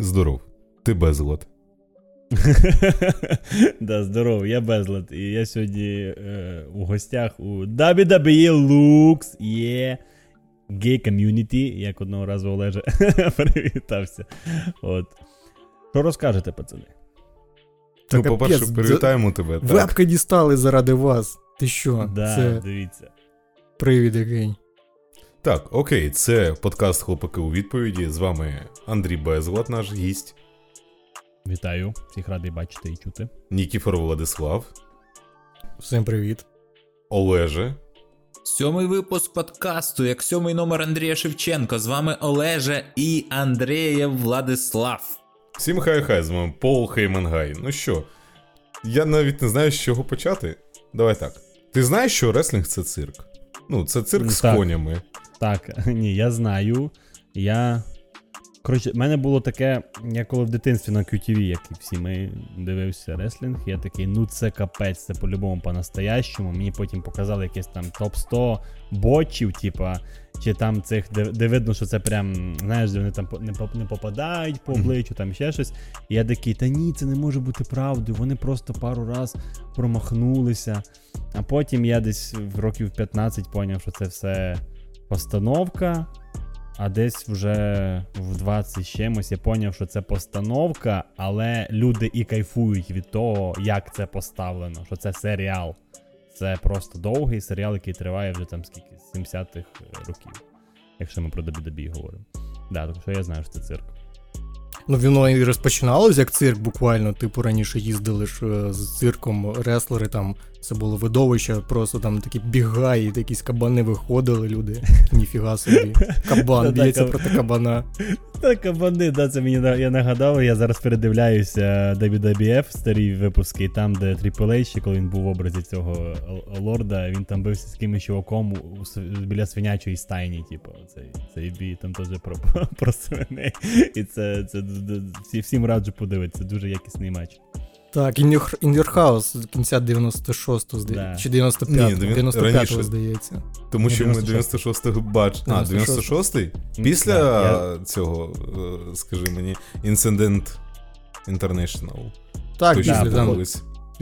Здоров, ти безлад. Да, здоров, я безлад. І я сьогодні у гостях у WWE Lux є Gay Community, як одного разу Олежа привітався. От. Що розкажете, пацани? Ну, по-перше, привітаємо тебе. Вебка дістали заради вас. Ти що? Да, це... дивіться. Привіт, Євгеній. Так, окей, це подкаст «Хлопаки у відповіді». З вами Андрій Безлад, наш гість. Вітаю, всіх радий бачити і чути. Нікіфор Владислав. Всім привіт. Олеже. Сьомий випуск подкасту, як сьомий номер Андрія Шевченко. З вами Олежа і Андрієв Владислав. Всім хай-хай, з вами Пол Хеймангай. Ну що, я навіть не знаю, з чого почати. Давай так. Ти знаєш, що реслінг – це цирк? Ну, це цирк так, з конями. Так, ні, я знаю. Коротше, в мене було таке, я коли в дитинстві на QTV, як і всі ми, дивився реслінг, я такий, ну це капець, це по-любому по-настоящому. Мені потім показали якесь там топ-100 ботчів, типа, чи там цих, де видно, що це прям, знаєш, де вони там не попадають по обличчю, там ще щось. І я такий, та ні, це не може бути правдою, вони просто пару раз промахнулися. А потім я десь в років 15 поняв, що це все постановка. А десь вже в 20 чимось я поняв, що це постановка, але люди і кайфують від того, як це поставлено, що це серіал. Це просто довгий серіал, який триває вже там скільки, з 70-х років, якщо ми про WWE говоримо. Да, так що я знаю, що це цирк. Ну, воно і розпочиналось як цирк буквально, типу раніше їздили ж з цирком реслери, там це було видовище, просто там такі бігаї, якісь кабани виходили, люди, ніфіга собі, кабан б'ється проти кабана. Та кабани, да, це мені я нагадав, я зараз передивляюся WWF, старі випуски, там де Triple H, коли він був в образі цього лорда, він там бився з кимось чуваком біля свинячої стайні, типу, цей бій, там теж про свиней, і це всім раджу подивитися, дуже якісний матч. Так, In Your House кінця 96-го, здається, чи 95-го, здається. Тому що ми 96-го бачили. А, 96-й? Після цього, скажи мені, Incident International. Так,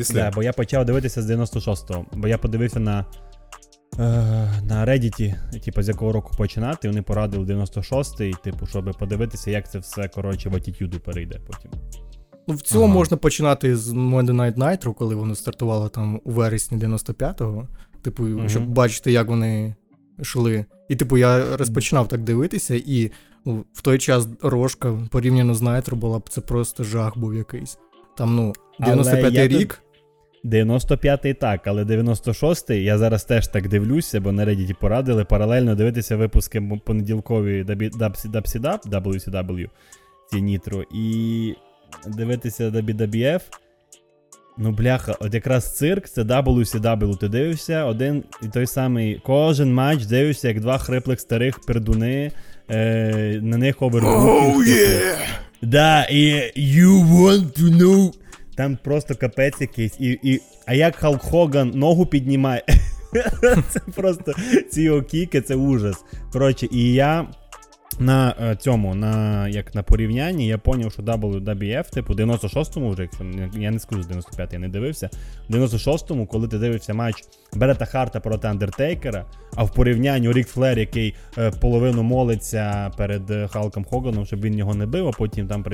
після. Бо я почав дивитися з 96-го, бо я подивився на Reddit, типу, з якого року починати, вони порадили 96-й, типу, щоб подивитися, як це все, коротше, в Attitude перейде потім. Ну, в цілому можна починати з Monday Night Nitro, коли воно стартувало там у вересні 95-го, типу, щоб бачити, як вони йшли. І, типу, я розпочинав так дивитися, і ну, в той час рожка порівняно з Nitro була, це просто жах був якийсь. Там, ну, 95-й рік... 95-й так, але 96-й, я зараз теж так дивлюся, бо на Reddit порадили паралельно дивитися випуски понеділкові WCW, ці Nitro, і... дивитися WWF, ну бляха, от якраз цирк, це WCW, ти дивишся, один і той самий, кожен матч дивишся, як два хриплих старих пердуни, на них овербукінг. Да, і you want to know, там просто капець якийсь, а як Халк Хоган ногу піднімає, це просто, ці його кіки, це ужас. Коротше, і я... як на порівнянні, я поняв, що WWF, типу, 96-му вже, якщо, я не скажу з 95-й, я не дивився, в 96-му, коли ти дивився матч Бретта Харта проти Андертейкера, а в порівнянні Рік Флер, який половину молиться перед Халком Хоганом, щоб він його не бив, а потім там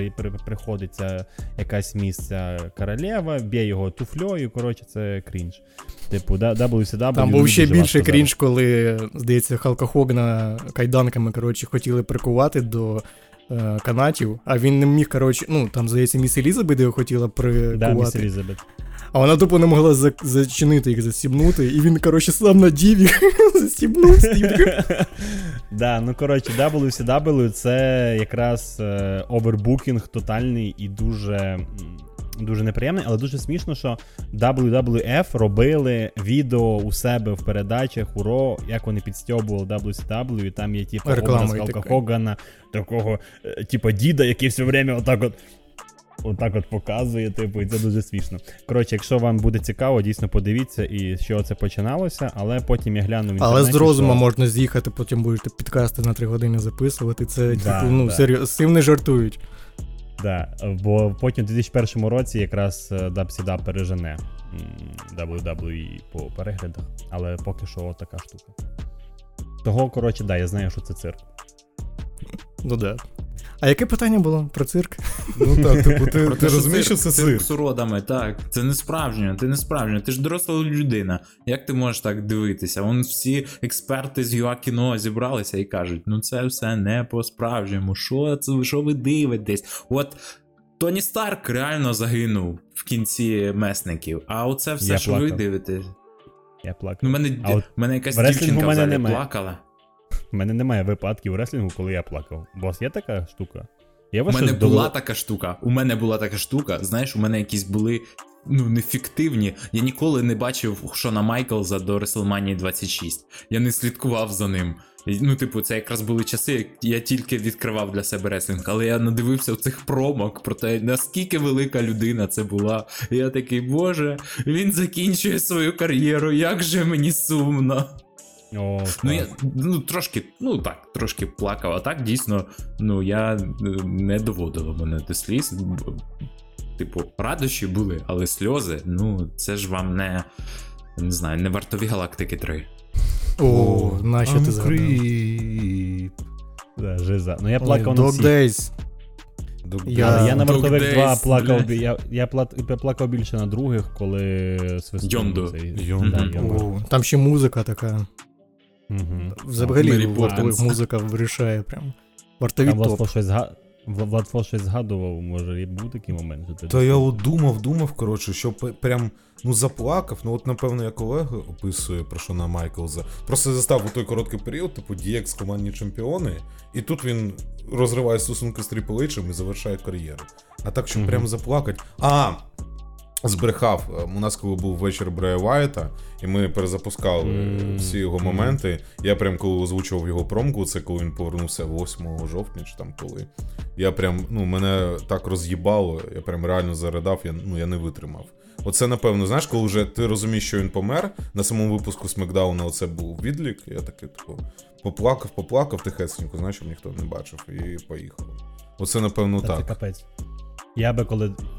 приходиться якась місця королева, б'є його туфльою, коротше, це крінж. Типу, WCW... Там був ще більший крінж, коли, здається, Халка Хогана кайданками, коротше, хотіли прикувати до канатів, а він не міг, коротше, ну, там, здається, міс Елізабет його хотіла прикувати. Да, міс Елізабет. А вона тупо не могла зачинити їх, застібнути, і він, коротше, сам надів їх, застібнув, Да, ну, коротше, WCW це якраз овербукінг тотальний і дуже неприємний, але дуже смішно, що WWF робили відео у себе в передачах у Ро, як вони підстьобували WCW, і там є типу образ Халка Хогана, такого типу діда, який все время отак от показує, типу, і це дуже смішно. Коротше, якщо вам буде цікаво, дійсно подивіться, і з чого це починалося, але потім я гляну в інтернеті. Але з розуму можна з'їхати, потім будете підкасти на 3 години записувати, це типу, ну, серйозно, з цим не жартують. Да, бо потім у 2001 році якраз DubCDub пережене WWE по переглядах, але поки що така штука. Того, коротше, да, я знаю, що це цирк. Ну да. А яке питання було? Про цирк? Ну так, типу, ти розумієш, що це цирк? З уродами, так. Це не справжнє, ти не справжнє. Ти ж доросла людина. Як ти можеш так дивитися? Вон всі експерти з ЮА кіно зібралися і кажуть, ну це все не по-справжньому. Що ви дивитесь? От Тоні Старк реально загинув в кінці Месників. А оце все, що ви дивитесь. Я плакав. Ну, мене якась дівчинка взагалі плакала. У мене немає випадків у реслінгу, коли я плакав. Бо є така штука? У мене була така штука. Знаєш, у мене якісь були, ну, не фіктивні. Я ніколи не бачив Шона Майклза до WrestleMania 26. Я не слідкував за ним. Ну, типу, це якраз були часи, як я тільки відкривав для себе реслінг. Але я надивився цих промок про те, наскільки велика людина це була. І я такий, боже, він закінчує свою кар'єру, як же мені сумно. О, ну, я трошки плакав, а так дійсно, ну, я не доводила мене до сліз. Типу, радощі були, але сльози, ну, це ж вам не знаю, не вартові Галактики 3. О, нащо ти згадав? Да, жиза. Ну, я плакав на всіх. Я на вартових 2 плакав, я плакав більше на других, коли Йонду. Там ще музика така. Угу. Взагалі вартових музика вирішає прям. Вартові топ. Владфол щось згадував, може, і був такий момент? Що та я от думав, коротше, що прям, ну, заплакав. Ну, от, напевно, я колега описує про Шона Майклза. Просто застав у той короткий період, типу, DX командні чемпіони, і тут він розриває стосунки з Тріплейчем і завершає кар'єру. А так, щоб прям заплакати... Збрехав. У нас коли був вечір Брея Вайта, і ми перезапускали всі його моменти. Я прям коли озвучував його промку, це коли він повернувся 8 жовтня, чи там коли. Я прям, ну, мене так роз'їбало, я прям реально заридав, я не витримав. Оце, напевно, знаєш, коли вже ти розумієш, що він помер, на самому випуску Смекдауна оце був відлік, я такий, типу, поплакав тихесенько, знаєш, щоб ніхто не бачив, і поїхав. Оце, напевно, так. Це капець.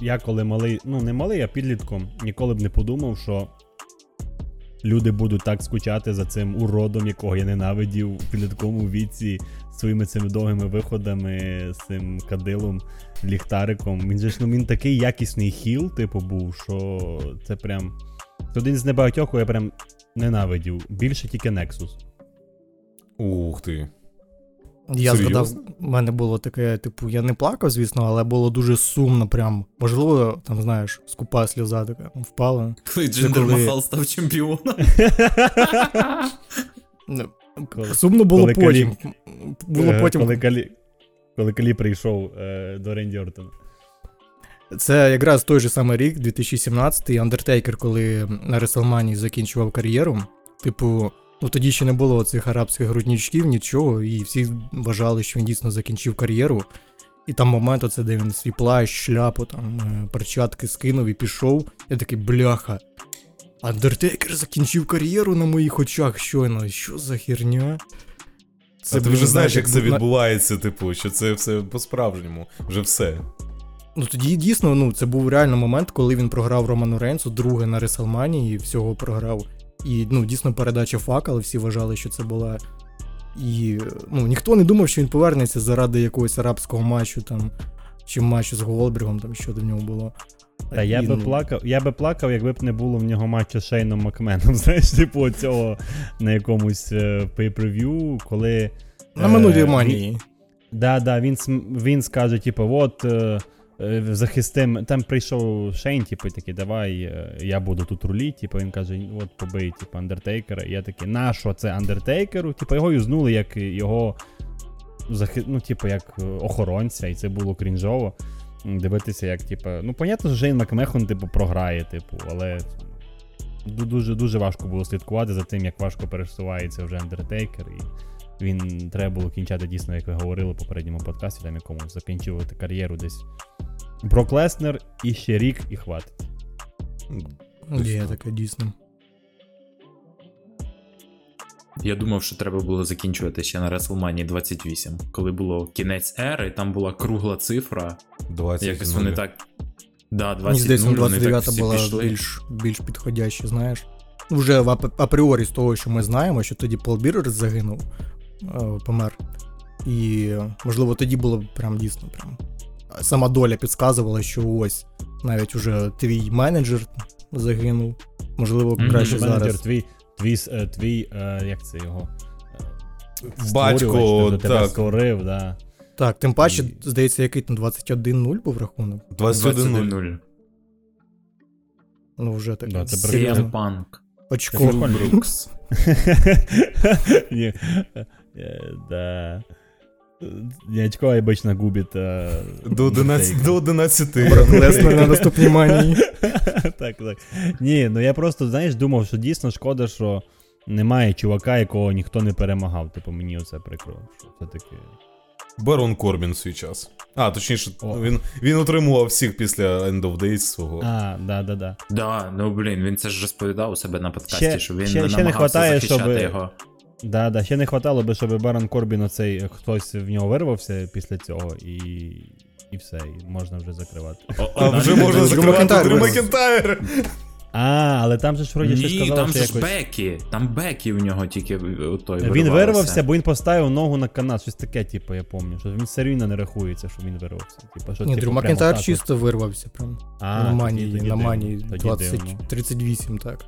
Я коли малий, ну не малий, а підлітком, ніколи б не подумав, що люди будуть так скучати за цим уродом, якого я ненавидів у підлітковому віці, своїми цими довгими виходами, з цим кадилом, ліхтариком. Він же ж, ну, він такий якісний хіл, типу, був, що це прям... Це один з небагатьох, я прям ненавидів. Більше тільки Nexus. Ух ти. Я згадав, в мене було таке, типу, я не плакав, звісно, але було дуже сумно, прям, можливо, там, знаєш, скупа сльоза така впала. Джиндер Махал став чемпіоном. Сумно було потім. Коли Калі прийшов до Ренді Ортона. Це якраз той же самий рік, 2017-й, Undertaker, коли на WrestleMania закінчував кар'єру, типу, ну, тоді ще не було цих арабських грудничків, нічого, і всі вважали, що він дійсно закінчив кар'єру. І там момент оце, де він свій плащ, шляпу, там, перчатки скинув і пішов. Я такий, бляха, Undertaker закінчив кар'єру на моїх очах щойно, що за херня? Це, а ти вже знаєш, як це відбувається, типу, що це все по-справжньому, вже все. Ну, тоді дійсно, ну, це був реально момент, коли він програв Роману Рейнсу, друге на WrestleMania, і всього програв. І, ну, дійсно, передача факел, всі вважали, що це була. І, ну, ніхто не думав, що він повернеться заради якогось арабського матчу, там, чи матчу з Голдбергом, там, що до нього було. Та я би плакав, якби б не було в нього матчу з Шейном Макменом, знаєш, типу, цього на якомусь pay-per-view, коли... На минулій манії. Да, він скаже, типу, от... захистим, там прийшов Шейн, типу, такий, давай, я буду тут руліть, типу, він каже, от, побий, типу, Андертейкера, і я такий, на що це Андертейкеру? Типу, його юзнули, як його, ну, типу, як охоронця, і це було крінжово, дивитися, як, типу, ну, понятно, що Шейн Макмехон, типу, програє, типу, але дуже-дуже важко було слідкувати за тим, як важко пересувається вже Андертейкер, і він треба було кінчати, дійсно, як ви говорили в попередньому подкасті, там якомусь закінчувати кар'єру десь. Брок Леснер і ще рік, і хватить. Є таке, дійсно. Я думав, що треба було закінчувати ще на WrestleMania 28, коли було кінець ери, там була кругла цифра. 20 якось вони так... Да, 20-0, вони так всі була пішли. Більш підходяще, знаєш. Вже в апріорі з того, що ми знаємо, що тоді Пол Бірер загинув, помер. І, можливо, тоді було прям дійсно прям... Сама доля підказувала, що ось, навіть уже твій менеджер загинув. Можливо, краще зараз. Менеджер твій, як це його? Батько, до тебе створив, да. Так, тим паче, здається, який там 21-0 був рахунок? 21-0. Ну, вже так. Да, CM Punk. Очко. Брукс. Ні, да. Дядько обычно губит... до 11. Леснер на наступній манії. Так. Ні, ну я просто, знаєш, думав, що дійсно шкода, що немає чувака, якого ніхто не перемагав. Типу, мені оце прикро. Це таке... Барон Корбін свій час. А, точніше, він отримував всіх після End of Days свого. А, да. Да, ну блін, він це ж розповідав у себе на подкасті, що він намагався захищати його. Да, ще не хватало би, щоб Барон Корбін оцей, хтось в нього вирвався після цього, і все, і можна вже закривати. А вже можна закривати Дрю Макентайр! А, але там же ж вроді щось казало, що якось... Ні, там же ж Бекі, там Бекі в нього тільки той вирвався. Він вирвався, бо він поставив ногу на канат, щось таке, типу, я пам'ятаю, що він все рівно не рахується, що він вирвався. Ні, Дрю Макентайр чисто вирвався, прям на манії 38, так.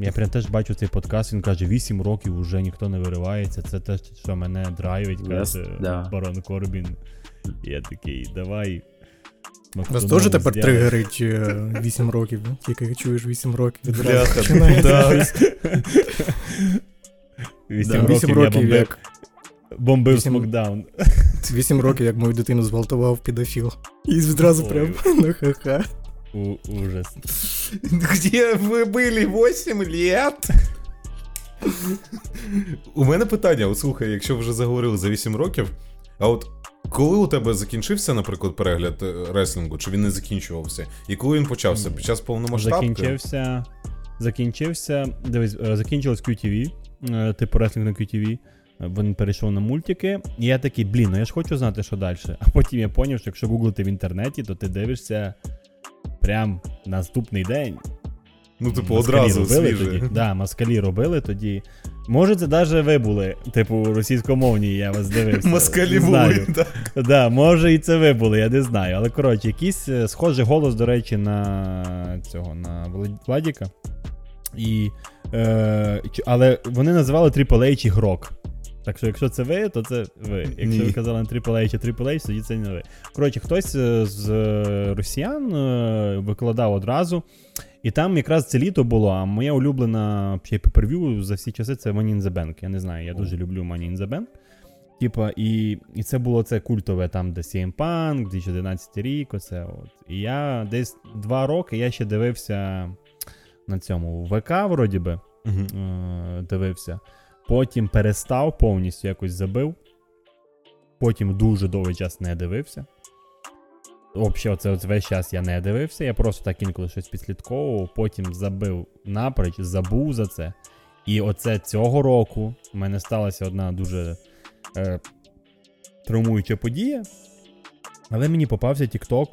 Я прям теж бачу цей подкаст, він каже, 8 років вже ніхто не виривається, це те, що мене драйвить, каже Барон Корбін. Я такий, давай. Вас теж тепер тригерить 8 років, тільки чуєш 8 років. Бляха, да. 8 років як... Бомбив смокдаун. 8 років як мою дитину зґвалтував педофіл. І відразу прям, ну ха-ха. Ужас. Где вы были 8 лет? У мене питання, от слухай, якщо вже заговорили за 8 років, а от коли у тебе закінчився, наприклад, перегляд реслінгу, чи він не закінчувався? І коли він почався? Під час повномасштабки? Закінчилось QTV, типу реслінг на QTV. Він перейшов на мультики, і я такий, блін, ну я ж хочу знати, що далі. А потім я поняв, що якщо гуглити в інтернеті, то ти дивишся прям наступний день. Ну, типу, одразу свіжі. Да, москалі робили тоді. Може, це навіть ви були, типу, російськомовні, я вас дивився. Москалі були, так. Да, може і це ви були, я не знаю. Але, коротше, якийсь схожий голос, до речі, на цього, на Владіка. Але вони називали Triple H ігрок. Так що, якщо це ви, то це ви. Якщо ви казали на Triple H, тоді це не ви. Коротше, хтось з росіян викладав одразу. І там якраз це літо було, а моя улюблена пейперв'ю за всі часи — це Money in the Bank. Я не знаю, я дуже люблю Money in the Bank. Типа, і це було це культове, там, де CM Punk, 2011 рік, оце от. І я десь 2 роки, я ще дивився на цьому ВК, вроді би, дивився. Потім перестав, повністю якось забив. Потім дуже довгий час не дивився. Взагалі, оце весь час я не дивився. Я просто так інколи щось підслідковував. Потім забив напроч, забув за це. І оце цього року в мене сталася одна дуже травмуюча подія. Але мені попався TikTok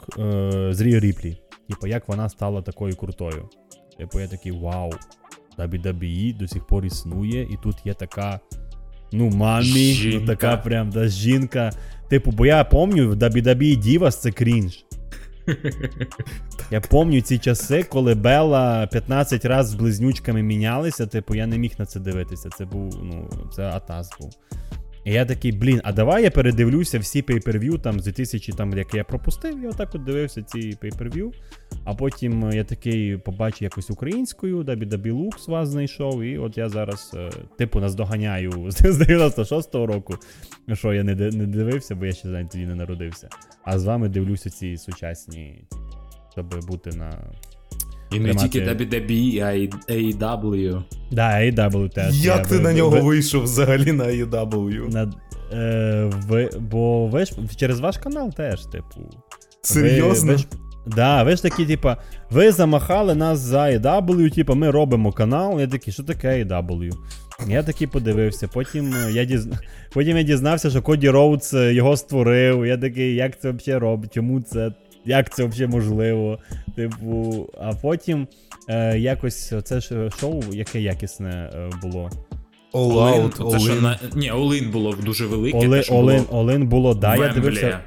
з Ріо Ріплі. Типу, як вона стала такою крутою. Типу, я такий, вау. WWE до сих пор існує, і тут є така, ну, мамі, ну, така прям, да, жінка. Типу, бо я пам'ятаю, в WWE Divas це крінж. Я пам'ятаю ці часи, коли Белла 15 разів з близнючками мінялися, типу, я не міг на це дивитися, це був, ну, це атас був. І я такий, блін, а давай я передивлюся всі пейперв'ю, там, з 2000, там, як я пропустив, я отак от дивився ці пейперв'ю, а потім я такий побачив якось українською, Дабі Лукс вас знайшов, і от я зараз, типу, наздоганяю з 96-го року, що я не дивився, бо я ще, знаєте, тоді не народився, а з вами дивлюся ці сучасні, щоб бути на... І не тільки WWE, а й AEW. Да, AEW теж. Як ти на нього вийшов взагалі на AEW? Бо ви ж через ваш канал теж, типу. Серйозно? Ви ж такі, типа, ви замахали нас за AEW, типа, ми робимо канал. Я такий, що таке AEW? Я таки подивився, потім я дізнався, що Коді Роудс його створив. Я такий, як це взагалі робить, чому це, як це взагалі можливо? Типу, а потім якось це ж шоу, яке якісне було. All In було дуже велике. All In було, да, я дивився.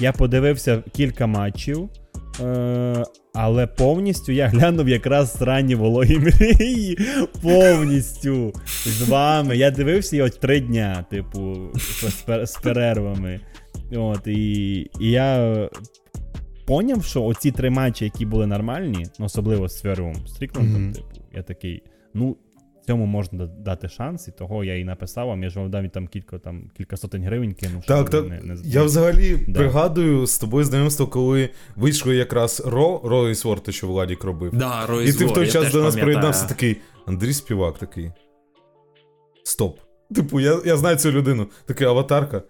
Я подивився кілька матчів, але повністю я глянув якраз ранні вологі мрії. Повністю з вами. Я дивився його 3 дня, типу, з перервами. От, і я поняв, що оці 3 матчі, які були нормальні, особливо з Свервом Стріклендом, типу, я такий, ну, цьому можна дати шанс, і того я і написав, а між вовдами там кілька сотень гривень кинув. Я взагалі пригадую з тобою знайомство, коли вийшло якраз Ро і Сворд, що Владік робив. Да, Ро і Сворд. І ти в той час до нас приєднався такий, Андрій Співак такий, стоп. Типу, я знаю цю людину. Такий, аватарка.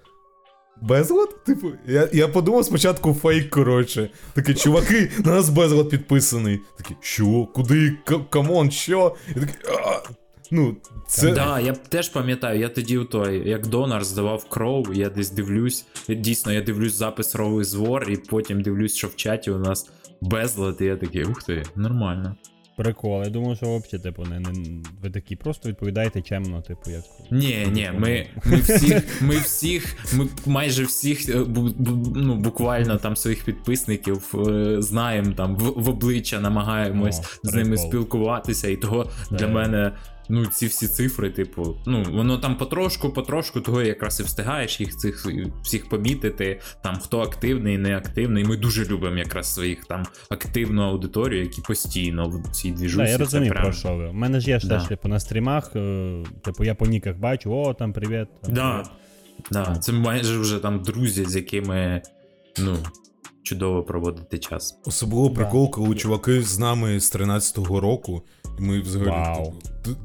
Безлад? Типу, я подумав спочатку фейк, коротше. Такий, чуваки, на нас безлад підписаний. Такий, що? Куди? Камон, що? Я такий, ну, це... Да, я теж пам'ятаю, я тоді у той, як донор здавав кров, я десь дивлюсь, дійсно, я дивлюсь запис Роу і Звор, і потім дивлюсь, що в чаті у нас безлад, і я такий, ух ти, нормально. Прикол, я думаю, що взагалі, типу, ви такі просто відповідаєте чемно, типу, як... Ні, ми майже всіх, буквально там своїх підписників знаємо, там, в обличчя намагаємось з ними спілкуватися, і того для мене... Ну, ці всі цифри, типу, ну, воно там потрошку, того якраз і встигаєш їх цих всіх помітити, там, хто активний, неактивний. Ми дуже любимо якраз своїх там активну аудиторію, які постійно в цій двіжусі. Да, я розумію, про що ви. У мене ж є ж теж, типу, на стрімах, типу, я по ніках бачу, о, там, привіт. Да, це майже вже там друзі, з якими, ну... чудово проводити час. Особливо прикол, коли чуваки з нами з 13-го року, і ми взагалі... Вау.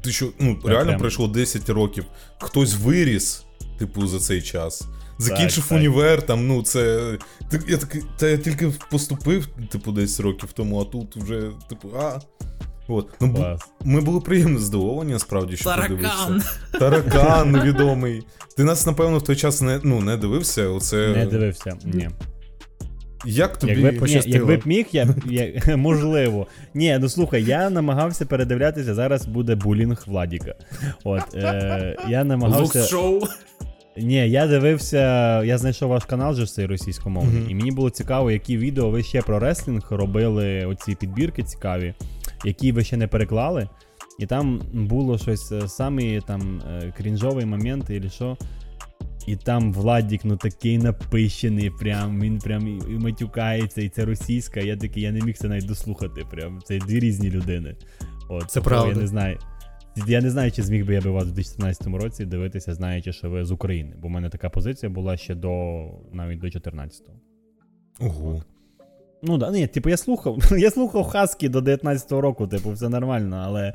Ти що, ну, реально пройшло 10 років. Хтось виріс, типу, за цей час. Закінчив універ, там, ну, це... Я тільки поступив, типу, 10 років тому, а тут вже, типу, От. Ну, ми були приємно здивовані, насправді, що подивився. Таракан відомий. Ти нас, напевно, в той час не дивився, оце... Не дивився, ні. Як тобі пощастило? Якби б міг, я можливо. Ні, ну слухай, я намагався передивлятися, зараз буде булінг Владіка. От, я намагався... Лук-шоу? Ні, я дивився, я знайшов ваш канал, же цей російськомовний, і мені було цікаво, які відео ви ще про реслінг робили, оці підбірки цікаві, які ви ще не переклали, і там було щось, самі там крінжові моменти, або що... І там Владік, ну такий напищений, прям, він прям і матюкається, і це російська, я такий, я не міг це навіть дослухати, прям, це 2 різні людини. От, це правда. Я не знаю, чи зміг би я вас у 2014 році дивитися, знаючи, що ви з України, бо в мене така позиція була ще навіть до 14-го. Ого. От. Ну да, ні, типу я слухав Хаскі до 19-го року, типу, все нормально, але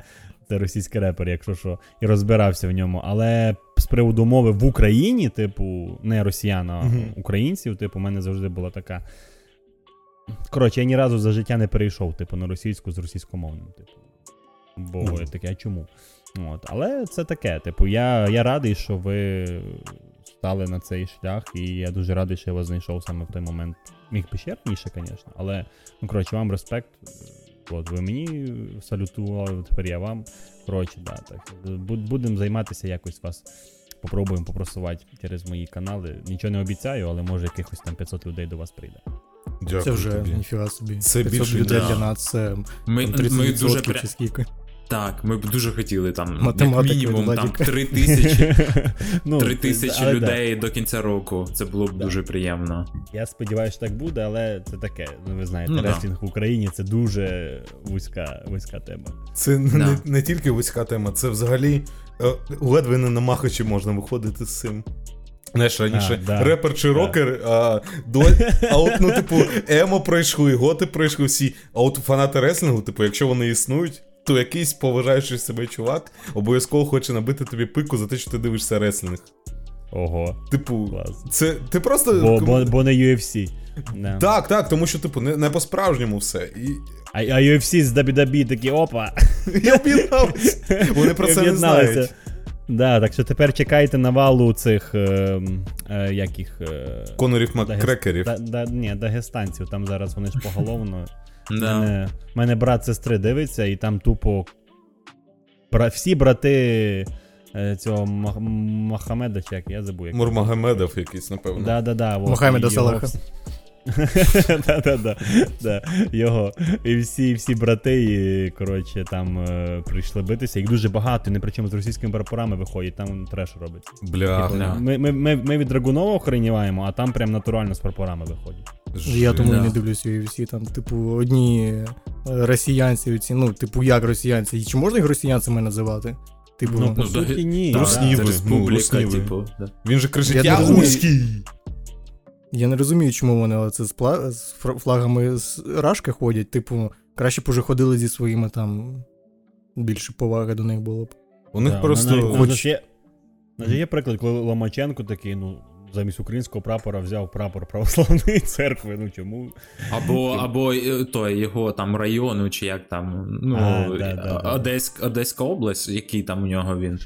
це російський репер, якщо що, і розбирався в ньому, але... з приводу мови в Україні, типу, не росіян, а українців, типу, у мене завжди була така... Коротше, я ні разу за життя не перейшов, типу, на російську з російськомовним, типу. Бо я таке, а чому? От. Але це таке, типу, я радий, що ви стали на цей шлях, і я дуже радий, що я вас знайшов саме в той момент. Міг би ще раніше, звісно, але, ну, коротше, вам респект. От, ви мені салютували, тепер я вам. Коротше, да, так. Будемо займатися якось вас. Попробуємо попросувати через мої канали. Нічого не обіцяю, але може якихось там 500 людей до вас прийде. Дякую. Це вже ніфіга собі. Це більше людей для нас. Це ми дуже скільки. Так, ми б дуже хотіли там, як мінімум, там 3 тисячі людей до кінця року. Це було б дуже приємно. Я сподіваюся, що так буде, але це таке, ви знаєте, реслінг в Україні – це дуже вузька тема. Це не тільки вузька тема, це взагалі ледве не на махачі можна виходити з цим. Знаєш, раніше репер чи рокер, а от, ну, типу, емо пройшли, готи пройшли всі, а от фанати реслінгу, типу, якщо вони існують, то якийсь поважаючий себе чувак обов'язково хоче набити тобі пику за те, що ти дивишся реслінг. Ого. Типу, клас. Це ти просто... Бо не UFC. Yeah. Так, тому що, типу, не по-справжньому все. А UFC з WWE такі, опа! Я об'єднався! Вони про це не знають. Да, так що тепер чекайте навалу цих Конорів Маккрекерів. Ні, дагестанців, там зараз вони ж поголовно. Мене брат сестри дивиться, і там тупо всі брати цього Мохамеда, як я забув. Мурмагомедов якийсь, напевно. Да-да-да. Мохамеда Салаха. Його. І всі брати, і, коротше, там прийшли битися. Їх дуже багато, не причому з російськими прапорами виходять, там треш робиться. Бля. Ми від Драгунова охреніваємо, а там прям натурально з прапорами виходять. Я тому не дивлюсь UFC, там, типу, одні росіянці, ну, типу, як росіянці? Чи можна їх росіянцями називати? Типу, ну, по суті, ні. Русніви, типу. Він же кричить, я руський! Я не розумію, чому вони це з флагами з Рашки ходять. Типу, краще б уже ходили зі своїми там. Більше поваги до них було б. У них просто... Є приклад, коли Ломаченко такий, ну, замість українського прапора взяв прапор православної церкви, ну чому? Або той, його там району, чи як там, ну, Одеська область, який там у нього він?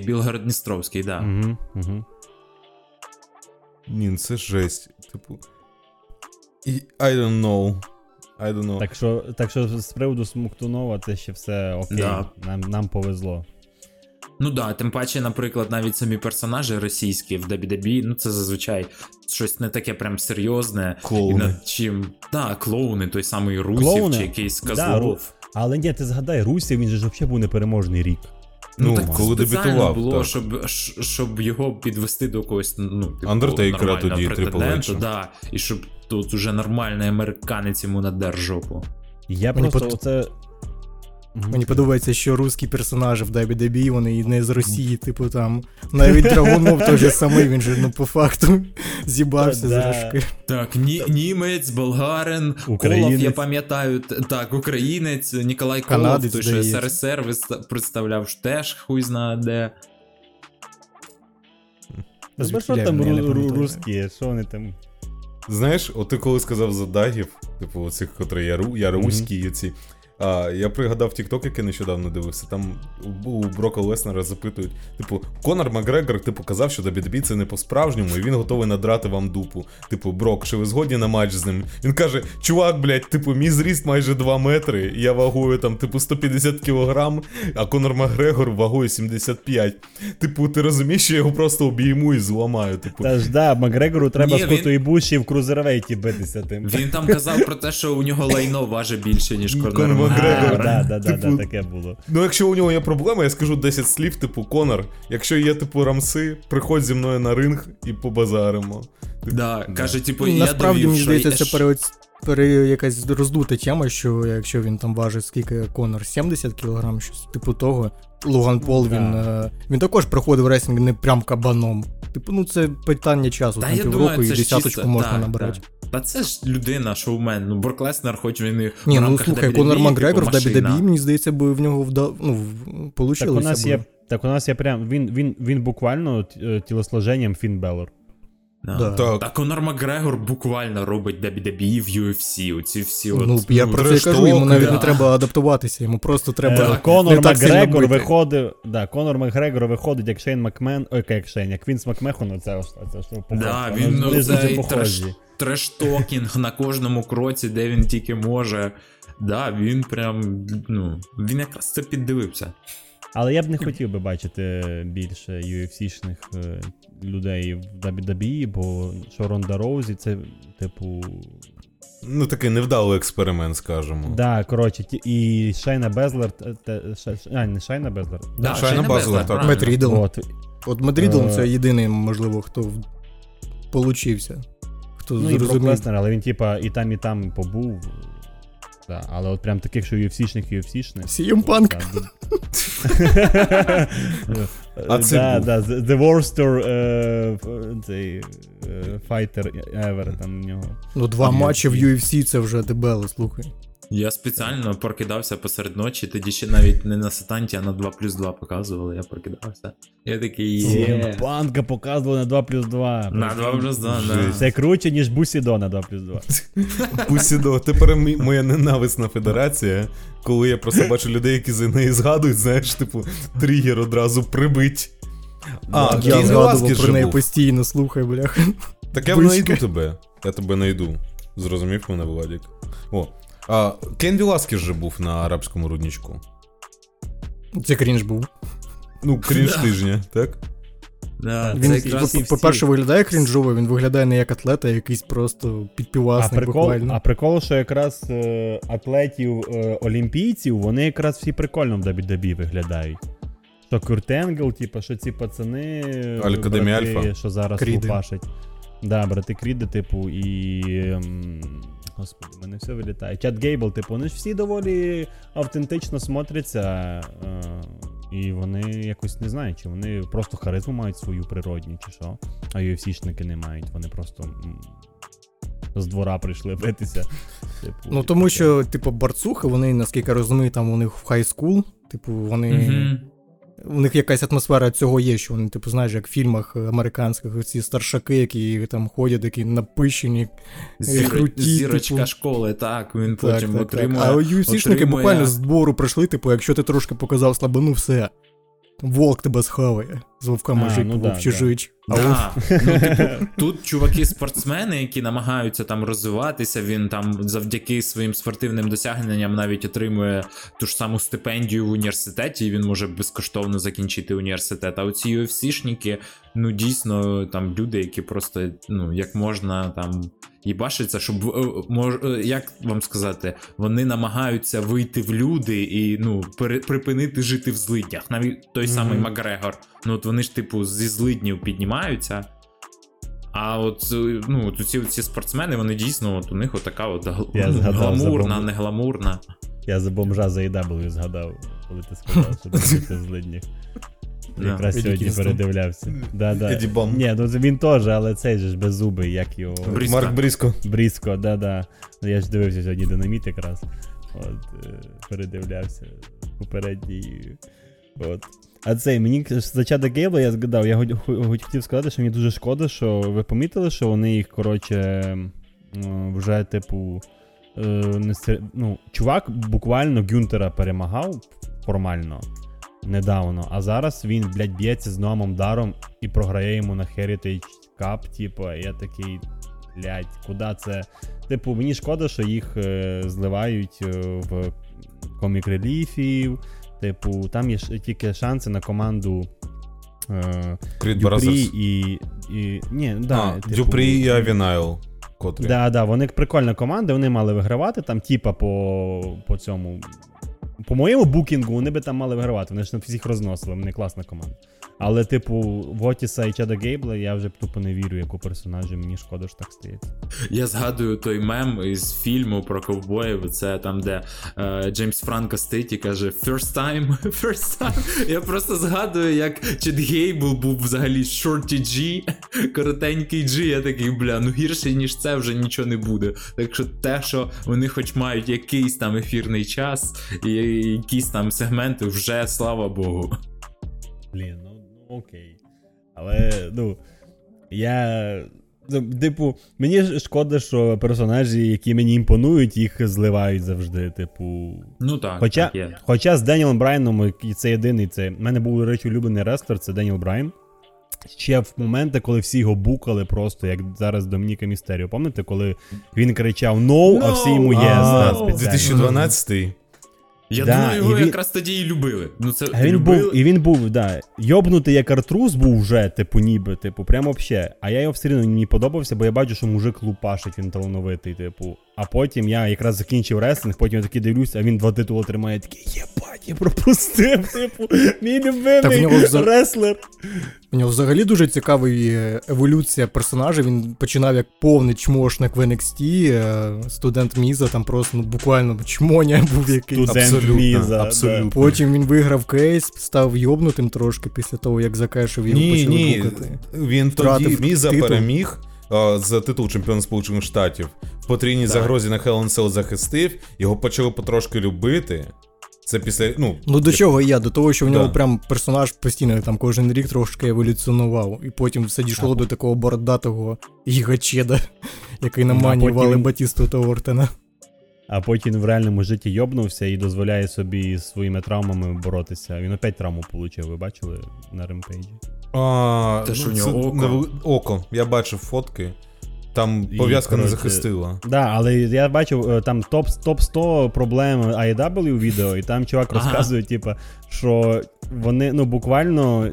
Білгород-Дністровський, да. Угу. Ні, це жесть. Типу. I don't know. Так що з приводу Смоктунова це ще все окей. Да. Нам повезло. Ну да, тим паче, наприклад, навіть самі персонажі російські в WWE, ну це зазвичай щось не таке прям серйозне. Клоуни. І над чим... Да, клоуни, той самий Русів клоуни? Чи якийсь Козлов. Да, але ні, ти згадай, Русів, він же ж взагалі був непереможний рік. Ну, так коли дебютував, було, так. Щоб його підвести до когось, ну, типу, Андертейкера тоді, претенденту, да, і щоб тут уже нормальний американець йому надер жопу. Мені подобається, що русські персонажі в WWE, вони не з Росії, типу там, навіть Драгунов той же самий, він же, ну, по факту з'їбався з Рашки. Так, німець, болгарин, Колов, я пам'ятаю, так, українець, Ніколай Колов, той же СРСР представляв теж хуй зна де. Та що там русські, що вони там? Знаєш, от ти коли сказав за дагів, типу оцих, котрі я руські, ці... Я пригадав TikTok, який нещодавно дивився, там у Брока Леснера запитують, типу, Конор Макгрегор, типу, казав, що WWE це не по-справжньому, і він готовий надрати вам дупу. Типу, Брок, чи ви згодні на матч з ним? Він каже, чувак, блядь, типу, мій зріст майже 2 метри, я вагую там, типу, 150 кілограм, а Конор Макгрегор вагою 75. Типу, ти розумієш, що я його просто обійму і зламаю, типу. Та ж, да, Макгрегору треба Скотту Ібуші в крузервейті битися тим. Він там казав про те, що у нього лайно важить більше, ніж Конор. Да, таке було. Ну, якщо у нього є проблема, я скажу 10 слів, типу, Конор, якщо є, типу, рамси, приходь зі мною на ринг і побазаримо. Типу, да, каже, типу, я насправді, мені здається, це якась роздута тема, що якщо він там важить, скільки Конор, 70 кілограм, щось, типу того. Логан Пол, він також проходив реслінг не прям кабаном. Типу, ну це питання часу, там півроку і десяточку можна набрати. Та це ж людина, шоумен, ну Брок Леснер, хоч він їх в рамках WWE. Ні, ну слухай, Конор Макгрегор в WWE, мені здається, бо в нього вийшло. Так у нас є прям, він буквально тілосложенням Фінн Беллор. Так, Конор Макгрегор буквально робить WWE в UFC, оці всі от... Ну, я про це кажу, йому навіть не треба адаптуватися, йому просто треба... Конор Макгрегор виходить як Шейн Макмен, як Вінс Макмехон, оце що похоже. Да, він, ну, цей трештокінг на кожному кроці, де він тільки може. Да, він прям, ну, він якраз це піддивився. Але я б не хотів би бачити більше UFC-шних людей в WWE, бо Ронда Роузі це, типу... Ну, такий невдалий експеримент, скажімо. Да, коротше, і Шайна Безлер... не Шайна Безлер. Да, Шайна Безлер, так. Мет Рідл. От Мет Рідл це єдиний, можливо, хто получився. Хто ну, зрозумів. І Брок Леснер, але він, типа, і там побув. Да, але от прям таких, що UFC-шних. CM Punk. А це The Worst Fighter Ever там у нього. Ну, 2 матчі в UFC це вже дебело, слухай. Я спеціально прокидався посеред ночі, тоді ще навіть не на сатанті, а на 2+2 показували, я прокидався. Я такий є. Банка показували на 2+2. На 2+2, да. Це круче, ніж Бусідо на 2+2. Бусідо, тепер моя ненависна федерація, коли я просто бачу людей, які за неї згадують, знаєш, типу, тригер одразу прибить. А, я згадував про неї постійно, слухай, бляха. Так я знайду тебе. Я тебе найду. Зрозумів мене, Владик? О. А Кен Веласкес же був на арабському рудничку. Це крінж був. Ну, крінж тижня, так? Да, він, по-перше, виглядає крінжово, він виглядає не як атлет, а якийсь просто підпівасник буквально. А прикол, що якраз атлетів-олімпійців, вони якраз всі прикольно в WWE виглядають. Що Курт Енгл, типу, що ці пацани, брати, що зараз лупашать. Да, брати Кріди, типу, і... Господи, в мене все вилітає. Чат Гейбл, типу, вони ж всі доволі автентично смотряться, і вони якось не знаю, чи вони просто харизму мають свою природню, чи що. А UFC-шники не мають, вони просто з двора прийшли битися. Типу, ну, тому таке. Що, типу, борцухи, вони, наскільки я розумію, там у них в хай-скул, типу, вони... Mm-hmm. У них якась атмосфера цього є, що вони, типу, знаєш, як в фільмах американських, ці старшаки, які там ходять, які напищені, круті. Зірочка типу. Школи, так, він так, потім так, отримує. Так. А UFC-шники буквально з двору прийшли, типу, якщо ти трошки показав слабину, все, волк тебе схаває. З вовками жить, ну, вовчижить. Да, да. Ну, тут чуваки-спортсмени, які намагаються там розвиватися, він там завдяки своїм спортивним досягненням навіть отримує ту ж саму стипендію в університеті, і він може безкоштовно закінчити університет. А оці UFC-шники, ну дійсно, там люди, які просто, ну, як можна там їбашиться, щоб, як вам сказати, вони намагаються вийти в люди і, ну, припинити жити в злиднях. Навіть той самий Макгрегор, ну, от вони ж, типу, зі злиднів піднімаються, а от, ну, от ці спортсмени, вони дійсно, от у них отака от гламурна, не гламурна. Я за бомжа за EW згадав, коли ти сказав, що ти злиднів. Якраз сьогодні передивлявся. Еді Бомб. Ні, ну він теж, але цей же ж беззубий, як його... Марк Бріско. Бріско, да-да. Я ж дивився сьогодні Динаміт якраз. От, передивлявся попередній. От. А цей, мені за Чада Гейбла я згадав, я хотів сказати, що мені дуже шкода, що ви помітили, що вони їх, коротше, вже, типу, ну, чувак буквально Гюнтера перемагав формально недавно, а зараз він, блядь, б'ється з Номом Даром і програє йому на Heritage Cup, типу, я такий, блядь, куди це? Типу, мені шкода, що їх зливають в комік-реліфів. Типу, там є тільки шанси на команду Дюпрі і... Ні, да, а, типу, Дюпрі і Авінайл. Так, да, да, вони прикольна команда, вони мали вигравати, там тіпа по цьому... По моєму букінгу вони би там мали вигравати, вони ж всіх розносили, вони класна команда. Але, типу, Вотіса і Чада Гейбла я вже тупо не вірю, яку персонажі, мені шкода, що так стається. Я згадую той мем із фільму про ковбоїв, це там, де Джеймс Франко стоїть і каже «First time, first time». Я просто згадую, як Чад Гейбл був взагалі shorty G, коротенький G, я такий, бля, ну гірше, ніж це вже нічого не буде. Так що те, що вони хоч мають якийсь там ефірний час і якісь там сегменти, вже слава Богу. Блін, ну. Окей. Але, ну, я... Типу, мені шкода, що персонажі, які мені імпонують, їх зливають завжди, типу... Ну так, хоча, так є. Хоча з Деніелом Брайаном, це єдиний, це... В мене був, до речі, улюблений рестлер, це Деніел Брайан. Ще в моменти, коли всі його букали просто, як зараз Домініка Містеріо. Пам'ятаєте, коли він кричав «No!», а всі йому «Yes!». 2012-й. Я думаю, його якраз тоді і любили. Ну, це він любили. Був, і він був, да, йобнутий як артрус був вже, типу, ніби, типу, прямо вообще. А я його все рівно не подобався, бо я бачу, що мужик лупашить, він талановитий, типу. А потім я якраз закінчив рестлинг, потім я такий дивлюсь, а він 2 титули тримає, такий, єбать, я пропустив, типу, мій любимий рестлер. У нього взагалі дуже цікава еволюція персонажа, він починав як повний чмошник в NXT, студент Міза, там просто ну, буквально чмоня був якийсь. Абсолютно, Міза, абсолютно. Да. Потім він виграв кейс, став йобнутим трошки після того, як закешив його почали гукати. Він тоді Міза переміг. за титул чемпіона Сполучених Штатів, в потрійній загрозі на Hell in Cell захистив, його почали потрошки любити. Це після, ну до чого я? До того, що в нього прям персонаж постійно там кожен рік трошки еволюціонував. І потім все дійшло до такого бородатого гігачеда, який на мані вали Батісту та Ортена. А потім в реальному житті йобнувся і дозволяє собі своїми травмами боротися. Він опять травму отримав, ви бачили на ремпейджі? Те, що в нього око. Я бачив фотки. Там пов'язка не захистила. Так, да, але я бачив там топ-100 проблем IW відео, і там чувак розказує, типа, що вони, буквально,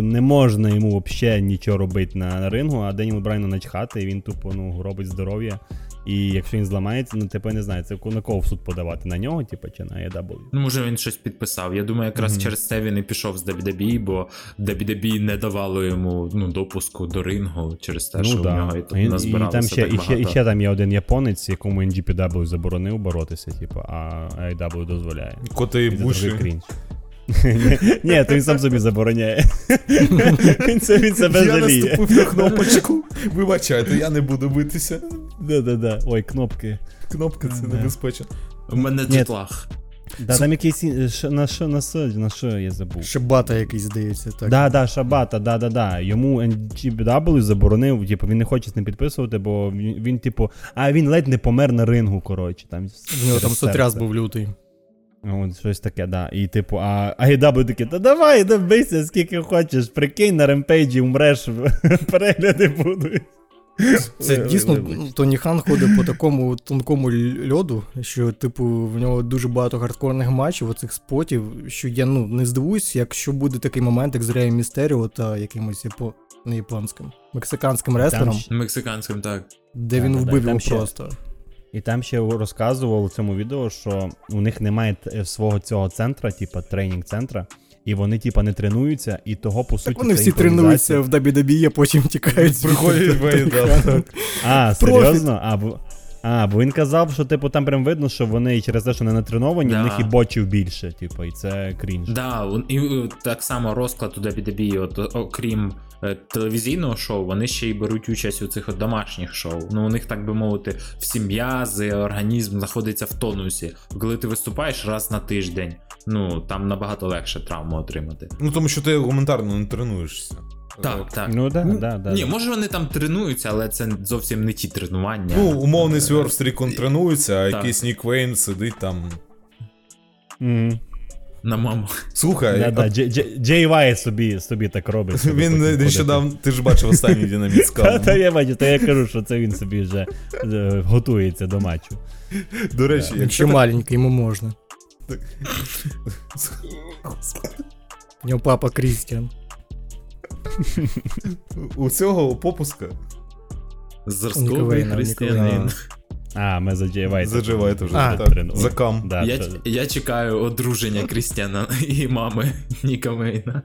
не можна йому взагалі нічого робити на рингу, а Деніел Брайану начхати, і він тупо, робить здоров'я. І якщо він зламається, типу, я не знаю, це на кого в суд подавати? На нього, типу, чи на AEW? Може він щось підписав. Я думаю, якраз через це він і пішов з WWE, бо WWE не давало йому, допуску до рингу через те, що в нього і тут назбиралося так багато. І ще там є один японець, якому NJPW заборонив боротися, типу, а AEW дозволяє. Коти і буші. Ні, то він сам собі забороняє. Він себе жаліє. Я наступив на кнопочку. Вибачайте, я не буду битися. Да-да-да. Ой, кнопки. Кнопка це небезпечно. У мене тітлах. Да, там якийсь на що я забув. Шабата якийсь, здається, так. Да, Шабата, да. Йому NJPW заборонив, типу, він не хоче з ним підписувати, бо він типу, він ледь не помер на рингу, коротше, там. В нього там сотряс був лютий. От, щось таке, да. І типу, а AEW таке, та давай, бийся скільки хочеш, прикинь, на ремпейджі умреш, перегляди будуть. Це дійсно, Тоні Хан ходить по такому тонкому льоду, що, типу, в нього дуже багато хардкорних матчів, оцих спотів, що я, не здивуюсь, якщо буде такий момент, як з Реєм Містеріо та якимось мексиканським рестлером. Мексиканським, так. Де він вбив його просто. І там ще розказував у цьому відео, що у них немає свого цього центра, типа тренінг-центра, і вони типа не тренуються, і того по суті. Так вони всі тренуються в WWE, а потім тікають. Приходять в AEW. Серйозно? Бо він казав, що типу там прям видно, що вони через те, що не натреновані, в них і бочів більше, типу, і це крінж. Да, і так само розклад у WWE, окрім телевізійного шоу, вони ще й беруть участь у цих домашніх шоу. У них, так би мовити, всі м'язи, організм знаходиться в тонусі. Коли ти виступаєш раз на тиждень, там набагато легше травму отримати. Тому що ти елементарно не тренуєшся. Так. Ні, може вони там тренуються, але це зовсім не ті тренування. Умовний Swerve Strickland тренується, а якийсь Нік Вейн сидить там. На маму. Слухай. Джей Вай собі так робить. Він нещодавно, ти ж бачив останній динаміт скал. Та я бачу, то я кажу, що це він собі вже готується до матчу. До речі, якщо маленький, йому можна. У нього папа Крістіан. У цього попуска зразковий християнин. Ми за Джей Вайта. За Джей Вайта вже. За кам. Я чекаю одруження Крістіана і мами Ніка Вейна.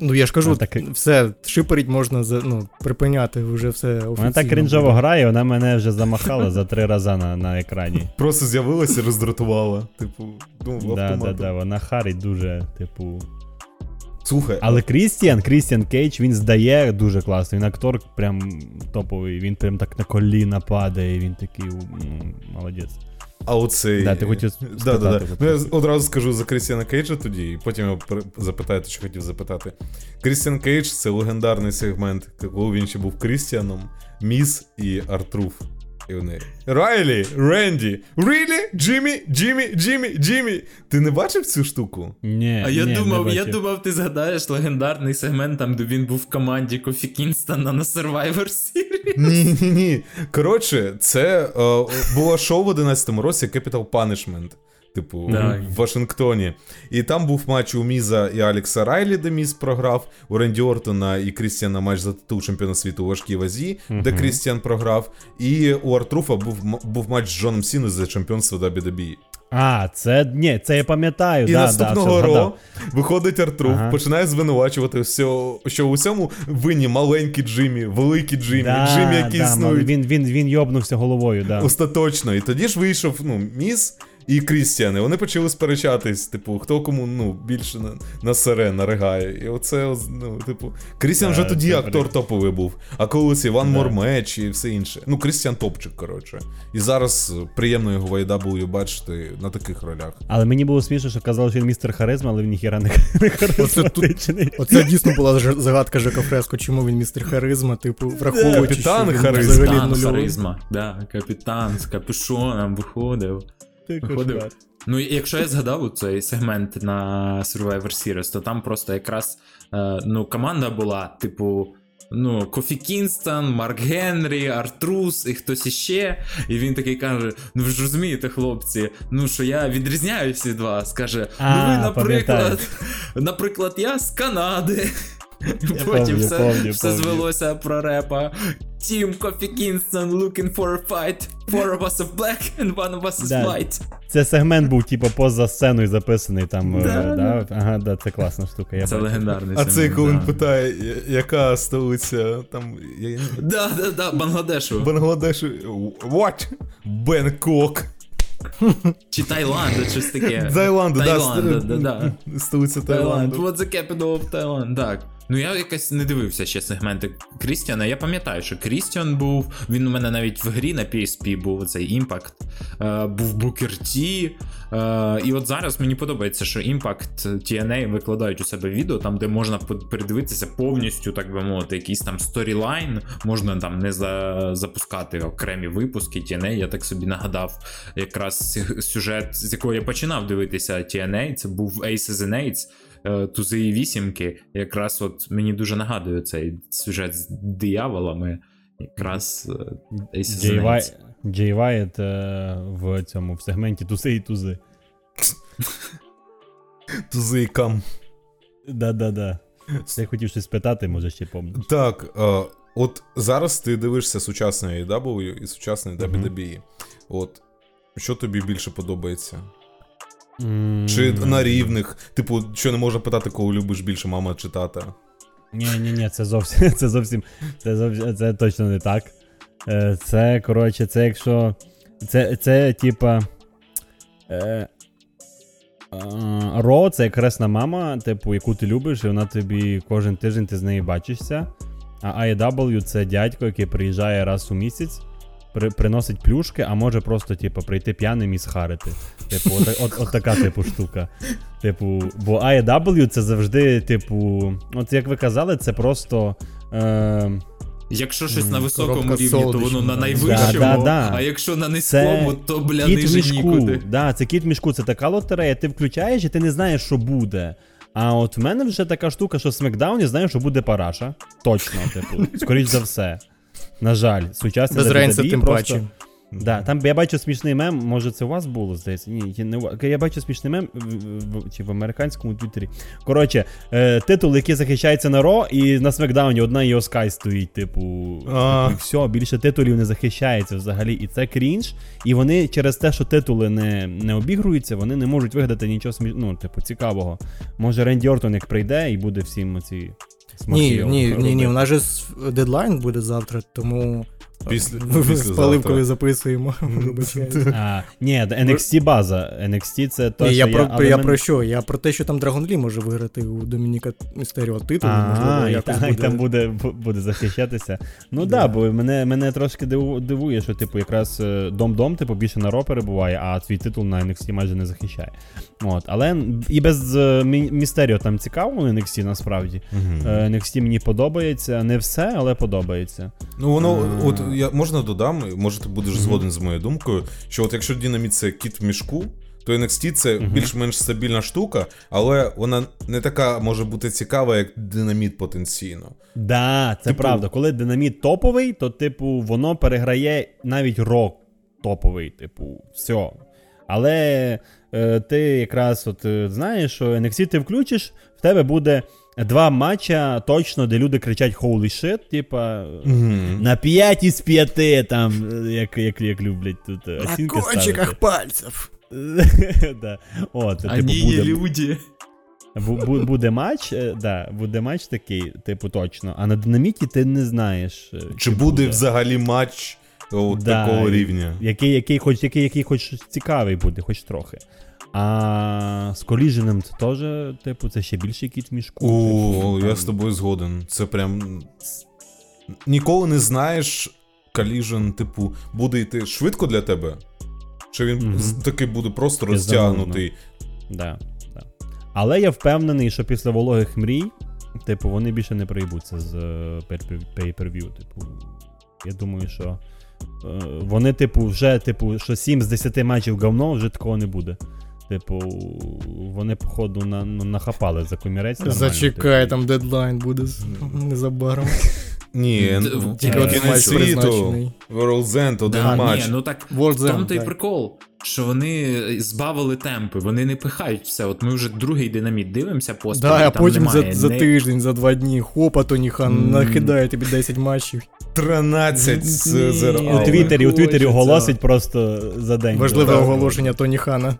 Я ж кажу, все, шиперить можна, припиняти вже все офіційно. Вона так крінжово грає, вона мене вже замахала за 3 рази на екрані. Просто з'явилася і роздратувала. Типу, автоматом. Да, вона харить дуже, типу... Слухай. Але Крістіан Кейдж, він здає дуже класно. Він актор прям топовий. Він прям так на коліна падає. Він такий, молодець. А оцей... Да, ти хотів спитати. Я одразу скажу за Крістіана Кейджа тоді, і потім його запитаєте, що хотів запитати. Крістіан Кейдж — це легендарний сегмент, коли він ще був Крістіаном, Міс і Артруф. І вони: Райлі, Ренді, Рілі, Джиммі. Ти не бачив цю штуку? Ні, я думав, ти згадаєш легендарний сегмент, там, де він був в команді Кофі Кінстона на Survivor Series. Ні. Коротше, це було шоу в 11-му році Capital Punishment. Типу, в Вашингтоні. І там був матч у Міза і Алекса Райлі, де Міз програв, у Ренді Ортона і Крістіана матч за титул чемпіона світу у важкій вазі, де Крістіан програв, і у Артруфа був матч з Джоном Сіною за чемпіонство WWE. Це я пам'ятаю. І наступного ро виходить Артруф, починає звинувачувати все, що у цьому винні маленький Джиммі, великий Джиммі, Джиммі, який існує. Він йобнувся головою. Остаточно. І тоді ж вийшов Міз і Крістіани. Вони почали сперечатись, типу, хто кому, ну, більше насере, наригає. І оце, ну, типу, Крістіан вже тоді актор топовий був. А колись Іван Мормеч і все інше. Ну, Крістіан топчик, коротше. І зараз приємно його в AEW бачити на таких ролях. Але мені було смішно, що казали, що він містер харизма, але він ніхіра не харизматичний. Оце дійсно була загадка Жека Фреско, чому він містер харизма, типу, враховуючи, що він взагалі нульовий. Да, капітан з капюшоном виходив. Ну, якщо я згадав цей сегмент на Survivor Series, то там просто якраз, ну, команда була, типу, ну, Кофі Кінстон, Марк Генрі, Артрус і хтось іще. І він такий каже, ну ви ж розумієте, хлопці, ну що я відрізняюсь від вас. Каже, ну ви, наприклад, я з Канади. Потім все звелося про репа. Team Кофі Кінстон looking for a fight. Four of us are black and one of us is white. Це сегмент був, типу, поза сценою записаний там. Ага, да, це класна штука. Це легендарний сегмент. А це коли він питає, яка столиця там... Да, Бангладешу. Бангладешу. What? Бангкок. Чи Таїланду, щось таке. Таїланду, да. Столиця Таїланду. What's the capital of Thailand? Так. Ну, я якось не дивився ще сегменти Крістіана. Я пам'ятаю, що Крістіан був, він у мене навіть в грі на PSP був, цей Імпакт, був Букер Ті. І от зараз мені подобається, що Імпакт TNA викладають у себе відео, там, де можна передивитися повністю, так би мовити, якийсь там сторілайн, можна там не запускати окремі випуски TNA. Я так собі нагадав якраз сюжет, з якого я починав дивитися TNA, це був Aces and Eights, Тузи і вісімки, якраз от мені дуже нагадує цей сюжет з дияволами, якраз Джей Вайт в цьому в сегменті Тузи і Тузи. Тузи і кам. Да. Я хотів щось питати, може ще помниш. Так, от зараз ти дивишся сучасне AEW і сучасне WWE. От, що тобі більше подобається? Чи на рівних? Типу, що не можна питати, кого любиш більше, мама чи тата? Ні, це точно не так. Це, коротше, це якщо... Це типа... Ро, це кресна мама, типу, яку ти любиш, і вона тобі кожен тиждень ти з нею бачишся. А AEW це дядько, який приїжджає раз у місяць, приносить плюшки, а може просто, типу, прийти п'яним і схарити. Типу, от така, типу, штука. Типу, бо AEW це завжди, типу, от як ви казали, це просто... Якщо щось на високому рівні, то воно на найвищому, а якщо на низькому, то, бля, ниже нікуди. Да, це кіт в мішку, це така лотерея, ти включаєш і ти не знаєш, що буде. А от в мене вже така штука, що в Смекдауні знаєш, що буде параша. Точно, типу, скоріш за все. На жаль, сучасне без Рейнса тим паче. Да, там я бачу смішний мем, може це у вас було, здається? Ні, не у вас. Я бачу смішний мем чи в американському Твіттері. Коротше, титул, який захищається на Ро, і на Смекдауні одна його Скай стоїть, типу, і все, більше титулів не захищається взагалі, і це крінж. І вони через те, що титули не обігруються, вони не можуть вигадати нічого ну, типу, цікавого. Може Ренді Ортон як прийде і буде всім оці... Ні, у нас же дедлайн буде завтра, тому з Паливкою записуємо. Ні, NXT база. NXT це то, що я про що? Я про те, що там Dragon Lee може виграти у Домініка Містеріо титул. І там буде захищатися. Ну так, бо мене трошки дивує, що типу якраз Дом-Дом типу більше на Ро перебуває, а свій титул на NXT майже не захищає. Але і без Містеріо там цікаво NXT насправді. NXT мені подобається. Не все, але подобається. Ну воно, от я можна додам, може ти будеш згоден з моєю думкою, що от якщо Dynamite це кіт в мішку, то NXT це більш-менш стабільна штука, але вона не така може бути цікава, як Dynamite потенційно. Да, це типу... правда. Коли Dynamite топовий, то типу воно переграє навіть Raw топовий, типу, все. Але ти якраз от знаєш, що NXT ти включиш, в тебе буде два матча точно, де люди кричать «Holy shit», типа, на 5 із 5, там, як люблять тут оцінки ставити. На кончиках пальців. Да. От, а типу, не є люди. Буде матч такий, типу, точно. А на Динаміті ти не знаєш. Чи буде взагалі матч такого рівня. Який хоч щось цікавий буде, хоч трохи. А з коліженом це теж, типу, це ще більший кіт в мішку. О, я з тобою згоден. Це прям... Ніколи не знаєш, коліжен, типу, буде йти швидко для тебе? Чи він таки буде просто розтягнутий? Да, да. Але я впевнений, що після вологих мрій, типу, вони більше не проїбуться з pay-per-view. Типу, я думаю, що вони, типу, вже, типу, що 7 з 10 матчів говно, вже такого не буде. Типу, вони, походу, нахапали за комірець. Зачекай, типу. Там дедлайн буде незабаром. Ні, кінець світу, World's End, один матч. Ну так, там той прикол, що вони збавили темпи, вони не пихають все. От ми вже другий динаміт дивимося поспіль, да, там немає. А потім за тиждень, за два дні, хопа, Тоні Хан накидає тобі 10 матчів. 13 зеркал. У Твіттері оголосить просто за день. Важливе оголошення Тоні Хана.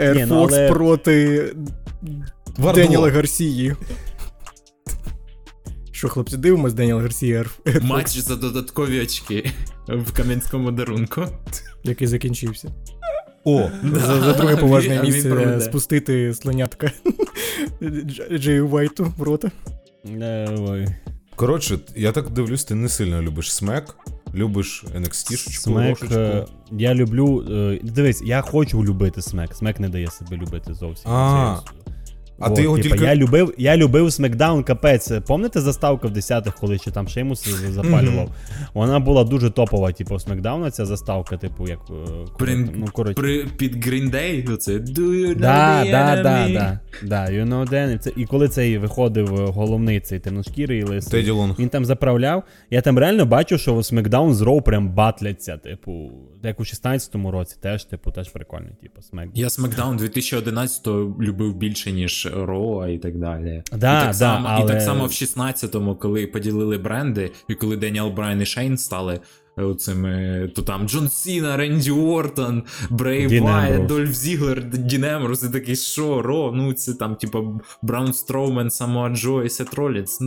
Air Fox проти Деніла Гарсії. Що, хлопці, дивимось Деніел Гарсія? Матч за додаткові очки в Кам'янському дарунку. Який закінчився. О, за друге поважне місце спустити слонятка Джею Вайту в рота. Коротше, я так дивлюсь, ти не сильно любиш смек, любиш NXT-шечку, ложечку. Я люблю... Дивись, я хочу любити смек. Смек не дає себе любити зовсім. А ти його тільки... Я любив SmackDown, капець. Пам'ятаєте заставка в 10-х, коли ще там Шеймус запалював? Вона була дуже топова, типу, SmackDown, ця заставка, типу, як... Під Green Day, оце... Да, you know Danny. І коли цей виходив головний, цей темношкірий лисий, він там заправляв. Я там реально бачу, що SmackDown з Raw прям батляться, типу, як у 16-му році, теж прикольний, типу, SmackDown. Я SmackDown 2011-го любив більше, ніж Роа і так далі. І так само в 16-му, коли поділили бренди, і коли Деніел Брайан і Шейн стали оцими, то там Джон Сіна, Ренді Уортон, Брей Вайт, Дольф Зіглер, Дін Емброс, і такий, що, Роа, ну це там, типу, Браун Строумен, Самоа Джо і Сет Ролінс,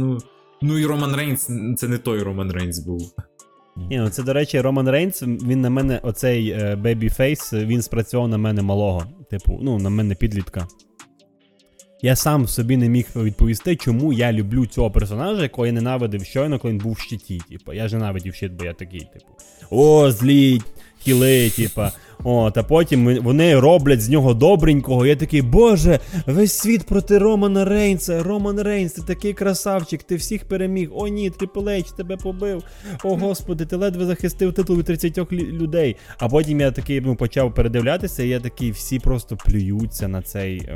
ну і Роман Рейнс, це не той Роман Рейнс був. Ні, ну це, до речі, Роман Рейнс, він на мене, оцей Babyface, він спрацював на мене малого, типу, ну, на мене підлітка. Я сам собі не міг відповісти, чому я люблю цього персонажа, якого я ненавидив щойно, коли він був в щиті. Типу, я ж ненавидів щит, бо я такий, типу, о, злі, хіли, типа. От, а потім вони роблять з нього добренького. Я такий, боже, весь світ проти Романа Рейнса. Роман Рейнс, ти такий красавчик, ти всіх переміг. О ні, Трипл Ейч тебе побив. О господи, ти ледве захистив титул від 30 людей. А потім я такий, почав передивлятися, і я такий, всі просто плюються на цей,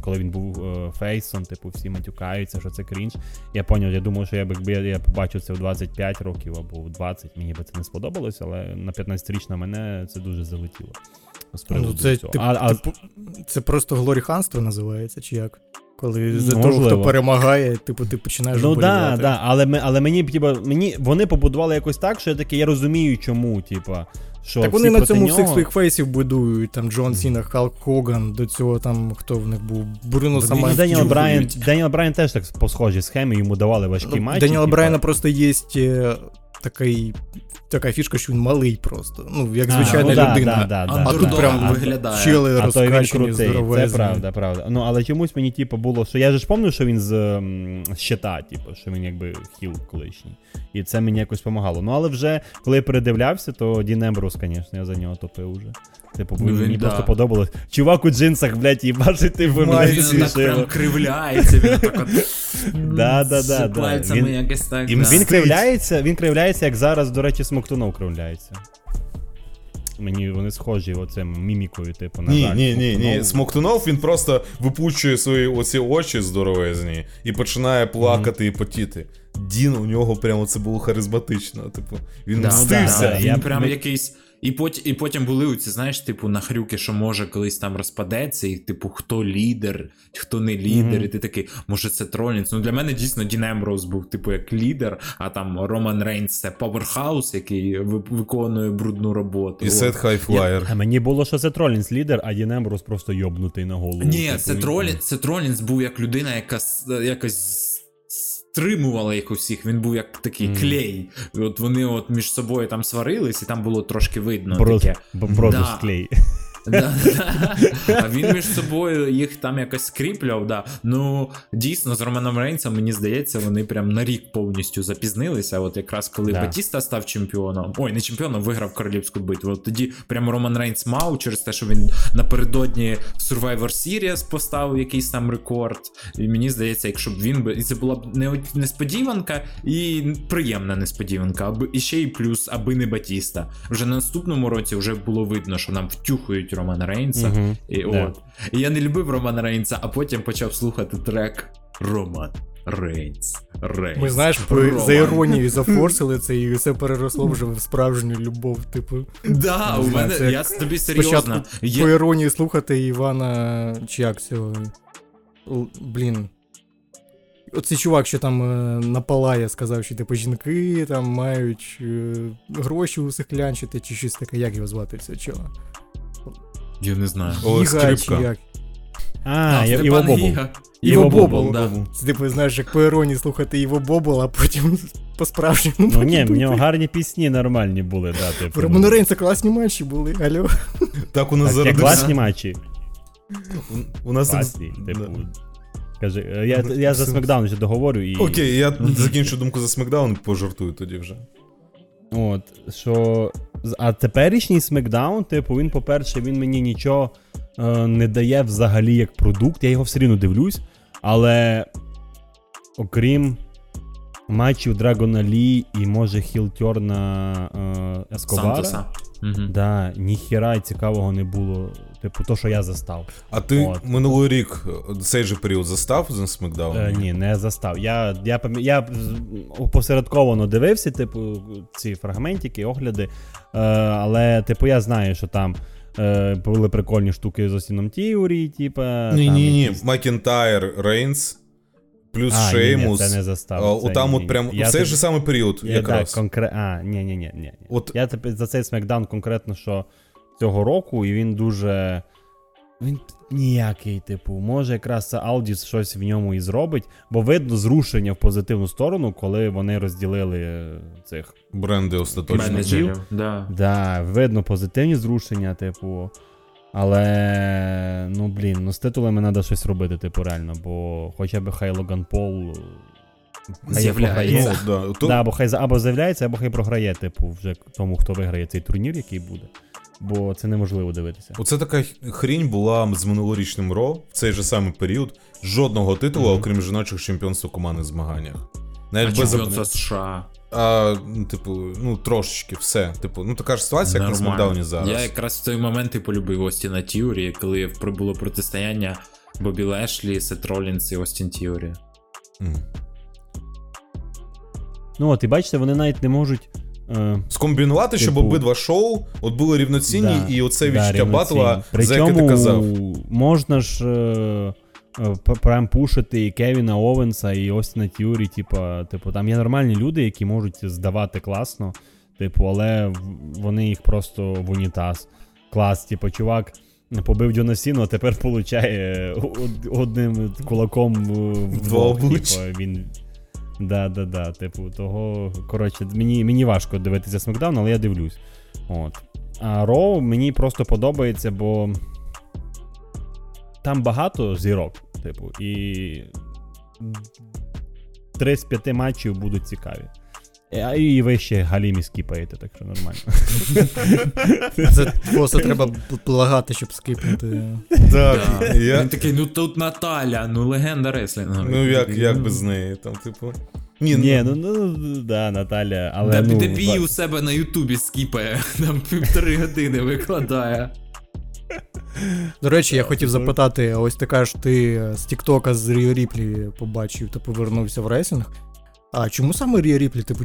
коли він був фейсом, типу, всі матюкаються, що це крінж. Я поняв, я думав, що якби я побачив це в 25 років або в 20, мені би це не сподобалось, але на 15-річна мене це дуже залетіло. Це просто глоріханство називається, чи як? Коли за того, хто перемагає, типу, ти починаєш вболівати. Ну так, але мені вони побудували якось так, що я такий, я розумію, чому, типа. Так вони на цьому всіх своїх фейсів будують, там Джон Сіна, Халк Хоган, до цього там, хто в них був, Бруно Самаєв. Деніел Брайан теж так по схожій схемі, йому давали важкі матчі. Деніела Брайана просто є... Така фішка, що він малий просто. Ну, як звичайна людина. А тут прям виглядає. Чили розкачені, здоровезні. Це правда. Ну, але чомусь мені, типу, було, що я ж пам'ятаю, що він з щита, типу, що він якби хіл колишній. І це мені якось допомагало. Ну, але вже, коли я передивлявся, то Дін Емброс, звісно, я за нього топив уже. Типу, мені просто подобалось. Чувак у джинсах, блядь, їбашить, ти в майці. Він прям кривляється, він так от... Він кривляється, як зараз, до речі, Смоктунов кривляється. Мені вони схожі оцим мімікою, типу, на жаль. Ні. Смоктунов, він просто випучує свої оці очі здоровезні і починає плакати і потіти. Дін у нього прямо це було харизматично, типу, він мстився. Він прям якийсь... І потім були оці, знаєш, типу, нахрюки, що може колись там розпадеться, і типу, хто лідер, хто не лідер, і ти такий, може це тролінс. Ну для мене дійсно Дін Емброуз був, типу, як лідер, а там Роман Рейнс це паверхаус, який виконує брудну роботу. І Сет Хайфлаєр. А мені було, що це тролінс лідер, а Дін Емброуз просто йобнутий на голову. Ні, це тролінс був як людина, яка якось... стримувала їх усіх. Він був як такий клей. От вони от між собою там сварились, і там було трошки видно таке. Бродус клей. А він між собою їх там якось скріпляв, да. Ну, дійсно, з Романом Рейнсом, мені здається, вони прям на рік повністю запізнилися, от якраз коли Батіста став чемпіоном, виграв королівську битву, от тоді прям Роман Рейнс мав, через те, що він напередодні Survivor Series поставив якийсь там рекорд, і мені здається, якщо б він би, і це була б несподіванка, і приємна несподіванка, аби, і ще й плюс, аби не Батіста. Вже на наступному році вже було видно, що нам втюхують Романа Рейнса. І я не любив Романа Рейнса, а потім почав слухати трек Роман Рейнс. Ми, знаєш, за іронією зафорсили це, і все переросло вже в справжню любов, типу. Да, у мене, я тобі серйозно. По іронії слухати Івана, чи як цього, блін. Оцей чувак, що там напалає, сказав, що типу жінки там мають гроші усихлянчити, чи щось таке, як його звати, це чого? Я не знаю. О, скрипка. А, Іво Бобл. Іво Бобл, да. Типу, знаєш, як по іронії слухати Іво Бобл, а потім по-справжньому. Ну ні, в нього гарні пісні нормальні були, да, типу. Роман Рейнса класні матчі були, алло. Так у нас зародився. Класні матчі. У нас класні, типу. Каже, я за Смекдаун ще договорю і... Окей, я закінчу думку за Смекдаун, пожартую тоді вже. От, що... А теперішній Смекдаун, типу, він, по-перше, він мені нічого не дає взагалі як продукт. Я його все рівно дивлюсь, але окрім матчів Драгона Лі і, може, Хілтьорна Ескобара, да, ніхіра цікавого не було. Типу, то, що я застав. А ти минулий рік цей же період застав за Смекдаун? Ні, не застав. Я опосередковано дивився, типу, ці фрагментики, огляди. Але, типу, я знаю, що там були прикольні штуки з Остіном Тіурі, типу. Ні-ні-ні, Макентайр, Рейнс, плюс Шеймус. Ні, це не застав. Там от прям цей же самий період якраз. Ні-ні-ні. Я за цей Смекдаун конкретно, що цього року, і він дуже... Він ніякий, типу. Може, якраз Алдіс щось в ньому і зробить, бо видно зрушення в позитивну сторону, коли вони розділили цих... бренди остаточно. Менеджерів, да. Да, видно позитивні зрушення, типу. Але, блін, з титулами треба щось робити, типу, реально, бо хоча б хай Логан Пол... з'являється. Да, бо хай або з'являється, або хай програє, типу, вже тому, хто виграє цей турнір, який буде. Бо це неможливо дивитися. Оце така хрінь була з минулорічним Ро в цей же самий період. Жодного титулу, окрім жіночих чемпіонств у командних змаганнях. Навіть чемпіонства США. Трошечки, все. Типу, така ж ситуація, як на Смакдауні зараз. Я якраз в той момент і полюбив Остіна Тіурі, коли було протистояння Бобі Лешлі, Сет Ролінс і Остін Тіурі. Ну от, і бачите, вони навіть не можуть... скомбінувати, типу, щоб обидва шоу от були рівноцінні, да, і оце відчуття батла, за яке ти казав. Можна ж прям пушити і Кевіна Овенса, і Остіна Т'юрі, типу, там є нормальні люди, які можуть здавати класно, типу, але вони їх просто в унітаз. Клас, типу, чувак побив Джона Сіну, а тепер получає одним кулаком в два обличчя. Типу, він... Да, типу, того, коротше, мені важко дивитися Смекдаун, але я дивлюсь. От. А Роу мені просто подобається, бо там багато зірок, типу, і 3 з 5 матчів будуть цікаві. А і ви ще Галімі скіпаєте, так що нормально. Це просто треба благати, щоб скіпнути. Так. Він такий, тут Наталя, легенда реслінгу. Як без неї, там, типу... Наталя, але... Підебій у себе на Ютубі скіпає, там 1,5 години викладає. До речі, я хотів запитати, ось ти кажеш, ти з Тіктока з Ріо Ріплі побачив та повернувся в реслінг. А чому саме Рія Ріплі, типу,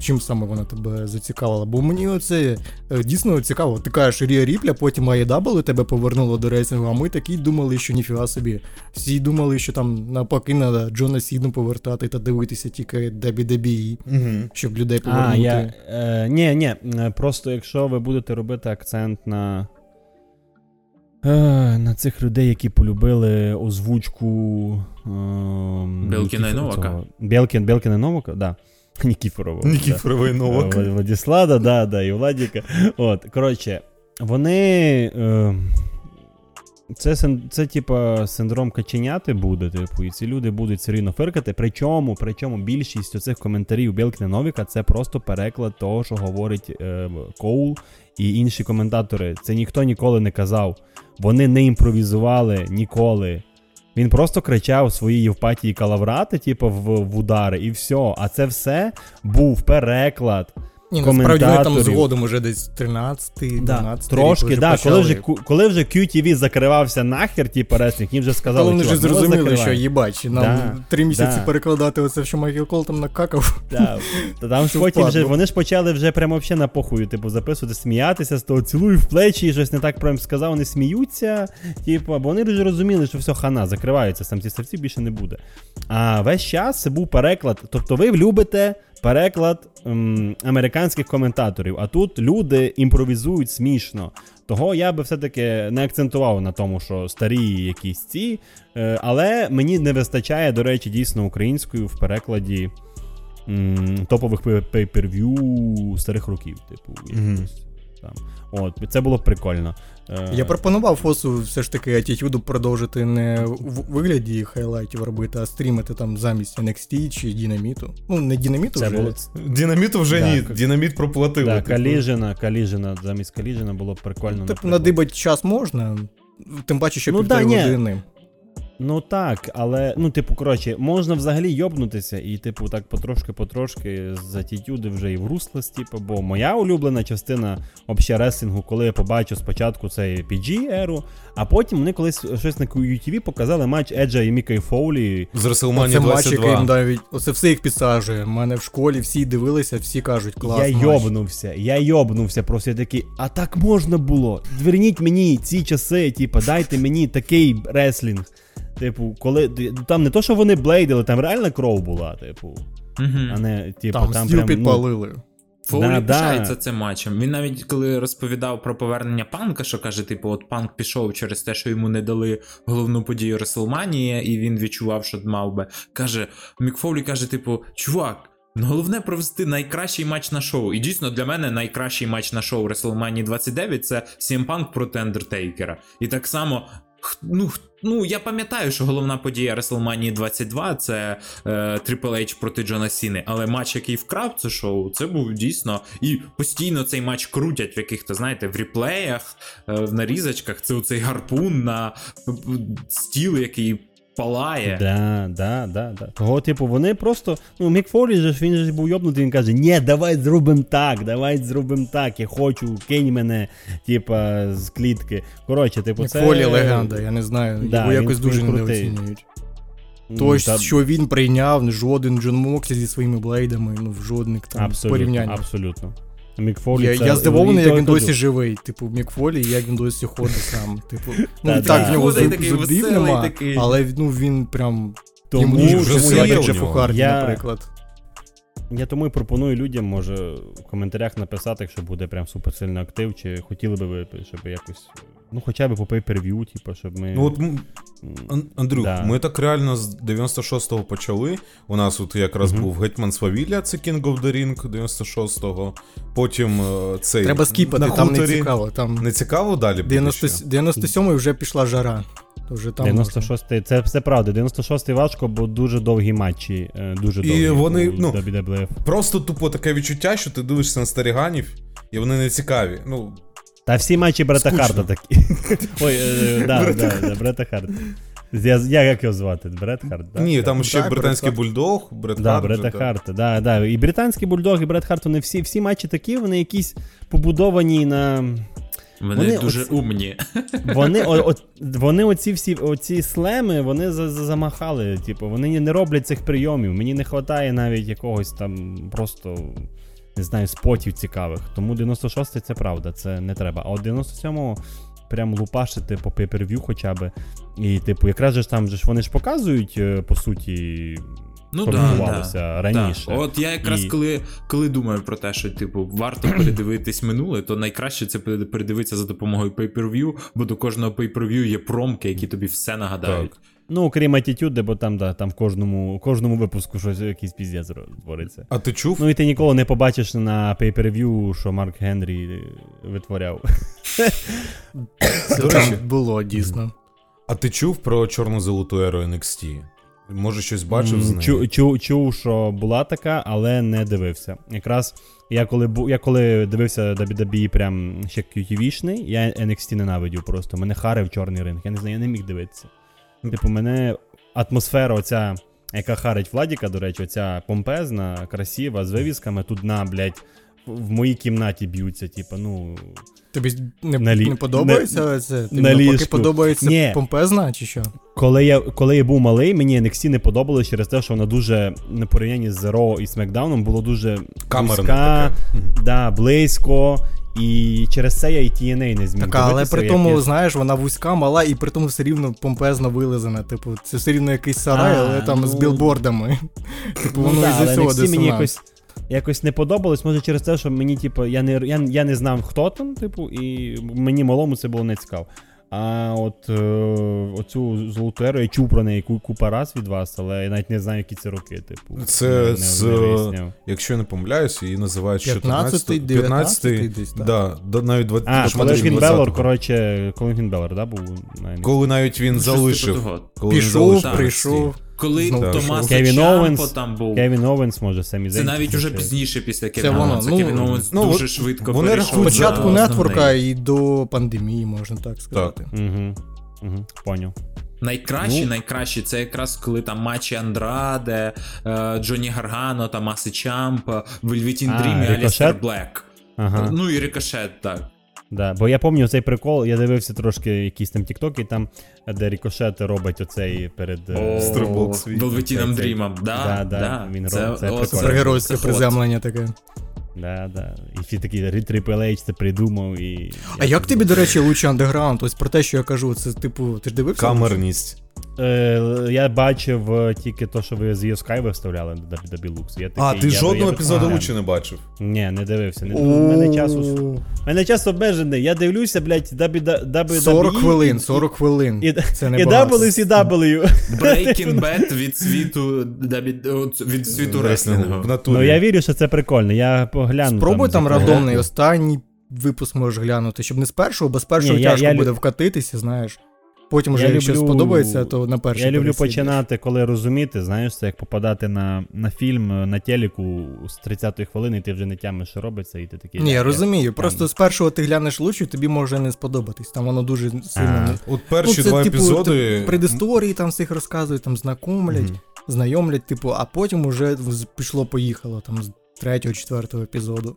чим саме вона тебе зацікавила? Бо мені оце дійсно цікаво. Ти кажеш, Рія Ріплі, потім AEW тебе повернуло до рейтингу, а ми такі думали, що ніфіга собі. Всі думали, що там навпаки треба Джона Сіну повертати та дивитися тільки WWE, щоб людей повернути. Ні, просто якщо ви будете робити акцент на На цих людей, які полюбили озвучку... Белкіна і Новака. Белкіна і Новака, да. Нікіфорова і Новак. Владіслава, да, і Владіка. От, коротше, вони... Це типа, синдром каченяти буде, типу, і ці люди будуть все рівно фиркати. Причому більшість оцих коментарів Білкіна Новіка це просто переклад того, що говорить Коул і інші коментатори. Це ніхто ніколи не казав. Вони не імпровізували ніколи. Він просто кричав свої Євпатії Калаврати, типу, в удари, і все. А це все був переклад. Ні, насправді вони там згодом уже десь 13-й, 12-й. Трошки, так, коли вже QTV закривався нахер, ті пересник, їм вже сказали, що вони вже зрозуміли, що їбать, нам 3 місяці перекладати оце, що Майкл Кол там накакав. Там потім вже, вони ж почали вже прямо взагалі на похую, типу, записувати, сміятися з того, цілую в плечі, і щось не так прям сказав, вони сміються, типу, бо вони вже розуміли, що все, хана, закриваються, сам ці серці більше не буде. А весь час це був переклад, тобто ви любите переклад американських коментаторів, а тут люди імпровізують смішно. Того я би все-таки не акцентував на тому, що старі якісь ці, але мені не вистачає, до речі, дійсно українською в перекладі топових пейперв'ю старих років, типу, якось там. От, це було б прикольно. Я пропонував Фосу все ж таки атітюду продовжити не в вигляді хайлайтів робити, а стрімити там замість NXT чи Дінаміту. Ну, не Дінаміту це вже. Було... Дінаміту вже так. Ні, Дінаміт проплатили. Так, Каліжина, замість Каліжина було б прикольно. Типу надибать час можна, тим паче, що півтори години. Ну так, але, ну типу, коротше, можна взагалі йобнутися і, типу, так потрошки з атітюди вже і в руслость, типу, бо моя улюблена частина вообще рестлінгу, коли я побачу спочатку цей PG-еру, а потім вони колись щось на QTV показали матч Еджа і Міка і Фоулі. З WrestleMania 22. Оце все їх підсаджує. В мене в школі всі дивилися, всі кажуть, класно. Я йобнувся, просто я такий, а так можна було? Верніть мені ці часи, типу, дайте мені такий рестлінг. Типу, коли там не то, що вони блейдили, там реальна кров була, типу. Mm-hmm. А не, типу, там стіл прям, підпалили. Ну... Фоулі пишається цим матчем. Він навіть, коли розповідав про повернення Панка, що каже, типу, от Панк пішов через те, що йому не дали головну подію Реслманії, і він відчував, що мав би. Каже, Мік Фоулі каже, типу, чувак, головне провести найкращий матч на шоу. І дійсно для мене найкращий матч на шоу Реслманії 29 – це CM Punk проти Андертейкера. І так само, ну, я пам'ятаю, що головна подія WrestleMania 22 – це Triple H проти Джона Сіни, але матч, який вкрав це шоу, це був дійсно, і постійно цей матч крутять в яких-то, знаєте, в реплеях, в нарізочках, це оцей гарпун на стіл, який палає. Да. Того, типу, вони просто, ну, Мік Фолі же, він же був йобнутий, він каже, ні, давай зробимо так, я хочу, кинь мене, типа, з клітки. Коротше, типу, Мік це... Мік Фолі легенда, я не знаю, його якось дуже недооцінюють. Що він прийняв, жоден Джон Моксі зі своїми блейдами, ну, в жодних там порівняннях. Абсолютно. Я здивований, як він досі живий. Типу, Мік Фолі, як він досі ходить сам. Типу, ну так, в нього зубів нема, але він прям... Йому вже як Джефу Харді, наприклад. Я тому і пропоную людям, може, в коментарях написати, якщо буде прям супер сильно актив, чи хотіли би ви, щоб якось... Ну, хоча б по пейперв'ю, типу, щоб ми... Ну, от, Андрюк, ми так реально з 96-го почали. У нас тут якраз був Гетьман Свавілля, це King of the Ring 96-го. Потім цей... Треба скіпати, там хуторі. Не цікаво. Там... Не цікаво далі буде 97-й вже пішла жара. Вже там 96-й, це все правда, 96-й важко, бо дуже довгі матчі. Дуже довгі. І вони, ну, WWF. Просто тупо таке відчуття, що ти дивишся на старіганів, і вони не цікаві. Ну, та всі матчі Брета Харта такі. Ой, да, Брета Харта. Я як його звати? Брет Харт? Да? Ні, там ще британський бульдог, Брет Харт. Брета Харта, да. І британський бульдог, і Брет Харт, вони всі матчі такі, вони якісь побудовані на... Вони дуже умні. Вони оці слеми, вони замахали, типу, вони не роблять цих прийомів. Мені не вистачає навіть якогось там просто, не знаю, спотів цікавих. Тому 96-й це правда, це не треба. А от 97-го прям лупашити по пейперв'ю хоча б. І типу, якраз же там вони ж показують, по суті, ну, формувалося раніше. Да. От я якраз коли думаю про те, що типу варто передивитись минуле, то найкраще це передивитися за допомогою pay-per-view, бо до кожного pay-per-view є промки, які тобі все нагадають. Так. Ну, крім Attitude, бо там, да, там в кожному випуску щось якийсь піздець твориться. А ти чув? Ну і ти ніколи не побачиш на pay-per-view, що Марк Генрі витворяв. Це там було, дійсно. А ти чув про чорно-золоту еру NXT? Може, щось бачив з нею? Чув, що була така, але не дивився. Якраз я коли дивився WWE прям ще QTV-шний, я NXT ненавидів просто. Мене харив чорний ринг. Я не знаю, я не міг дивитися. Типу, мене атмосфера оця, яка харить Владіка, до речі, оця помпезна, красива, з вивісками, тут на, блядь, в моїй кімнаті б'ються, типу, ну... Тобі не подобається це? На ліжку. Поки подобається помпезна, чи що? Коли я був малий, мені NXT не подобалось через те, що вона дуже, на порівнянні з Raw і SmackDown, було дуже близька, да, близько. І через це я і TNA не зміг. Так, але при тому, знаєш, вона вузька, мала, і при тому все рівно помпезно вилизана. Типу, це все рівно якийсь сарай, але там з білбордами. Типу, воно із-за цього дисонанс. Якось не подобалось, може через те, що мені, типу, я не знав, хто там, типу, і мені малому це було не цікаво. А от оцю золоту еру я чув про неї купа раз від вас, але я навіть не знаю, які це роки. Типу, це якщо я не помиляюсь, її називають 14-й, 19-й, десь, да, навіть 20-й. Коли Фін Беллор, коротше, да, був? Коли навіть він залишив. Пішов, прийшов. Коли Томас Чампо там був. Кевін Оуенс, може, Семі Зейн. Це навіть уже пізніше після Кевін Оуенса. Кевін Оуенс дуже швидко перейшов. Вони початку нетворка і до пандемії, можна так сказати. Так. Угу. Поняв. Найкраще це якраз коли там матчі Андраде, Джонні Гаргано, Томаси Чампо, Вельвітін Дрім і Алістер Блек. Ну і Рикошет, так. Да, бо я пам'ятаю цей прикол, я дивився трошки якісь там тіктоки, там, де Рикошет робить оцей перед... Велветіном Дрімом, да? Да, він робить, це прикольно. Супергеройське приземлення таке. Да. І всі такі, Triple H це придумав і... А як тобі, до речі, лучший андеграунд? Ось про те, що я кажу, це типу, ти ж дивився? Камерність. Я бачив тільки то, що ви з Йоскай виставляли до Білуксу. Ти жодного епізоду Лучі не бачив? Ні, не дивився. У мене час обмежений. Я дивлюся, блядь, WWE. 40 хвилин. І WCW. Breaking Bad від світу реслінгу. Ну, я вірю, що це прикольно. Я погляну. Спробуй там рандомний останній випуск можеш глянути, щоб не з першого, бо з першого тяжко буде вкатитися, знаєш. Потім вже, якщо сподобається, то на перший. Я люблю починати, коли розуміти, знаєш, це як попадати на фільм, на телеку з 30-ї хвилини, і ти вже не тямиш, що робиться, і ти такий... Ні, я розумію, просто з першого ти глянеш Лучі, тобі може не сподобатись, там воно дуже сильно... От перші два епізоди... Типу, предісторії там всіх розказують, там знайомлять, типу, а потім уже пішло-поїхало, там з 3-4 епізоду.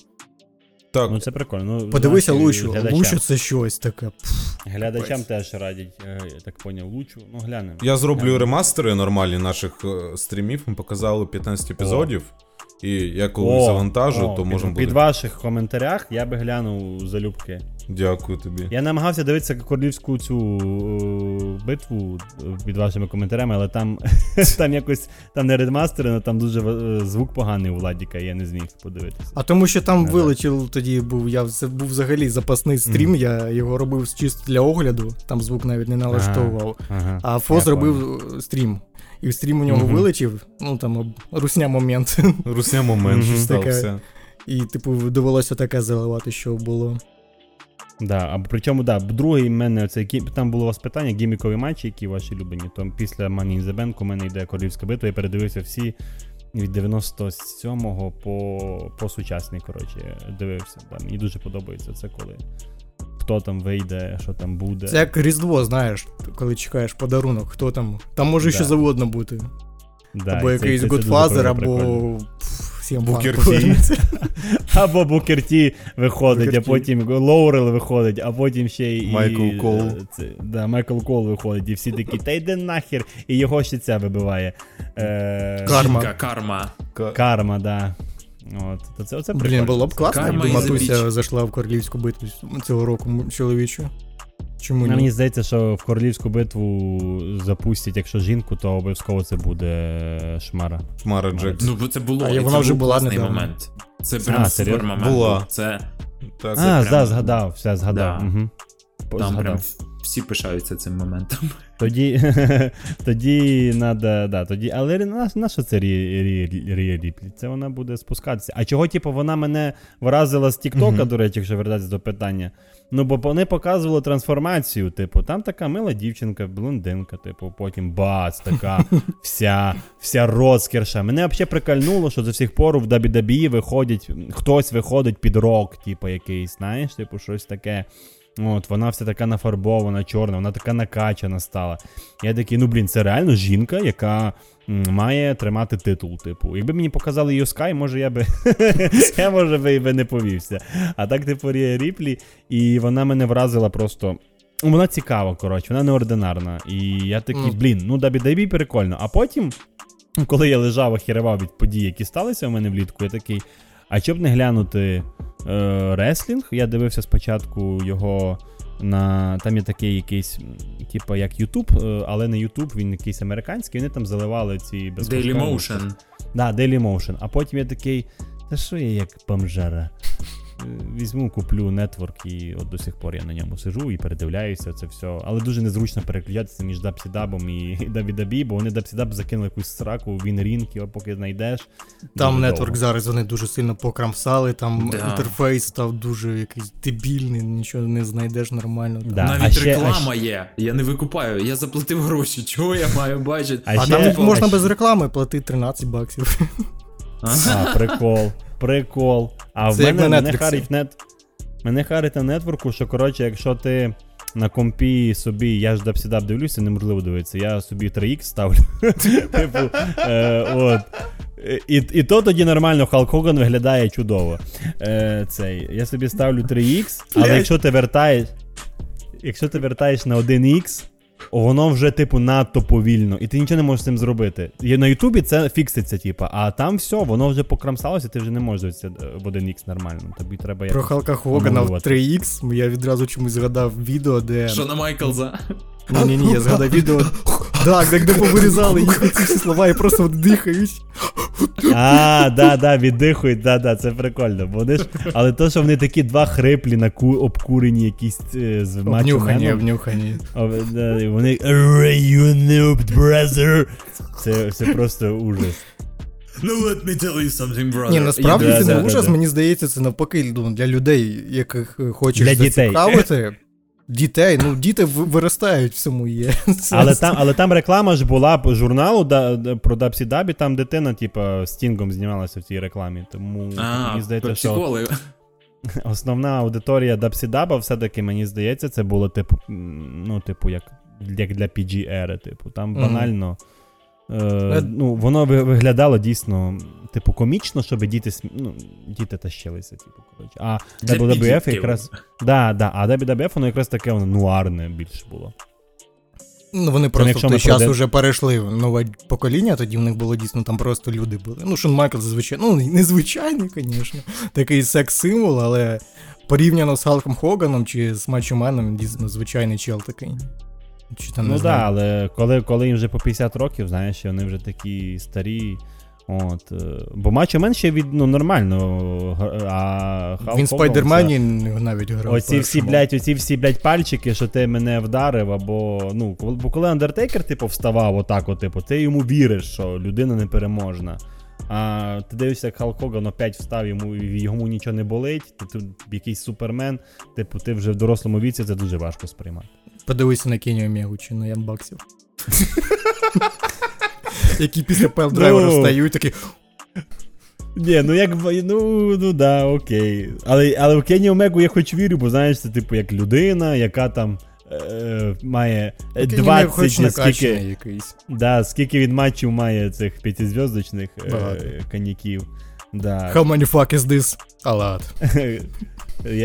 Так. Ну це прикольно. Подивися Лучу. Лучу це щось таке. Глядачам теж радять, я так поняв, Лучу. Ну глянемо. Я зроблю ремастери нормальні наших стрімів. Ми показали 15 епізодів. І я коли завантажу, то можемо буде. Під ваших коментарях я би глянув залюбки. Дякую тобі. Я намагався дивитися королівську цю битву під вашими коментарями, але там якось там не редмастерено, там дуже звук поганий у Владіка, я не зміг подивитися. А тому що там вилетів тоді був, це був взагалі запасний стрім, я його робив чисто для огляду, там звук навіть не налаштовував, а Фос робив стрім. І стрім у нього вилетів, ну там русня-момент. Стався. І, типу, довелося таке заливати, що було. Да, а причому, да, другий в мене, оце, там було у вас питання, гімікові матчі, які ваші любимі, то після Money in the Bank у мене йде королівська битва, я передивився всі від 97-го по сучасний, коротше, дивився. Да, мені дуже подобається це, коли хто там вийде, що там буде. Це як Різдво, знаєш, коли чекаєш подарунок, хто там, там може ще завгодно бути. Да, або якийсь Godfather, або... Букерті. Або Букерті виходить, а потім Лоурел виходить, а потім ще і... Майкл Кол. Да, Майкл Кол виходить, і всі такі, та йди нахер, і його ще ця вибиває. Карма, да. От, це прикольно. Блін, було б класно, якби Матуся зайшла в королівську битву цього року чоловічу. Чому ні? Мені здається, що в королівську битву запустять, якщо жінку, то обов'язково це буде Шмара. Шмара Джекс. Ну, бо це було, а вона вже була недавно. Момент. Це прям супер момент. Це... Та, це прям... згадав, все, згадав. Да. Угу. Там прям всі пишаються цим моментом. Тоді надо, да, тоді, але наша це Ріплі, це вона буде спускатися. А чого, типу, вона мене вразила з Тіктока, до речі, якщо вертатися до питання. Ну, бо вони показували трансформацію, типу, там така мила дівчинка, блондинка, типу, потім бац, така вся розкірша. Мене взагалі прикольнуло, що за всіх пору в WWE виходять, хтось виходить під рок, типу, якийсь, знаєш, типу, щось таке. От, вона вся така нафарбована, чорна, вона така накачана стала. Я такий, ну, блін, це реально жінка, яка має тримати титул, типу. Якби мені показали її Скай, може я би я не повівся. А так, типу, Ріплі, і вона мене вразила просто... Вона цікава, коротше, вона неординарна. І я такий, блін, ну, дабі-дабі, прикольно. А потім, коли я лежав, охеревав від подій, які сталися у мене влітку, я такий, а щоб не глянути... Реслінг, я дивився спочатку його на... Там є такий якийсь, типу, як YouTube, але не YouTube, він якийсь американський, вони там заливали ці безкоштовні... Dailymotion. Да, Dailymotion. А потім я такий, та що я як бомжара? Візьму, куплю нетворк, і от до сих пор я на ньому сижу і передивляюся це все. Але дуже незручно переключатися між дабсідабом і дабідабі, бо вони дабсідаб закинули якусь сраку, він рінг, його поки знайдеш. Там нетворк зараз вони дуже сильно покрамсали, там інтерфейс став дуже якийсь дебільний, нічого не знайдеш нормально. Да. Навіть реклама є, я не викупаю, я заплатив гроші, чого я маю бачити? А там можна без реклами платити 13 баксів. А, прикол. А це в мене харить на нетворку, що, коротше, якщо ти на компі собі, я ж дабсідаб дивлюся, неможливо дивитися, я собі 3X ставлю, типу, от. І то тоді нормально Халк Хоган виглядає чудово. Я собі ставлю 3X, але якщо ти вертаєш на 1X, воно вже, типу, надто повільно, і ти нічого не можеш з цим зробити. І на Ютубі це фікситься, типу, а там все, воно вже покрамсалося, ти вже не можеш дивитися в 1Х нормально. Тобі треба як... Про Халка Хогана в 3Х я відразу чомусь згадав відео, де... Шона Майклза. Ні, я згадав відео... Так, де повирізали їх ці слова і просто дихають. Віддихують, це прикольно. Вони ж, але то, що вони такі два хриплі, обкурені якісь з матчем. Обнюхані. Вони "You noob, brother". Це просто ужас. No, let me tell you something, brother. Ні, насправді це не ужас, мені здається, це навпаки для людей, яких хочеш зацікавити. Дітей, діти виростають в цьому є. Але там реклама ж була по журналу про дабсідабі, там дитина, типа, Стінгом знімалася в цій рекламі. Тому мені здається, що основна аудиторія дабсідаба, все-таки, мені здається, це було типу, як для PG-ери, типу. Там банально. Воно виглядало дійсно, типу, комічно, щоб діти тащилися, типу, коротше. А WWF якраз... А WWF, воно якраз таке, воно нуарне більше було. Вони просто в той час вже перейшли в нове покоління, тоді в них було дійсно, там просто люди були. Шон Майкл зазвичай, незвичайний, звісно, такий секс-символ, але порівняно з Халком Хоганом чи з Мачоменом, дійсно, звичайний чел такий. Але коли їм вже по 50 років, знаєш, вони вже такі старі, от. Бо Мачомен ще нормально, а Халк... Він в Спайдермені навіть грав. Оці всі, блядь, пальчики, що ти мене вдарив, або, бо коли Андертейкер, типу, вставав отак, ти йому віриш, що людина непереможна. А ти дивишся, як Халк Хоган опять встав, йому нічого не болить, ти якийсь супермен, типу, ти вже в дорослому віці, це дуже важко сприймати. Подивися на Кеню Омегу чи на Янбаксів. Які після Пелдрайвера встають такі... окей. Але в Кеню Омегу я хоч вірю, бо знаєш, це типу як людина, яка там... має 20 скільки, скільки він матчів має цих п'ятизв'язочних коньяків. How many fuck is this? A lot.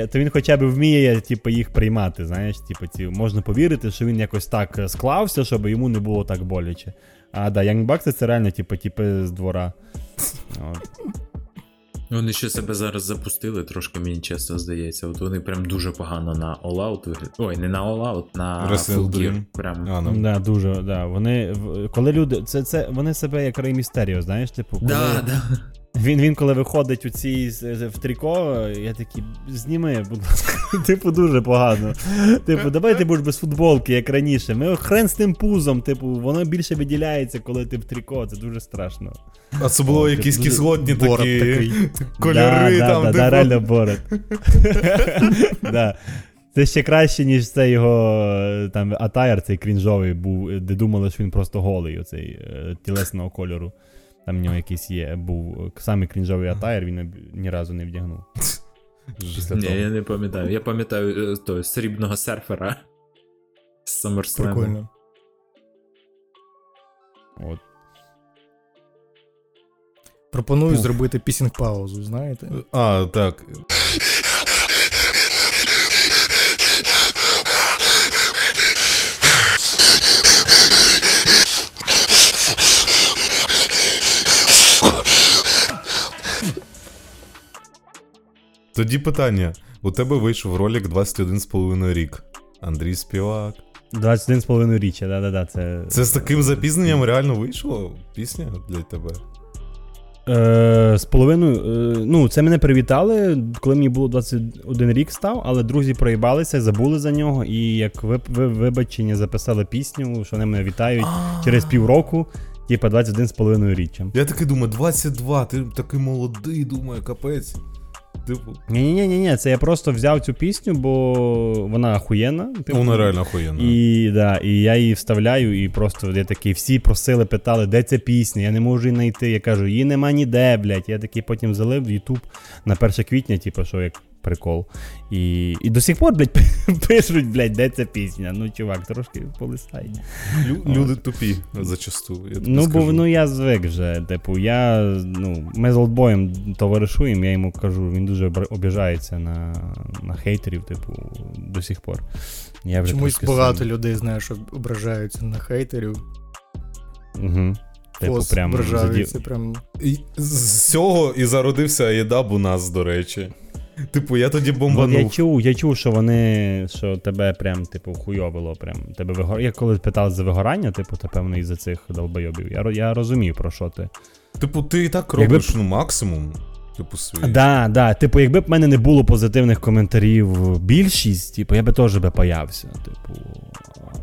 То він хоча б вміє їх приймати, знаєш, можна повірити, що він якось так склався, щоб йому не було так боляче. А Young Bucks це реально типи з двора. Вони ще себе зараз запустили, трошки мені чесно здається. От вони прям дуже погано на all-out виглядають. Ой, не на all-out, на full gear. Да, дуже, да. Вони, коли люди, це вони себе як Рей Містеріо, знаєш, типу. Коли... Да. Він коли виходить у цій в тріко, я такий, зніми, будь ласка, типу, дуже погано. Типу, давай ти будеш без футболки, як раніше. Ми хрен з тим пузом, типу, воно більше виділяється, коли ти в тріко, це дуже страшно. А це було якісь кислотні такі кольори там. Да, реально Борот. Це ще краще, ніж це його там атайр, цей крінжовий був, де думали, що він просто голий, оцей тілесного кольору. Там в нього якийсь є, був саме крінжовий атайр, він ні разу не вдягнув. Ні, я не пам'ятаю. Я пам'ятаю того срібного серфера з SummerSlam. Прикольно. От. Пропоную зробити пісінг-паузу, знаєте? А, так. Тоді питання. У тебе вийшов ролик 21,5 рік. Андрій Співак. 21,5 річчя, да-да-да. Це з таким запізненням реально вийшла пісня для тебе? З половиною... Ну, це мене привітали, коли мені було 21 рік став, але друзі проїбалися, забули за нього, і як вибачення записали пісню, що вони мене вітають через півроку. Типа 21,5 річчя. Я таки думаю, 22, ти такий молодий, думаю, капець. Ні-ні-ні, це я просто взяв цю пісню, бо вона охуєнна. Вона реально охуєнна. І, да, і я її вставляю, і просто я такий, всі просили, питали, де ця пісня, я не можу її знайти. Я кажу, її нема ніде, блядь. Я такий потім залив в YouTube на 1 квітня, типу, що як прикол. І до сих пор, блядь, пишуть, блядь, де ця пісня. Ну, чувак, трошки полистай. Люди тупі зачасту. Ну, скажу. Бо я звик вже. Типу, ми з олдбоєм товаришуємо, я йому кажу, він дуже обіжається на хейтерів, типу, до сих пор. Я вже чомусь багато людей, знаєш, ображаються на хейтерів. Угу. Типу, прям ображаються, прям. З цього і зародився Аєдаб у нас, до речі. Типу, я тоді бомбанув. Я чув, що вони, що тебе прям, типу, хуйовило, прям, тебе я коли питав за вигорання, типу, та певний із-за цих долбойобів. Я розумію, про що ти. Типу, ти і так робиш, якби... максимум, типу, свій. Да, типу, якби б в мене не було позитивних коментарів більшість, типу, я би теж паявся, типу.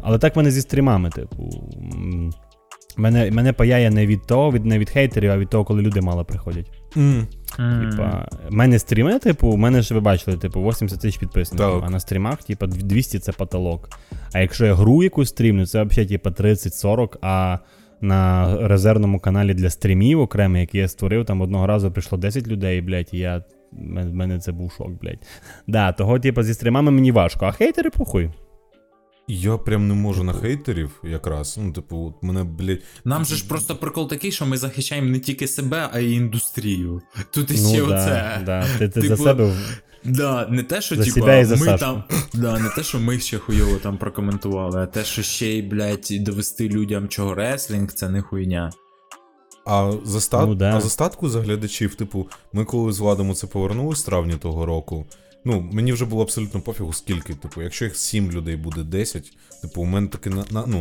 Але так в мене зі стрімами, типу. Мене паяє не від того, не від хейтерів, а від того, коли люди мало приходять. Типа, мене стріми, типу, мене ж ви бачили, типу, 80 тисяч підписників, так. А на стрімах, типу, 200 це потолок. А якщо я гру якусь стрімлю, це взагалі, типу, 30-40, а на резервному каналі для стрімів окремий, який я створив, там одного разу прийшло 10 людей, блядь, і в мене це був шок, блядь. Да, того, типу, зі стрімами мені важко, а хейтери похуй. Я прям не можу на хейтерів якраз. Ну, типу, от мене, блядь... Нам же ж просто прикол такий, що ми захищаємо не тільки себе, а й індустрію. Тут іще оце. Да. Ти типу, за себе... Да, не те, що, за типу, себе і за Сашу. Там... Да, не те, що ми ще хуйово там прокоментували, а те, що ще й, блядь, довести людям, чого реслінг, це не хуйня. А за статку за глядачів, типу, ми коли з Владом це повернулись в травні того року, ну, мені вже було абсолютно пофігу, скільки, типу, якщо їх 7 людей буде 10, типу, у мене такий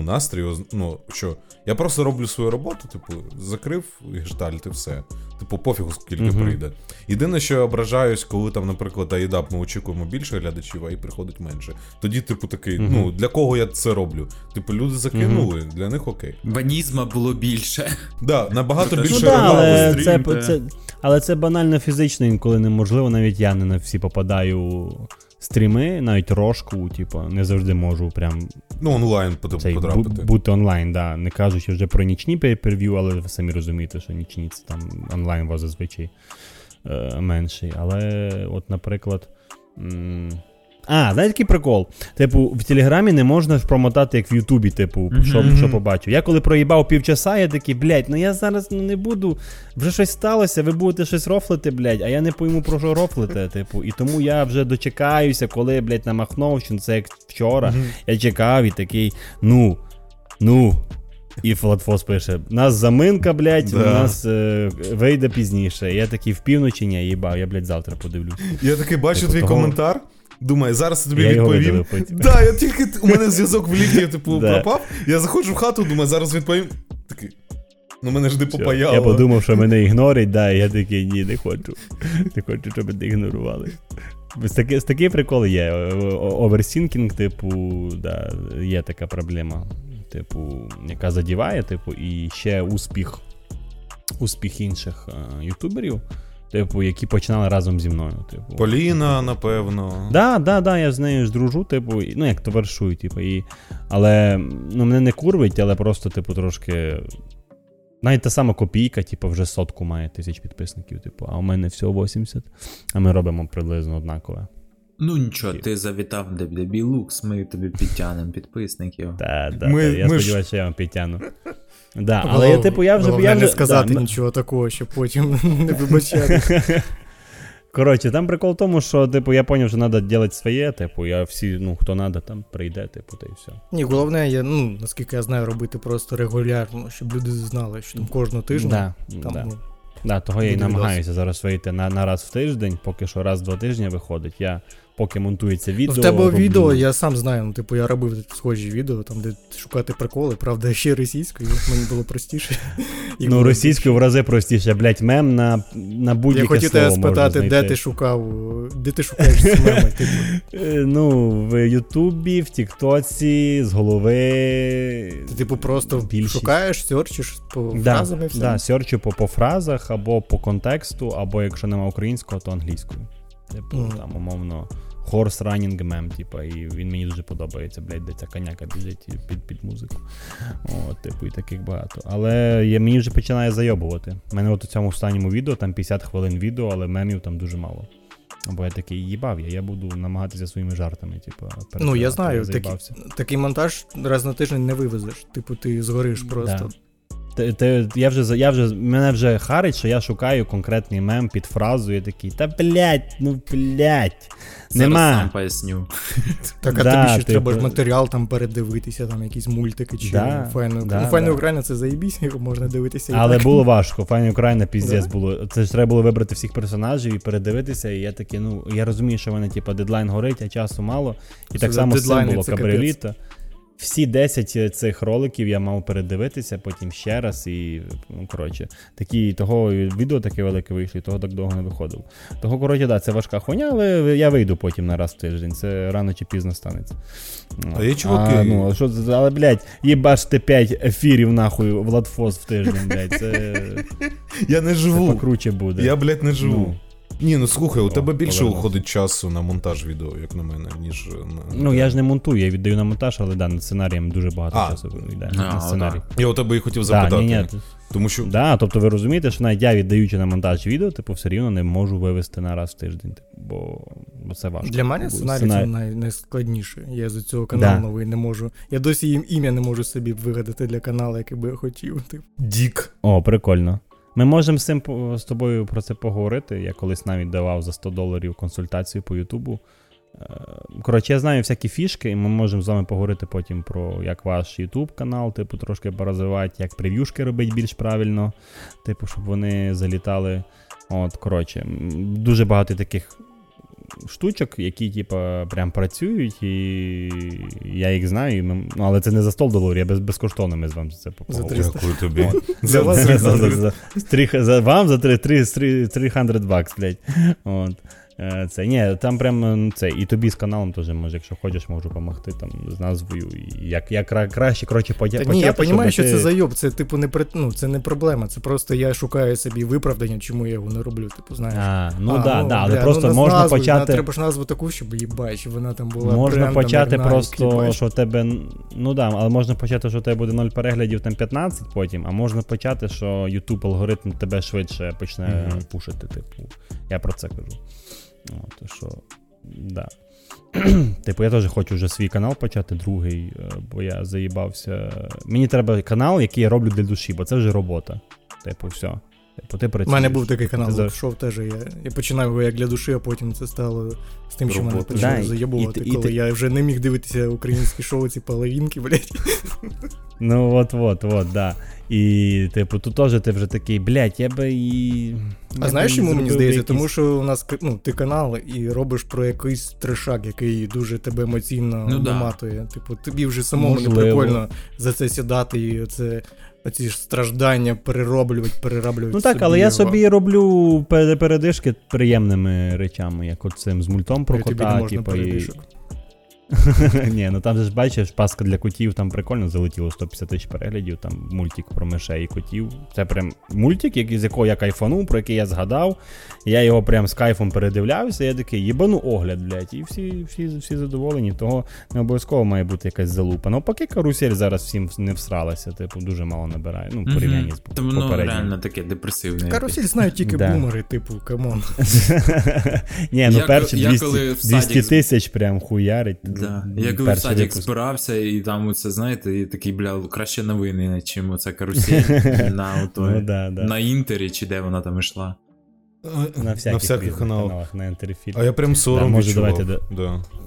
настрій, ну, що, я просто роблю свою роботу, типу, закрив гештальт і все. Типу, пофігу, скільки прийде. Єдине, що я ображаюсь, коли там, наприклад, Аїдап, ми очікуємо більше глядачів, а і приходить менше. Тоді, типу, такий, ну, для кого я це роблю? Типу, люди закинули, для них окей. Ванізма було більше. Да, набагато більше регламу стрім. Але це банально фізично інколи неможливо, навіть я не на всі попадаю стріми, навіть рожку, типу, не завжди можу прям... Ну, онлайн потрапити. Бути онлайн, да. Не кажучи вже про нічні пейперв'ю, але ви самі розумієте, що нічні це там онлайн у вас зазвичай менший. Але от, наприклад... знаєте, який прикол? Типу, в Телеграмі не можна ж промотати, як в Ютубі, типу, що побачив. Я коли проїбав півчаса, я такий, блядь, ну я зараз не буду, вже щось сталося, ви будете щось рофлити, блядь, а я не пойму, про що рофлите, типу. І тому я вже дочекаюся, коли, блядь, на Махновщину, це як вчора, я чекав і такий, ну, І Флатфос пише: нас заминка, блядь, да. У нас вийде пізніше. Я такий в півночі, ні, їбав, я, блядь, завтра подивлюсь. Я такий бачу так, твій того... коментар. Думаю, зараз я тобі відповім. Да, я тільки у мене зв'язок в ліфті, я типу пропав. Я заходжу в хату, думаю, зараз відповім. Такий. Ну мене ж не попаяло. Я подумав, що мене ігнорить, да, і я такий, ні, не хочу. Не хочу, щоб мене ігнорували. З такий прикол є. Оверсінкінг, типу, да, є така проблема. Типу, яка задіває, типу, і ще успіх інших ютуберів. Типу, які починали разом зі мною. Типу. Поліна, напевно. Да, я з нею ж дружу, типу, ну як товаришую, типу, і... Але, ну, мене не курвить, але просто, типу, трошки... Навіть та сама Копійка, типу, вже 100 має тисяч підписників, типу, а у мене всього 80, а ми робимо приблизно однакове. Ну нічого, тіп. Ти завітав в DBD Lux, ми тобі підтягнемо підписників. Так, я сподіваюся, що я вам підтягну. Да, але я, типу, я вже... Головне не сказати нічого такого, щоб потім не вибачати. Коротше, там прикол в тому, що, типу, я зрозумів, що треба робити своє, типу, я всі, ну, хто треба, там, прийде, типу, та й все. Ні, головне, я, ну, наскільки я знаю, робити просто регулярно, щоб люди знали, що там кожного тижня. Да, того я і намагаюся зараз вийти на раз в тиждень, поки що раз в 2 тижні виходить, я поки монтується відео. В тебе роблю. Відео, я сам знаю, ну, типу, я робив схожі відео, там, де шукати приколи, правда, ще російською, мені було простіше. Ну, російською в рази простіше, блять, мем на будь-яке слово можна знайти. Я хотів тебе спитати, де ти шукаєш ці меми, типу? Ну, в Ютубі, в Тіктоці, з голови. Ти, типу, просто шукаєш, серчиш по фразами? Так, серчу по фразах, або по контексту, або якщо нема українського, то англійською. Типу, там, умовно, horse running мем, типу, і він мені дуже подобається, блядь, де ця коняка біжить під музику. От, типу, і таких багато. Але мені вже починає зайобувати. У мене от у цьому останньому відео, там 50 хвилин відео, але мемів там дуже мало. Бо я такий, їбав я буду намагатися своїми жартами, типу, ну, я знаю, такий монтаж раз на тиждень не вивезеш. Типу, ти згориш просто. Да. Мене вже харить, що я шукаю конкретний мем під фразу, я такий, нема. Зараз сам поясню. Так, а тобі ще треба ж матеріал там передивитися, там якісь мультики чи Файна. Ну, Файна Україна це заєбісь, його можна дивитися. Але було важко, Файна Україна піздець було. Це ж треба було вибрати всіх персонажів і передивитися, і я такий, ну, я розумію, що в мене, типу, дедлайн горить, а часу мало. І так само з цим було Кабріоліта. Всі 10 цих роликів я мав передивитися, потім ще раз і, ну, коротше, того відео таке велике вийшло, і того так довго не виходило. Того, коротше, да, це важка хуйня, але я вийду потім на раз в тиждень, це рано чи пізно станеться. А є чуваки. Ну, що, але, блядь, їбаште 5 ефірів, нахуй, Владфос в тиждень, блядь, це... Я не живу. Це покруче буде. Я, блядь, не живу. Ну. Ні, ну слухай, у тебе більше уходить часу на монтаж відео, як на мене, ніж... Ну, я ж не монтую, я віддаю на монтаж, але, да, над сценарієм дуже багато часу йде. На сценарій. Я у тебе і хотів запитати. Ні. Тому що... Да, тобто ви розумієте, що навіть я, віддаючи на монтаж відео, типу, все рівно не можу вивести на раз в тиждень, типу, бо це важко. Для мене сценарій це найскладніше. Я з цього каналу новий не можу. Я досі їм ім'я не можу собі вигадати для каналу, який би я хотів. Типу. Дік. О, прикольно. Ми можемо з тобою про це поговорити. Я колись навіть давав за $100 консультацію по Ютубу. Коротше, я знаю всякі фішки, і ми можемо з вами поговорити потім про, як ваш Ютуб-канал, типу, трошки порозвивати, як прев'юшки робити більш правильно, типу, щоб вони залітали. От, коротше, дуже багато таких штучок, які, типу, прям працюють, і я їх знаю, і ми... але це не за $100, я безкоштовно ми з вами це поговоримо. Дякую тобі. За вам за $300, блядь. От. Це, ні, там прям це, і тобі з каналом теж, може, якщо хочеш, можу допомогти там з назвою, як краще, коротше, почати. Ні, я розумію, що це зайоб, це, типу, це не проблема, це просто я шукаю собі виправдання, чому я його не роблю, типу, знаєш. Але просто можна назву, почати... Треба ж назву таку, щоб, їбать, щоб вона там була... Можна почати просто, що тебе, ну да, але можна почати, що тебе буде 0 переглядів, там 15 потім, а можна почати, що YouTube алгоритм тебе швидше почне пушити, типу, я про це кажу. От, що, да. Типу, я теж хочу вже свій канал почати, другий, бо я заїбався. Мені треба канал, який я роблю для душі, бо це вже робота. Типу, все. У мене був такий канал, Лукшов теж. Я починав його як для душі, а потім це стало з тим, що мене почали заєбувати, коли я вже не міг дивитися українські шоу, ці половинки, блядь. Ну от, да. І, тут теж ти вже такий, блядь, я би і... А знаєш, чому мені здається? Тому що у нас, ти канал і робиш про якийсь трешак, який дуже тебе емоційно наматує. Тобі вже самому не прикольно за це сідати і це... Оці ж страждання перероблювати. Ну так, собі, але я собі роблю передишки приємними речами, як от цим з мультом про кота. Типу, і... Ні, ну там же ж бачиш, паска для котів, там прикольно залетіло 150 тисяч переглядів, там мультик про мишей і котів. Це прям мультик, з якого я кайфанув, про який я згадав. Я його прям з кайфом передивлявся, я такий, єбану огляд, блядь. І всі задоволені, того не обов'язково має бути якась залупа. Ну, поки карусель зараз всім не всралася, дуже мало набирає, порівнянні з попереднім. Тому реально таке депресивне. Карусель знають тільки бумери, камон. Ні, ну перші 200 тисяч прям хуярить. Да. Я коли в садик збирався, і там оце, знаєте, і такий, бля, краще новини, чим оця карусель на Інтері, чи де вона там йшла. На всяких каналах, на Інтерфільм. А я прям сором відчував.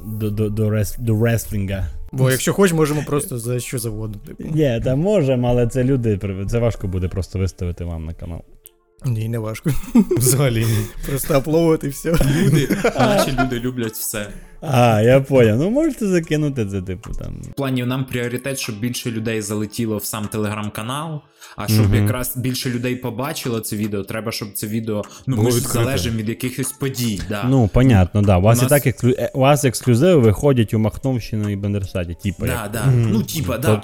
Може, давайте до рестлінга. Бо якщо хоч, можемо просто за що завгодно. Ні, та можемо, але це люди, це важко буде просто виставити вам на канал. Ні, не важко. Взагалі ні. Просто аплодувати і все. Наші люди люблять все. Я поняв. Ну можете закинути це, там. В плані нам пріоритет, щоб більше людей залетіло в сам телеграм-канал, а щоб якраз більше людей побачило це відео, треба, щоб це відео, ми залежимо від якихось подій. Да. Ну, понятно, да. У вас ексклюзиви виходять у Махновщину і Бандерштаті, Да. Ну,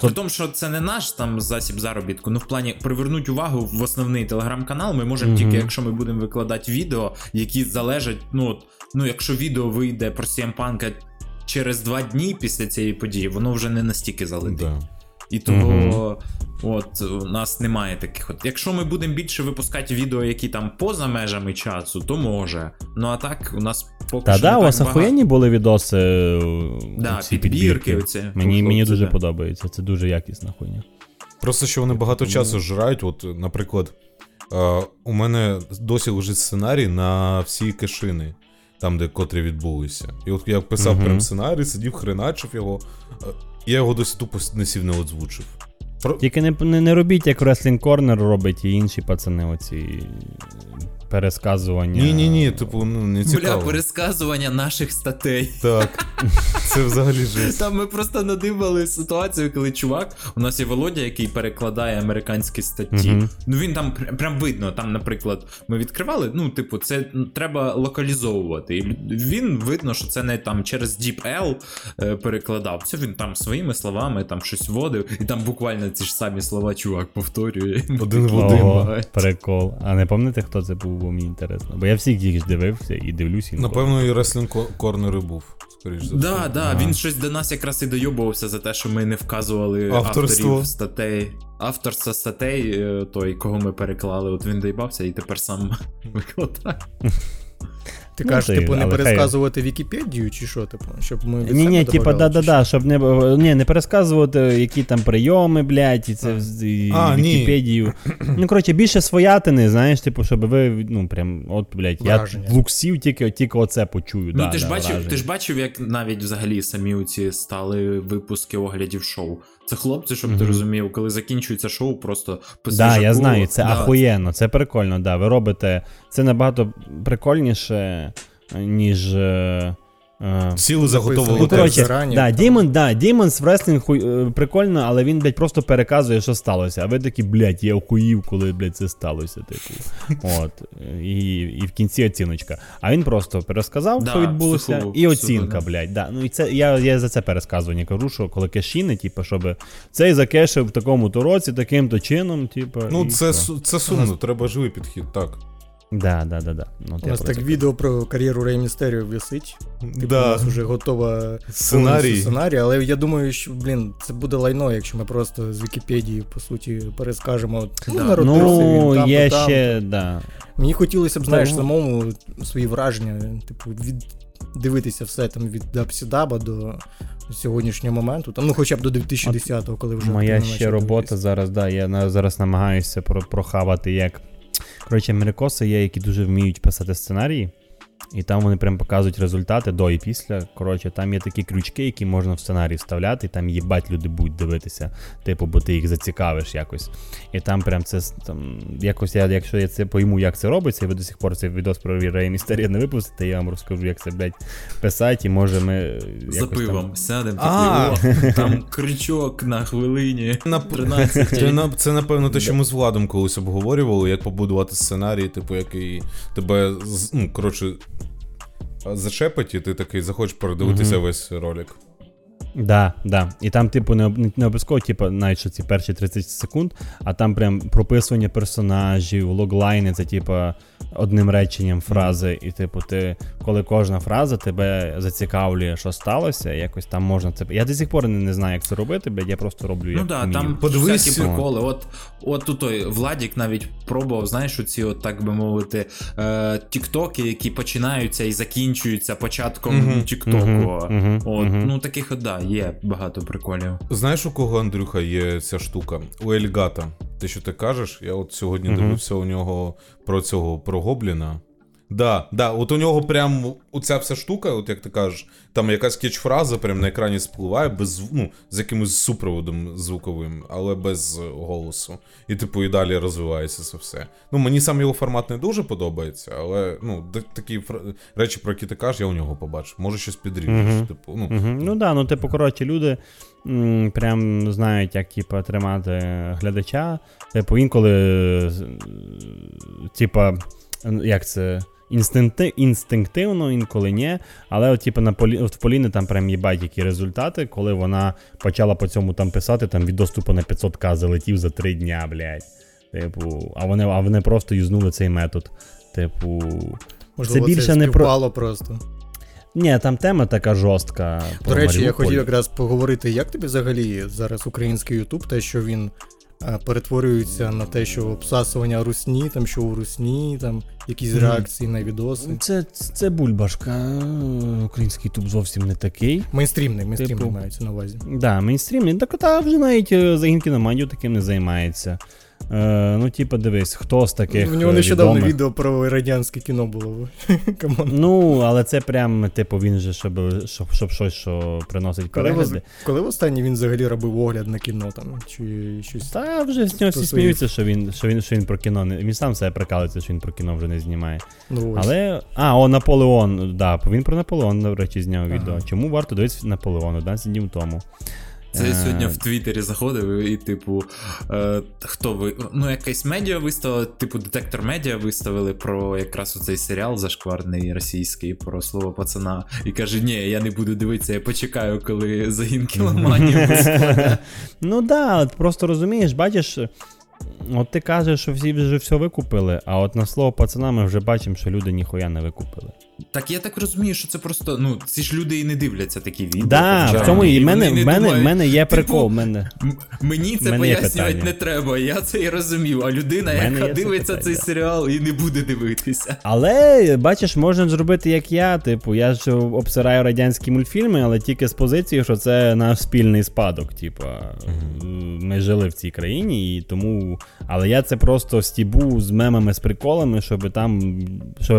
при тому, що це не наш там засіб заробітку, в плані привернути увагу в основний телеграм-канал ми можемо тільки, якщо ми будемо викладати відео, які залежать, якщо відео вийде про CM Панка через 2 дні після цієї події, воно вже не настільки залетить. Да. І того у нас немає таких . Якщо ми будемо більше випускати відео, які там поза межами часу, то може. А так у нас поки що у вас ахуєнні були відоси, підбірки. Оці. Мені дуже подобається, це дуже якісна хуйня. Просто, що вони багато часу жирають, наприклад, у мене досі лежить сценарій на всі кешини. Там, де котрі відбулися. І я писав прям сценарій, сидів, хреначив його. Я його досі тупо не сів, не озвучив. Тільки не робіть, як Wrestling Corner робить і інші пацани оці пересказування. Ні, не цікаво. Бля, пересказування наших статей. Так, це взагалі жесть. Там ми просто надивали ситуацію, коли чувак, у нас є Володя, який перекладає американські статті. Він там прям видно, там, наприклад, ми відкривали, це треба локалізовувати. І він видно, що це не там через DeepL перекладав. Це він там своїми словами там щось вводив, і там буквально ці ж самі слова чувак повторює. Один в один. Прикол. А не пам'ятаєте, хто це був? Бо мені інтересно, бо я всіх їх дивився і дивлюся. Напевно, і Wrestling Corner був, скоріш за все. Да, він щось до нас якраз і дойобувався за те, що ми не вказували авторів статей. Авторство статей, той, кого ми переклали, він доїбався і тепер сам викладає. Ти кажеш, не пересказувати Вікіпедію, чи що, щоб ми... Ні, щоб не пересказувати, які там прийоми, блядь, і це Вікіпедію. Більше своятини, знаєш, щоб ви, прям, блядь, я луксів тільки оце почую. Ти ж бачив, як навіть взагалі самі оці стали випуски оглядів шоу. Це хлопці, щоб ти розумів, коли закінчується шоу, просто посвіжаку. Я знаю, це ахуєнно, це прикольно, ви робите, це набагато прикольніше, ніж... Сіли заготовили зарані. Дімонс в рестлінгу прикольно, але він, блядь, просто переказує, що сталося. А ви такі, блядь, я охуїв, коли, блядь, це сталося. І в кінці оціночка. А він просто пересказав, що відбулося, і оцінка, блядь. Я за це пересказування кажу, що коли кешіни, щоб цей закешив в такому-то році, таким-то чином, це сумно, треба живий підхід, так. Да. У нас так відео про кар'єру Рей Містеріо висить. У нас вже готова сценарій, але я думаю, що, це буде лайно, якщо ми просто з Вікіпедії, по суті, перескажемо. Народився він там. Мені хотілося б, самому свої враження, дивитися все там від Дабсідаба до сьогоднішнього моменту, хоча б до 2010-го, коли вже... Моя ще робота зараз, я зараз намагаюся прохавати, як Коротше, америкоси є, які дуже вміють писати сценарії, і там вони прям показують результати до і після. Коротше, там є такі крючки, які можна в сценарій вставляти, і там їбать люди будуть дивитися, типу, бо ти їх зацікавиш якось. І там прям це, там, якось я, якщо я це пойму, як це робиться, і ви до сих пор цей відос про Рей Містеріо не випустите, я вам розкажу, як це, блядь, писати, і може ми... За пивом там... сядемо, такі, там крючок на хвилині, 13. Це, напевно, те, що ми з Владом колись обговорювали, як побудувати сценарій, типу, який тебе, ну, коротше, зачепить, і ти такий захочеш передивитися весь ролик. Да. І там, типу, не обов'язково, типу, навіть що ці перші 30 секунд, а там прям прописування персонажів, логлайни, це, типу, одним реченням фрази. І, типу, ти, коли кожна фраза тебе зацікавлює, що сталося, якось там можна це... Я до сих пор не знаю, як це робити, блядь, я просто роблю, як вмію. Ну да, там всякі приколи. От тут той Владік навіть пробував, знаєш, оці, от, так би мовити, тіктоки, які починаються і закінчуються початком тіктоку. Ну, таких, от, да, є багато приколів. Знаєш, у кого, Андрюха, є ця штука? У Ельгата. Те, що ти кажеш, я от сьогодні дивився у нього про Гобліна. Да, от у нього прям оця вся штука, от як ти кажеш, там якась кетч-фраза прям на екрані спливає без, ну, з якимось супроводом звуковим, але без голосу. І типу і далі розвивається це все. Ну, мені сам його формат не дуже подобається, але, ну, такі речі, про які ти кажеш, я у нього побачив. Може щось підрівнюєш, типу, ну. Ну да, ну типу, коротше, люди прям знають, як, типу, тримати глядача. Типу, інколи, типу, як це... інстинктивно, інколи ні, але от, типу, в Поліни там прям їбать які результати, коли вона почала по цьому там писати, там від доступу на 500к залетів за 3 дня, блядь. Типу, а вони просто юзнули цей метод. Типу, можливо, це більше це не про... просто. Ні, там тема така жорстка. До речі, Маріуполь. Я хотів якраз поговорити, як тобі взагалі зараз український YouTube, те, що він перетворюються на те, що обсасування русні, там що у русні, там якісь реакції на відоси. Це бульбашка. Український ютуб зовсім не такий. Мейнстрімний типу, мається на увазі. Да, мейнстрімний. Так, та вже навіть загінки на мандію таким не займається. Ну, типа, дивись, хто з таких відомих. У нього нещодавно відео про радянське кіно було. Ну, але це прям, типу, він же, щоб щось, що приносить перегляди. Коли востаннє він взагалі робив огляд на кіно там, чи щось? Та вже з нього всі сміються, що він про кіно не... Він сам себе прикалується, що він про кіно вже не знімає. Ну, але, Наполеон, да, він про Наполеон, до речі, зняв відео. Чому варто дивитися Наполеону, 11 днів тому. Це я сьогодні в Твіттері заходив і, типу, хто ви... Ну, якась медіа виставила, типу, детектор медіа виставили про якраз оцей серіал зашкварний російський, про слово пацана. І каже, ні, я не буду дивитися, я почекаю, коли загін кіломанів виставить. Ну, да, просто розумієш, бачиш, от ти кажеш, що всі вже все викупили, а от на слово пацана ми вже бачимо, що люди ніхуя не викупили. Так я так розумію, що це просто, ну, ці ж люди і не дивляться такі відео. Да, так, в цьому і в мене є прикол. Типу, мені це пояснювати не треба, я це і розумів. А людина, яка дивиться цей серіал, і не буде дивитися. Але, бачиш, можна зробити, як я. Типу, я ж обсираю радянські мультфільми, але тільки з позиції, що це наш спільний спадок. Типу, ми жили в цій країні, і тому... Але я це просто стібу з мемами, з приколами, щоб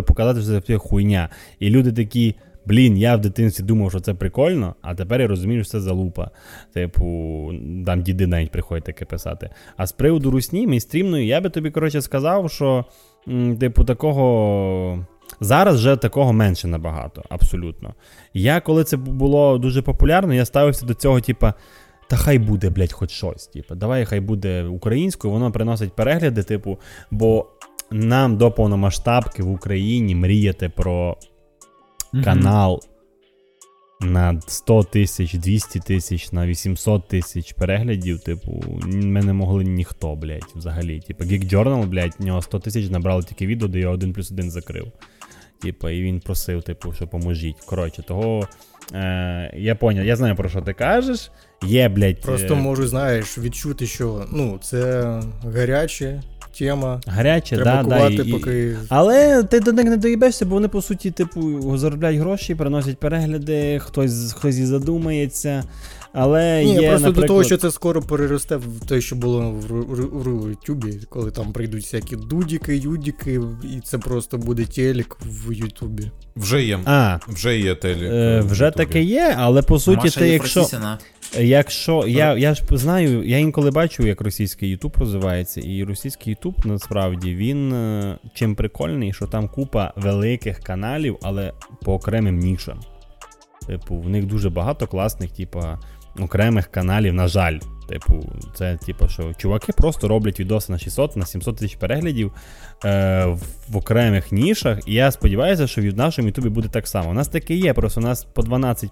показати, що це хуйня. І люди такі, блін, я в дитинстві думав, що це прикольно, а тепер я розумію, що це залупа. Типу, там діди навіть приходять таке писати. А з приводу русні, мейнстрімної, я би тобі, коротше, сказав, що, типу, такого... Зараз вже такого менше набагато, абсолютно. Я, коли це було дуже популярно, я ставився до цього, типу, та хай буде, блядь, хоч щось. Типу, давай хай буде українською, воно приносить перегляди, типу, бо... Нам до повномасштабки в Україні мріяти про канал на 100 тисяч, 200 тисяч, на 800 тисяч переглядів, типу, ми не могли ніхто, блядь, взагалі. Типу, Geek Journal, блядь, в нього 100 тисяч набрали тільки відео, де його 1+1 закрив. Типу, і він просив, типу, що поможіть. Коротше, того... Я поняв, я знаю, про що ти кажеш. Є, блядь... Просто можу, знаєш, відчути, що, ну, це гаряче. тема. Гаряче, треба кувати, поки... Але ти до них не доїбешся, бо вони, по суті, типу, заробляють гроші, приносять перегляди, хтось і задумається. Але ні, є, просто наприклад... до того, що це скоро переросте в те, що було в Ютубі, коли там прийдуть всякі дудіки, юдіки, і це просто буде телік в Ютубі. Вже є. Вже є телік. Вже таке є, але по суті, Маша, ти якщо я ж знаю, я інколи бачу, як російський Ютуб розвивається, і російський Ютуб насправді він чим прикольний, що там купа великих каналів, але по окремим нішам. Типу, в них дуже багато класних, типа, окремих каналів, на жаль. Типу, це, типу, що чуваки просто роблять відоси на 600, на 700 тисяч переглядів в окремих нішах. І я сподіваюся, що в нашому Ютубі буде так само. У нас таке є, просто у нас по 12,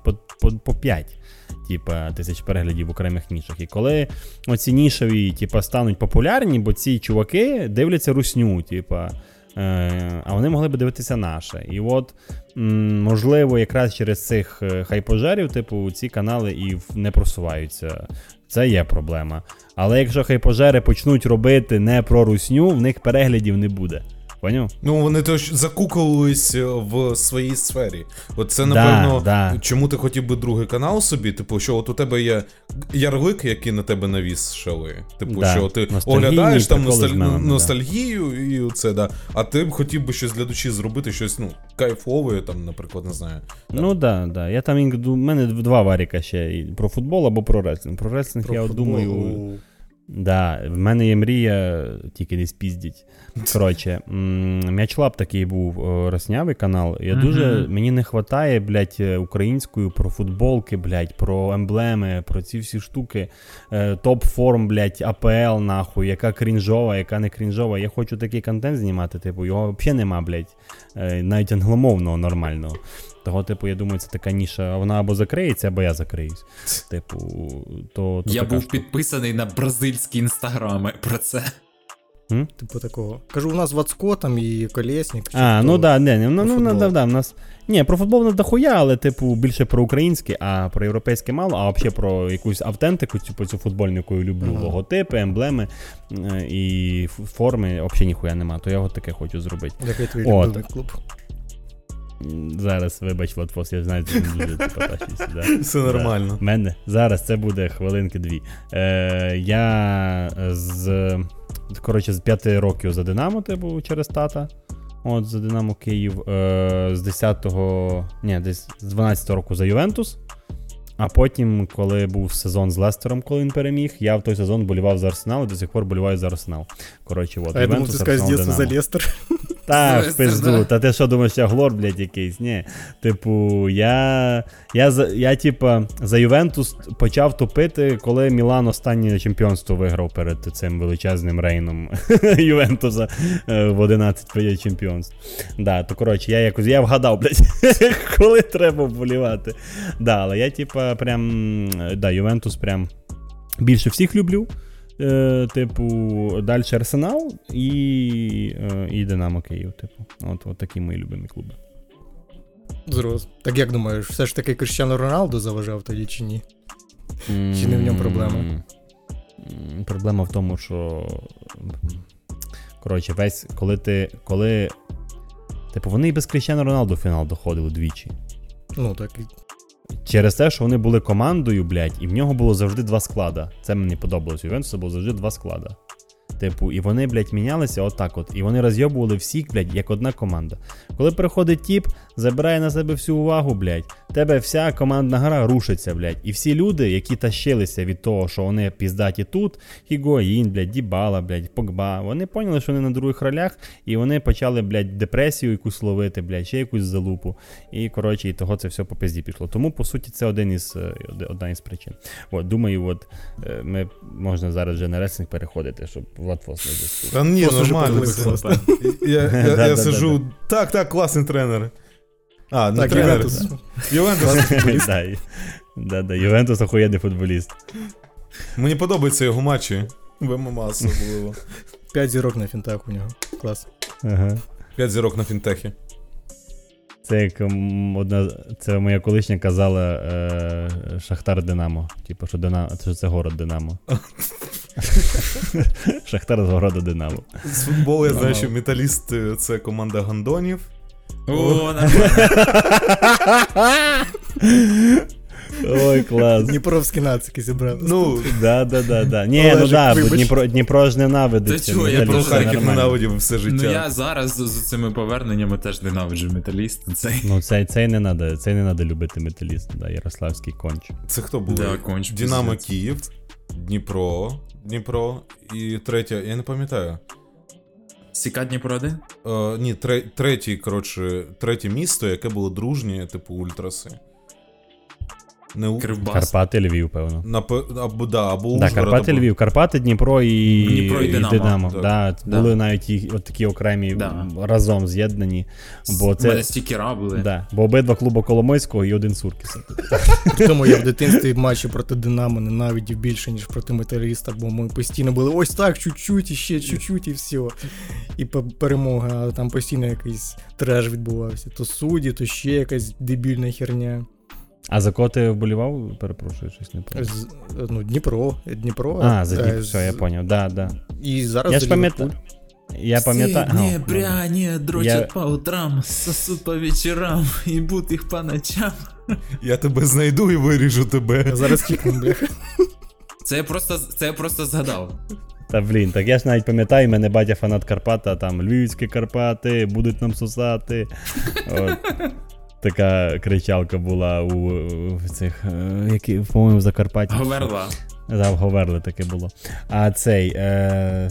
по 5 типа, тисяч переглядів в окремих нішах. І коли оці нішові, типа, стануть популярні, бо ці чуваки дивляться русню, типа, а вони могли б дивитися наше. І от, можливо, якраз через цих хайпожерів, типу, ці канали і не просуваються. Це є проблема. Але якщо хайпожери почнуть робити не про русню, в них переглядів не буде. Поняв? Ну, вони то закукались в своїй сфері. От це, напевно, чому ти хотів би другий канал собі? Типу, що от у тебе є ярлик, який на тебе навішали. Типу, що ти оглядаєш там ностальгію і це, да. А ти б хотів би щось для душі зробити, щось, ну, кайфове, там, наприклад, не знаю. Там. Ну, да. Я там, у мене два варіка ще. Про футбол або про реслінг. Про реслінг, я от думаю... в мене є мрія, тільки десь піздіть. Коротше, Мячлаб такий був роснявий канал. Я дуже, мені не хватає, блядь, українською про футболки, блядь, про емблеми, про ці всі штуки. Топ-форм, блядь, АПЛ, нахуй, яка крінжова, яка не крінжова. Я хочу такий контент знімати, типу, його взагалі нема, блядь, навіть англомовного нормального. Того, типу, я думаю, це така ніша, вона або закриється, або я закриюсь. Типу, то я був підписаний на бразильські інстаграми про це. Типу такого. Кажу, у нас Вацко там і Колєснік. У нас... Ні, про футбол не дохуя, але, типу, більше про українське, а про європейське мало, а взагалі про якусь автентику, типу, цю футбольну, яку я люблю, логотипи, емблеми і форми, взагалі ніхуя нема, то я от таке хочу зробити. Який твій любимий клуб? Зараз, вибач, Владфос, я знаю, це не дуже потащився. Да? Все нормально. В мене зараз це буде хвилинки дві. Я з 5 років за Динамо, типу, через тата. От, за Динамо Київ. З 12-го року за Ювентус. А потім, коли був сезон з Лестером, коли він переміг, я в той сезон болівав за Арсенал і до сих пор боліваю за Арсенал. Коротше, от. А я думав, ти скажеш, дійсно за Лестер. Та, в пизду. Та ти що думаєш, я глор, блядь, якийсь? Ні. Типу, я за Ювентус почав топити, коли Мілан останнє чемпіонство виграв перед цим величезним рейном Ювентуса в 11 чемпіонств. Да, то, коротше, я вгадав, блядь, коли треба болівати. Да, але я, Ювентус прям більше всіх люблю. Далі Арсенал і Динамо Київ, типу. От такі мої любимі клуби. Зрозуміло. Так як думаєш, все ж таки Кріштіану Роналду заважав тоді чи ні? Чи не в ньому проблема? Проблема в тому, що коротше, весь, коли типу, вони і без Кріштіану Роналду в фінал доходили двічі. Ну, так і через те, що вони були командою, блядь, і в нього було завжди два склада. Це мені подобалось. У Ювентуса було завжди два склада. Типу, і вони, блядь, мінялися отак от. І вони роз'єбували всіх, блядь, як одна команда. Коли приходить тіп, забирає на себе всю увагу, блядь, тебе вся командна гра рушиться, блядь. І всі люди, які тащилися від того, що вони піздаті тут, Хігоїн, блядь, Дібала, блядь, Погба, вони поняли, що вони на других ролях, і вони почали, блядь, депресію якусь ловити, блядь, ще якусь залупу. І, коротше, і того це все по пизді пішло. Тому, по суті, це одна із причин. От, думаю, ми можна зараз вже на реслінг переходити, щоб Владфос не застув. Та ні, нормально. Я сижу, так, класний тренер. Не тренер. Ювентус. Да, Ювентус охуєнний футболіст. Мені подобаються його матчі. В ММА особливо. 5 зірок на фінтах у нього. Клас. 5 зірок на фінтахі. Це як це моя колишня казала Шахтар Динамо. Типу, що це город Динамо. Шахтар з Городу Динамо. З футболу я знаю, що Металіст – це команда гандонів. О, ой, клас. Дніпровські нацики зібрали. Ну, да. Ні, ну да, Дніпро ж ненавидить. Та чого, я про Харків ненавидів все життя. Ну я зараз з цими поверненнями теж ненавиджу Металіст. Ну цей не треба любити Металіст, да, Ярославський Конч. Це хто був? Динамо Київ, Дніпро і третя, я не пам'ятаю. Сіка Дніпро 1? Ні, третє місто, яке було дружнє, типу ультраси. Карпати, Львів, певно. Або Ужгород. Карпати, Львів. Карпати, Дніпро і Динамо. Да, були навіть їх такі окремі разом з'єднані. Бо це... У мене стікера були. Да. Бо обидва клуби Коломойського і один Суркіса. При тому я в дитинстві матчі проти Динамо ненавидів більше, ніж проти Металіста, бо ми постійно були ось так, чуть-чуть, і ще чуть-чуть, і все. І перемога. А там постійно якийсь треш відбувався. То судді, то ще якась дебільна херня. А за кого ти вболівав? Перепрошую, щось не пам'ятаю. Ну, Дніпро. А, за Дніпро, все, я поняв, да. І зараз за Ліверпуль. Я пам'ятаю. Синебря не дрочат по утрам, сосут по вечорам і бут їх по ночам. Я тебе знайду і виріжу тебе. Я зараз кікну, бляха. Це я просто згадав. Та блін, так я ж навіть пам'ятаю, мене батя фанат Карпата, там Львівські Карпати, будуть нам сосати. От. Така кричалка була у цих, які, по-моєму, в Закарпатті. Говерла. Да, в Говерли таке було. А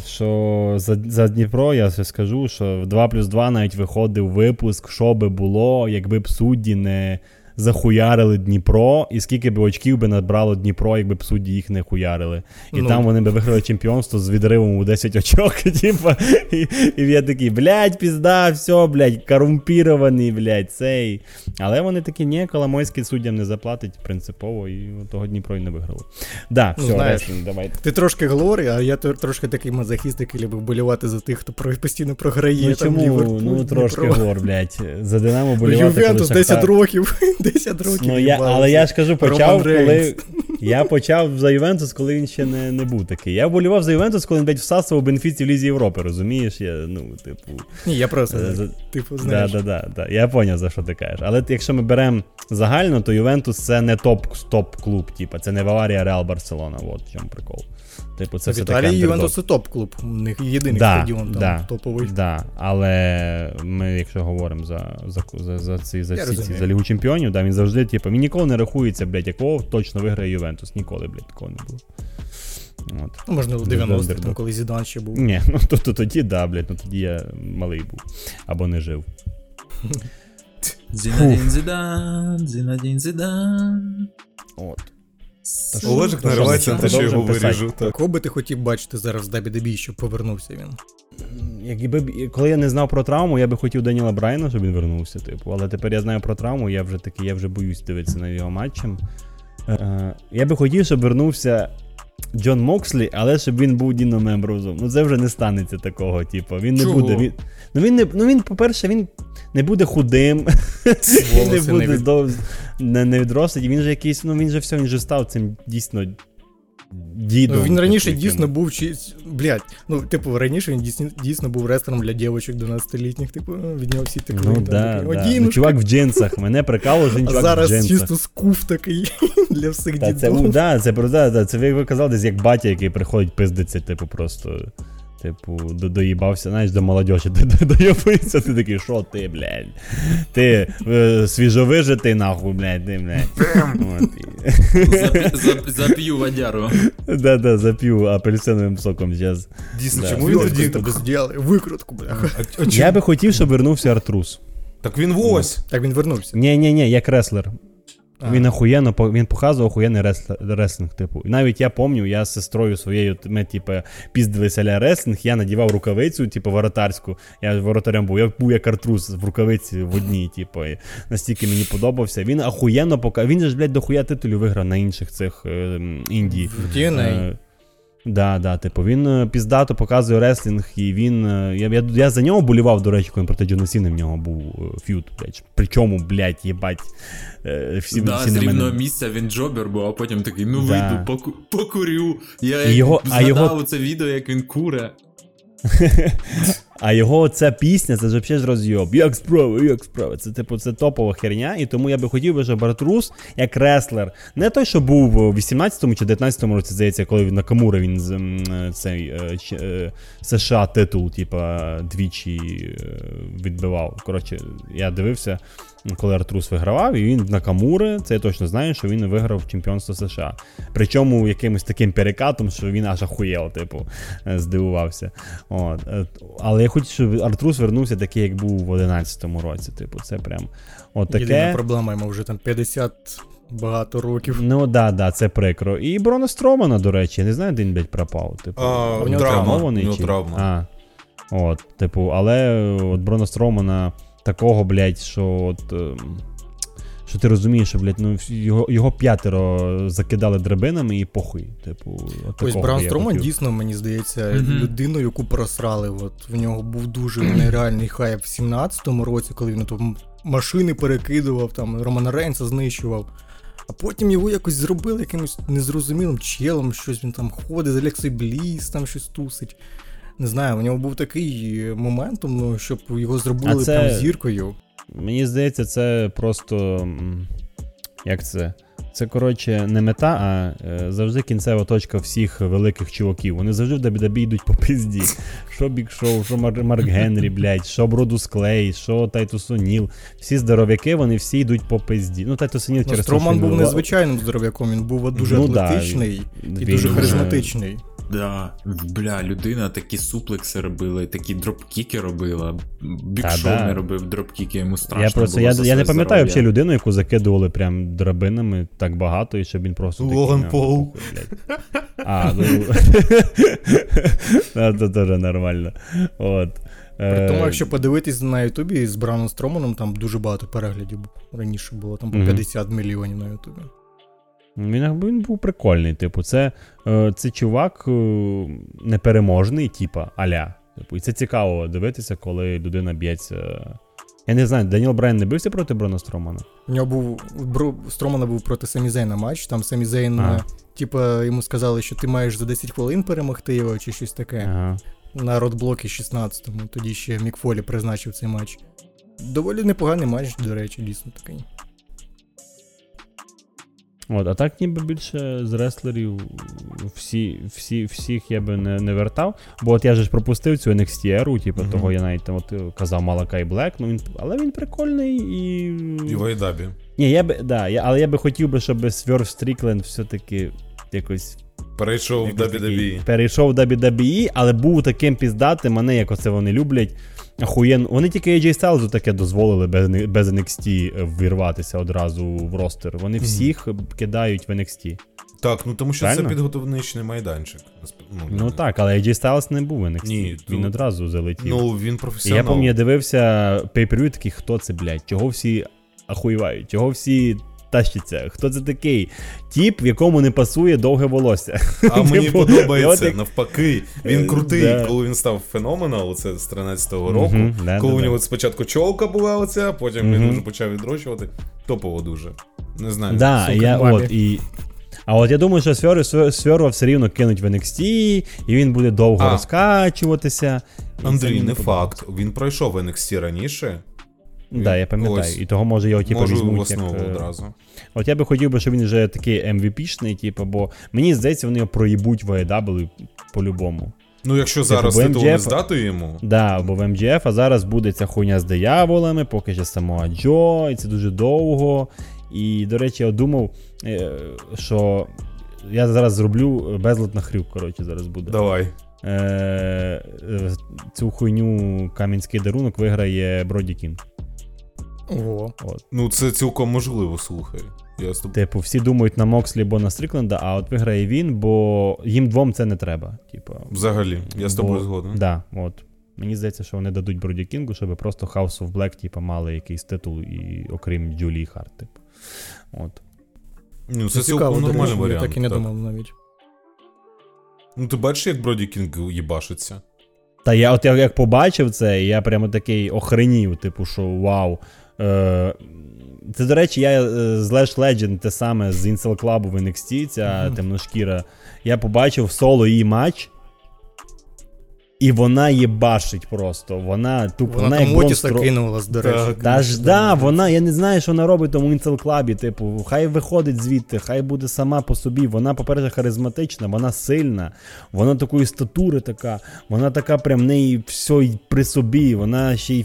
що за Дніпро я все скажу, що 2+2 навіть виходив випуск, що би було, якби б судді не захуярили Дніпро, і скільки б очків би набрало Дніпро, якби б судді їх не хуярили. І там вони б виграли чемпіонство з відривом у 10 очок, типа, і я такий, блядь, пізда, все, блядь, корумпірований, блядь, цей. Але вони такі, ні, Коломойський суддям не заплатить принципово, і того Дніпро й не виграло. Да, все, реслінг, давай. Ти трошки глорі, а я трошки такий мазохіст, який любив болювати за тих, хто постійно програє. Ну чому, трошки глор, блядь, за Динамо болювати. Ювентус 10 років. 10 років. Але я ж кажу, я почав за Ювентус, коли він ще не був такий. Я вболівав за Ювентус, коли він, блядь, всасував Бенфіці в Лізі Європи, розумієш? Ні, я просто, знаєш. Да. Я поняв, за що ти кажеш. Але якщо ми беремо загально, то Ювентус це не топ клуб, типу, це не Баварія, Реал, Барселона, от в чому прикол. Типу, це все таке андердог. Ювентус це топ-клуб, у них єдиний стадіон там топовий. Да, але ми, якщо говоримо за Лігу Чемпіонів, да, він завжди, типу, він ніколи не рахується, блядь, якого точно виграє Ювентус. Ніколи, блядь, такого не було. От. Ну, можна у 90-х, там, коли Зідан ще був. Ні, ну то тоді, да, блядь, ну тоді я малий був. Або не жив. Зінадін Зідан. От. Олежик наривається на те, що його виріжу. Кого би ти хотів бачити зараз в Дабі Дебі, щоб повернувся він? Коли я не знав про травму, я би хотів Даніела Брайана, щоб він вернувся. Типу. Але тепер я знаю про травму, я вже боюсь дивитися на його матчем. Я би хотів, щоб вернувся Джон Мокслі, але щоб він був Діном Емброузом. Ну це вже не станеться такого, типу. Він не буде. Він, по-перше, він не буде худим. Він не буде не відростить. Він же якийсь, ну він же все, він же став цим дійсно дідом. Ну, він раніше таким. Дійсно був раніше він дійсно був рестором для дівочок 12-літніх, типу, від нього всі текли. Чувак в джинсах, мене прикалував, що він чувак в джинсах. А зараз чисто скуф такий для всіх дідів. Це ви казали десь як батя, який приходить пиздиться, типу, просто... Типу, доїбався, знаєш, до молодежі доїбався, ти такий, що ти, блядь? Ти свіжовижитий, нахуй, блядь, ти, блядь. Зап'ю водяру. Да, зап'ю апельсиновим соком зараз. Дійсно, чому він тоді зробили? Викрутку, блядь. Я би хотів, щоб вернувся Артрус. Так він ось. Так він вернувся. Ні, як реслер. Він показував охуєнний реслінг, типу. І навіть я пам'ятаю, я з сестрою своєю, ми, типу, піздилися ля реслінг, я надівав рукавицю, типу, воротарську, я воротарем був, я був як Артрус в рукавиці в одній, типу, і настільки мені подобався. Він охуєнно показував, він же ж, блядь, дохуя титулів виграв на інших цих Індії. Да, типу, він піздато показує реслінг, і він... Я за нього болівав, до речі, коли проти Джона Сіни в нього був ф'ют, блядь. Причому, блядь, єбать, всі з рівного місця він джобер був, а потім такий, ну вийду, покурю. Я згадав оце відео, як він куре. А його ця пісня, це ж взагалі розйоб. Як справи. Це типу, це топова херня, і тому я би хотів би, що Бартрус, як реслер, не той, що був у 18-му чи 19-му році, здається, коли він Накамура, він цей США титул, типа, двічі відбивав. Коротше, я дивився, коли Артрус вигравав, і він в Накамури, це я точно знаю, що він виграв чемпіонство США. Причому якимось таким перекатом, що він аж ахуєв, типу, здивувався. От. Але я хочу, щоб Артрус вернувся такий, як був в 11-му році, типу, це прям отаке. Єдина проблема, йому вже там 50 багато років. Ну, да, це прикро. І Брона Стромана, до речі, я не знаю, де він, блядь, пропав, типу. Травма. От, типу, але от Брона Стромана такого, блядь, що ти розумієш, що, блядь, ну, його п'ятеро закидали драбинами і похуй. Типу, ось Бран Строман дійсно, мені здається, людину, яку просрали. От, в нього був дуже нереальний хайп в 17-му році, коли він там машини перекидував, там, Романа Рейнса знищував. А потім його якось зробили якимось незрозумілим челом, щось він там ходить, Алексей Бліс там щось тусить. Не знаю, у нього був такий моментум, ну, щоб його зробили це... прям зіркою. Мені здається, це просто... Як це? Це, коротше, не мета, а завжди кінцева точка всіх великих чуваків. Вони завжди в дабі-дабі йдуть по пизді. Що Біг Шоу, що Марк Генрі, блядь, що Бродус Клей, що Тайтус О'Ніл. Всі здоров'яки, вони всі йдуть по пизді. Ну, Тайтус О'Ніл через... Строман був незвичайним здоров'яком, він був дуже атлетичний і дуже харизматичний. Да, бля, людина такі суплекси робила, такі дропкіки робила. Бікшоу не робив дропкіки, йому страшно я не пам'ятаю взагалі людину, яку закидували прям драбинами так багато, і щоб він просто... Логан Пол. Це теж нормально. При тому, якщо подивитись на Ютубі з Браном Строманом, там дуже багато переглядів раніше було, там по 50 мільйонів на Ютубі. Він був прикольний, типу, це чувак непереможний, типа, аля. Типу, і це цікаво дивитися, коли людина б'ється. Я не знаю, Даніел Брайан не бився проти Брона Стромана? У нього Стромана був проти Самі Зейна матч, там Самі Зейн, типа, йому сказали, що ти маєш за 10 хвилин перемогти його, чи щось таке. Ага. На Родблокі 16-му, тоді ще Мік Фолі призначив цей матч. Доволі непоганий матч, до речі, дійсно такий. От, а так ніби більше з реслерів всіх я би не вертав, бо от я ж пропустив цю NXT-еру, типу того я навіть там от казав Малакай Блек, але він прикольний і... І в айдабі. Ні, я би хотів би, щоб Сверв Стрікленд все-таки якось... Перейшов в WWE. Перейшов в WWE, але був таким піздатим, мене як оце вони люблять. Ахуєн. Вони тільки AJ Styles таке дозволили без NXT ввірватися одразу в ростер. Вони всіх кидають в NXT. Так, ну тому що правильно? Це підготовничний майданчик. Ну так, але AJ Styles не був в NXT. Ні, він одразу залетів. Ну, він професіонал. Я пам'ятаю, дивився пей-пер-в'ю, такий, хто це, блядь? Чого всі ахуєвають? Чого всі... Тащиться. Хто це такий? Тіп, в якому не пасує довге волосся. А мені подобається, навпаки. Він крутий, коли він став феноменом, оце з 13-го року. Коли у нього спочатку чолка була оця, потім він вже почав відрощувати. Топово дуже. Не знаю. Да, а от я думаю, що Сверва все рівно кинуть в NXT, і він буде довго розкачуватися. Андрій, не факт. Він пройшов в NXT раніше. Так, да, я пам'ятаю. Ось, і того може його типу візьмуть як... одразу. От я би хотів би, щоб він вже такий MVP-шний, типу, бо мені здається, вони його проїбуть в AEW по-любому. Ну, якщо типу, зараз титул не здати йому. Так, да, бо в МДФ, а зараз буде ця хуйня з дияволами, поки ще Самоа Джо, і це дуже довго. І, до речі, я думав, що я зараз зроблю безлад на хрюк, коротше, зараз буде. Давай. Цю хуйню кам'янський дарунок виграє Броді Кінг. Ого. От. Ну це цілком можливо, слухай. Типу, всі думають на Мокслі або на Стрікленда, а от виграє він, бо їм двом це не треба. Типу, взагалі, я з тобою згоден. Да, от. Мені здається, що вони дадуть Броді Кінгу, щоб просто House of Black типу, мали якийсь титул, і окрім Джулії Харт. Типу. От. Ну, це цілком нормальний варіант. Я так і не думав навіть. Ну ти бачиш, як Броді Кінг їбашиться? Та я от як побачив це, я прямо такий охренів, типу, що вау. Це, до речі, я з Lash Legend, те саме з Incel Club в NXT, ця темношкіра, я побачив соло її матч, і вона їбашить просто. Вона тупо, вона як Бронстро... Вона кинулась, до речі. Та ж да, вона, я не знаю, що вона робить в тому Incel Club, типу, хай виходить звідти, хай буде сама по собі. Вона, по-перше, харизматична, вона сильна, вона такої статури така, вона така прям, в неї все при собі, вона ще й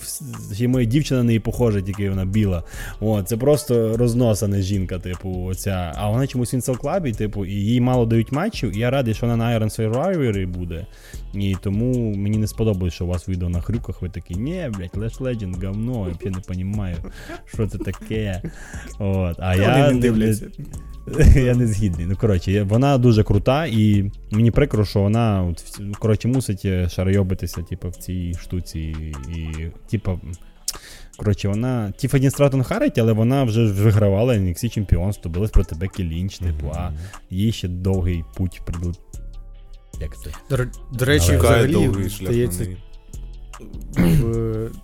моя дівчина на неї похожа, тільки вона біла. О, це просто розносана жінка, типу, оця. А вона чомусь в Incel Club, типу, і їй мало дають матчів, і я радий, що вона на Iron Survivor буде, і тому мені не сподобалось, що у вас відео на хрюках, ви такі, ні, блять, Lash Legend, говно, я не розумію, що це таке. От, а я не згідний. Ну, коротше, вона дуже крута, і мені прикро, що вона, коротше, мусить шарайобитися, типу, в цій штуці, і, типу, коротше, вона, Тіфані Стратон харить, але вона вже вигравала NXT чемпіонство, билась проти Бекі Лінч, типу, а їй ще довгий путь придуть. До речі, взагалі, здається, в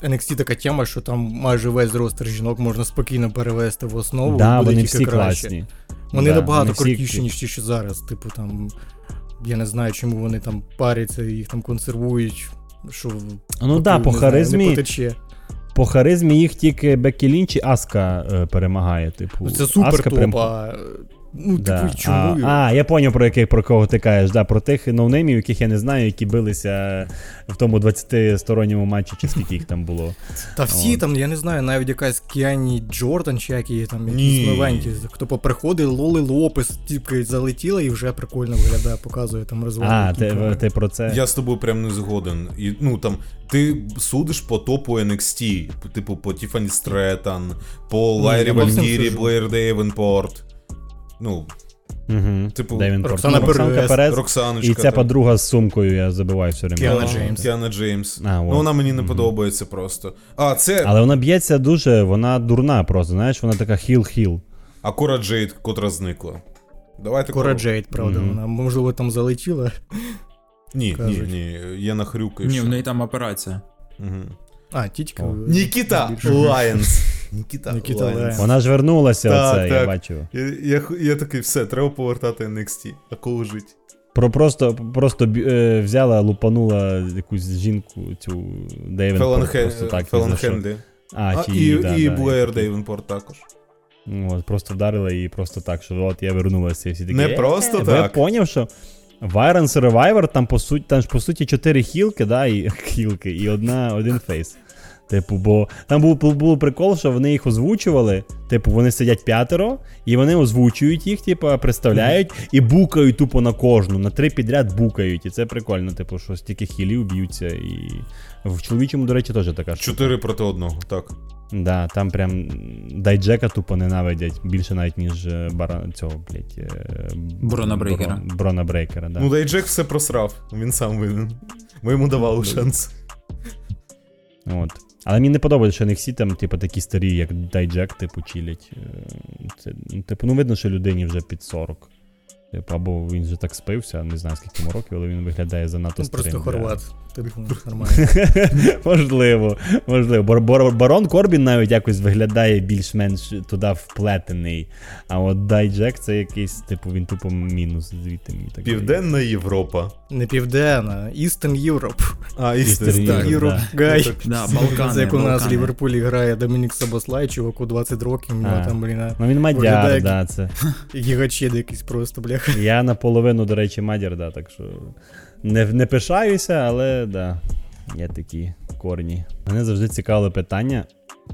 NXT така тема, що там майже весь ростер жінок можна спокійно перевести в основу. Да, вони всі краще. Класні. Вони набагато крутіші, ніж ті, що зараз. Типу там, я не знаю, чому вони там паряться, їх там консервують, що не потече. По харизмі їх тільки Бекі Лінч і Аска перемагає. Типу. Це супер топа. Ну, типу, чому? Я поняв, про кого ти кажеш, да, про тих ноунеймів, яких я не знаю, які билися в тому 20-сторонньому матчі, чи скільки їх там було. Та всі там, я не знаю, навіть якась Кіані Джордан, чи які там, якісь новенькі, хто поприходить, Лоли Лопес, тільки залетіла і вже прикольно виглядає, показує там розвитку. Ти про це? Я з тобою прям не згоден. І, ну, там, ти судиш по топу NXT, типу по Тіфані Стретон, по Лайрі Валькірі, Блеєр Дейвенпорт. Ну, типу, Роксана Перес, Роксаночка, і ця подруга з сумкою, я забуваю все время. Кіана Джеймс. Ну, вона мені не подобається просто. Але вона б'ється дуже, вона дурна просто, знаєш, вона така хіл-хіл. А Кора Джейд, котра зникла. Кора Джейд, правда, вона, можливо, там залетіла. Ні, я нахрюкаю. Ні, в неї там операція. Тітька. Нікіта Лайонс. Нікіта Лайонс. Вона ж вернулася, я бачу. Я такий, все, треба повертати NXT. А коли жить? Просто взяла, лупанула якусь жінку, цю Дейвенпорт. Фелон Хенлі. І Блеєр Дейвенпорт також. От, просто вдарила її просто так, що от я вернулася. І всі такі, не просто так. Я поняв, що... В Iron Survivor там ж по суті 4 хілки, да, і один фейс. Типу, бо там був прикол, що вони їх озвучували, типу, вони сидять 5, і вони озвучують їх, типу, представляють, і букають тупо на кожну, на 3 підряд букають, і це прикольно, типу, що стільки хілів б'ються, і в чоловічому, до речі, теж така штука. 4 проти 1, так. Да, там прям Дайджека тупо ненавидять більше навіть, ніж Брона Брейкера, да. Ну, Дайджек все просрав, він сам винен. Ми йому давали шанс. От. Але мені не подобається, що не всі там, типу, такі старі, як Дайджек, типу, чилять. Це, типу, ну, видно, що людині вже під 40. Типу, або він вже так спився, не знаю, скільки йому років, але він виглядає занадто старим. Просто хорват. Типу, нормально. Можливо. Барон Корбін навіть якось виглядає більш-менш туди вплетений. А от Дайджек це якийсь, типу, він тупо мінус звідти. Південна Європа. Не південна, Eastern Europe. Eastern Europe, гай. За як у нас в Ліверпулі грає Домінік Сабослай, чуваку 20 років. Ну він мадяр, да, це. Гігачід якийсь просто, бляха. Я наполовину, до речі, мадяр, да, так що... Не пишаюся, але, да, є такі корні. Мене завжди цікавило питання,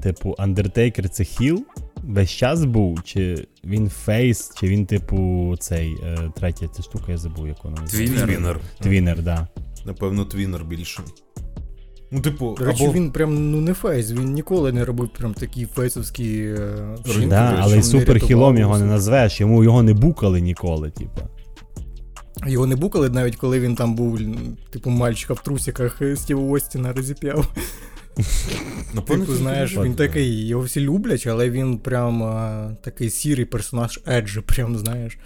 типу, Undertaker це хіл весь час був? Чи він фейс? Чи він, типу, цей, третя ця штука, я забув, як вона називається. Твінер. Твінер, да. Напевно, твінер більше. Ну, типу, до речі, він прям, ну, не фейс, він ніколи не робив прям такі фейсовські вчинки. Да, але суперхілом його не назвеш, його не букали ніколи, типу. Його не букали, навіть коли він там був, типу, мальчика в трусиках Стіва Остіна розіп'яв. Типу, знаєш, він такий, його всі люблять, але він прям такий сірий персонаж Еджа, прям, знаєш.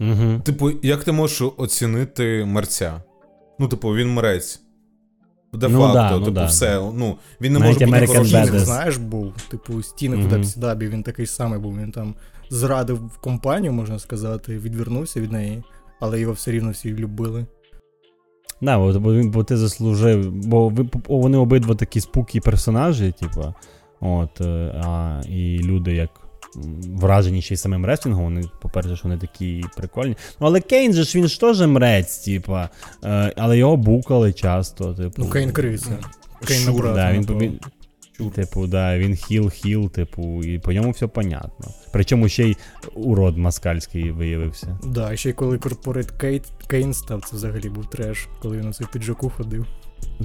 Угу. Типу, як ти можеш оцінити мерця? Ну, типу, він мерець. Де-факто, типу, все. Ну, він не може бути хорошим. Знаєш, був, типу, Стінек в Дабсідабі, він такий самий був. Він там зрадив компанію, можна сказати, відвернувся від неї, але його все рівно всі любили. Да, бо ти заслужив, бо вони обидва такі спукі персонажі, типу, от, і люди, як вражені ще й самим рестлінгом, вони, по-перше, що вони такі прикольні. Ну, але Кейн же ж, він ж теж мрець, типу, але його букали часто, типу. Ну, Кейн кривиться. Кейн набрав. Да, він, типу, да, він хіл, типу, і по ньому все понятно. Причому ще й урод москальський виявився. Да, і ще й коли корпорит Кейн став, це взагалі був треш, коли він у цей піджаку ходив.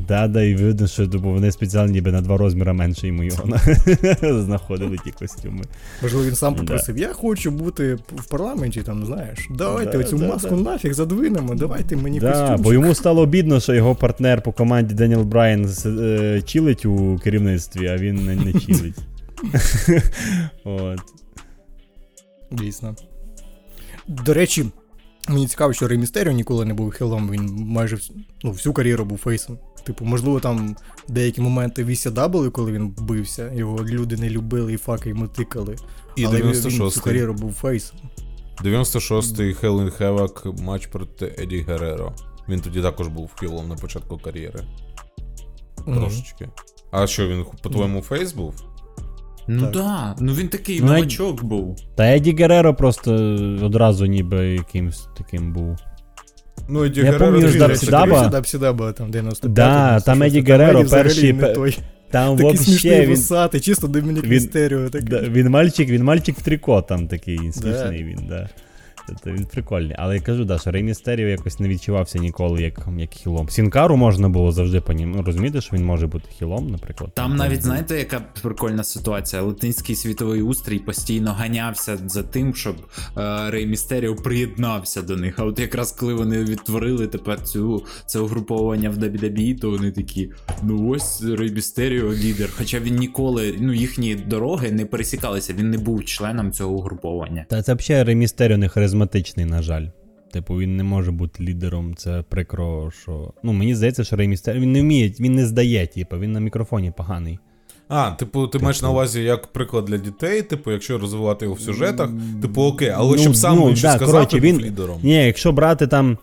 Да, і видно, що вони спеціально ніби на 2 розміри менше йому його знаходили ті костюми. Можливо, він сам попросив, я хочу бути в парламенті, там, знаєш, давайте оцю маску нафіг задвинемо, давайте мені костюмчик. Да, бо йому стало бідно, що його партнер по команді Деніел Брайан чилить у керівництві, а він не чилить. От. Дійсно. До речі, мені цікаво, що Рей Містеріо ніколи не був хілом, він майже всю кар'єру був фейсом. Типу, можливо, там деякі моменти в ECW, коли він бився, його люди не любили і факи йому тикали. І але 96-й. Він всю кар'єру був фейсом. 96-й Hell in Havoc матч проти Еді Герреро. Він тоді також був хілом на початку кар'єри. Трошечки. А що, він, по-твоєму, фейс був? Ну так, ну він такий новачок був. Та Еді Герреро просто одразу ніби якимсь таким був. Ну, Еді Герреро він Дабсідаба. Дабсідаба там 95. Да, там Еді Герреро перший. Там такий смішний вусатий, чисто Домінік Містеріо. Він мальчик в трико там такий смішний він, да. Це він прикольний. Але я кажу, да, що Рей Містеріо якось не відчувався ніколи як хілом. Сінкару можна було завжди по ньому розуміти, що він може бути хілом, наприклад. Там навіть, знаєте, яка прикольна ситуація? Латинський світовий устрій постійно ганявся за тим, щоб Рей Містеріо приєднався до них. А от якраз коли вони відтворили тепер це угруповання в WWE, то вони такі, ну ось Рей Містеріо лідер. Хоча він ніколи, їхні дороги не пересікалися, він не був членом цього угруповання. Та це взагалі Рей Містеріо не харизматичний. На жаль. Типу, він не може бути лідером, це прикро, що... Ну, мені здається, що Рей Містеріо, він не вміє, він не здає, типу, він на мікрофоні поганий. А, типу, ти маєш на увазі як приклад для дітей, типу, якщо розвивати його в сюжетах, типу, окей, але щоб сам він щось сказати, був лідером. Ні, якщо брати там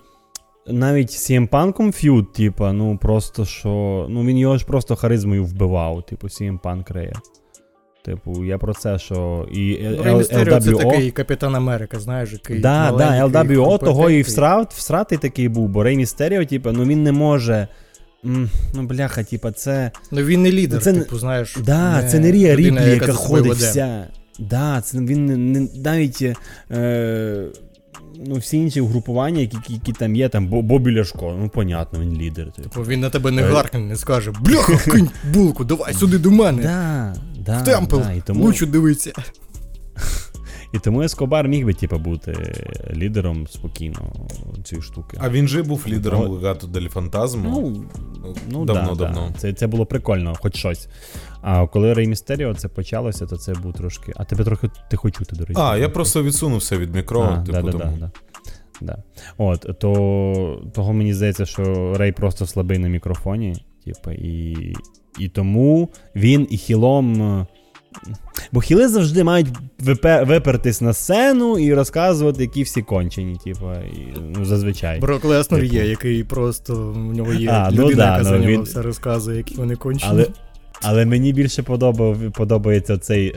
навіть CM Punk'ом ф'юд, типу, просто що... він його ж просто харизмою вбивав, типу, CM Punk Рея. Типу, я про це, що і LWO... Це такий Капітан Америка, знаєш, який... Да, LWO того і всратий такий був, бо Рей Містеріо, типу, він не може... бляха, типу, це... він не лідер, це... типу, знаєш... Да, не... це не Рія Ріплі, яка ходить вся... Да, це він не... навіть... всі інші угрупування, які там є, там Бобі Ляшко, понятно, він лідер. Типу, він на тебе не гаркне, не скаже, бляха, кинь булку, давай сюди до мене. В темпл, лучу дивиться. І тому Ескобар міг би, типу, бути лідером спокійно цієї штуки. А він же був лідером Легато дель Фантазмо. Давно. Це було прикольно, хоч щось. А коли Рей Містеріо це почалося, то це був трошки... А тебе трохи тихо чути, до речі. Я просто відсунувся від мікро, типу, тому. Да. От, то того мені здається, що Рей просто слабий на мікрофоні, типу, і тому він і хілом... Бо хіли завжди мають випертись на сцену і розказувати, які всі кончені, типу, зазвичай. Брок Леснер є, який просто в нього є людина, яка за нього все розказує, які вони кончені. Але мені більше подобається цей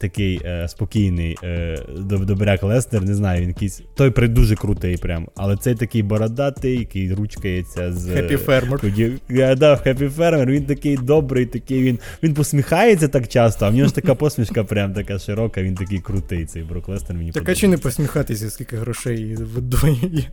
такий спокійний добряк Леснер, не знаю, він якийсь, той дуже крутий прям, але цей такий бородатий, який ручкається з... Хеппі Фермер. Хеппі Фермер, він такий добрий, такий він посміхається так часто, а в нього ж така посмішка прям така широка, він такий крутий, цей Брок Леснер, мені подобається. Так а чи не посміхатися, скільки грошей в доні?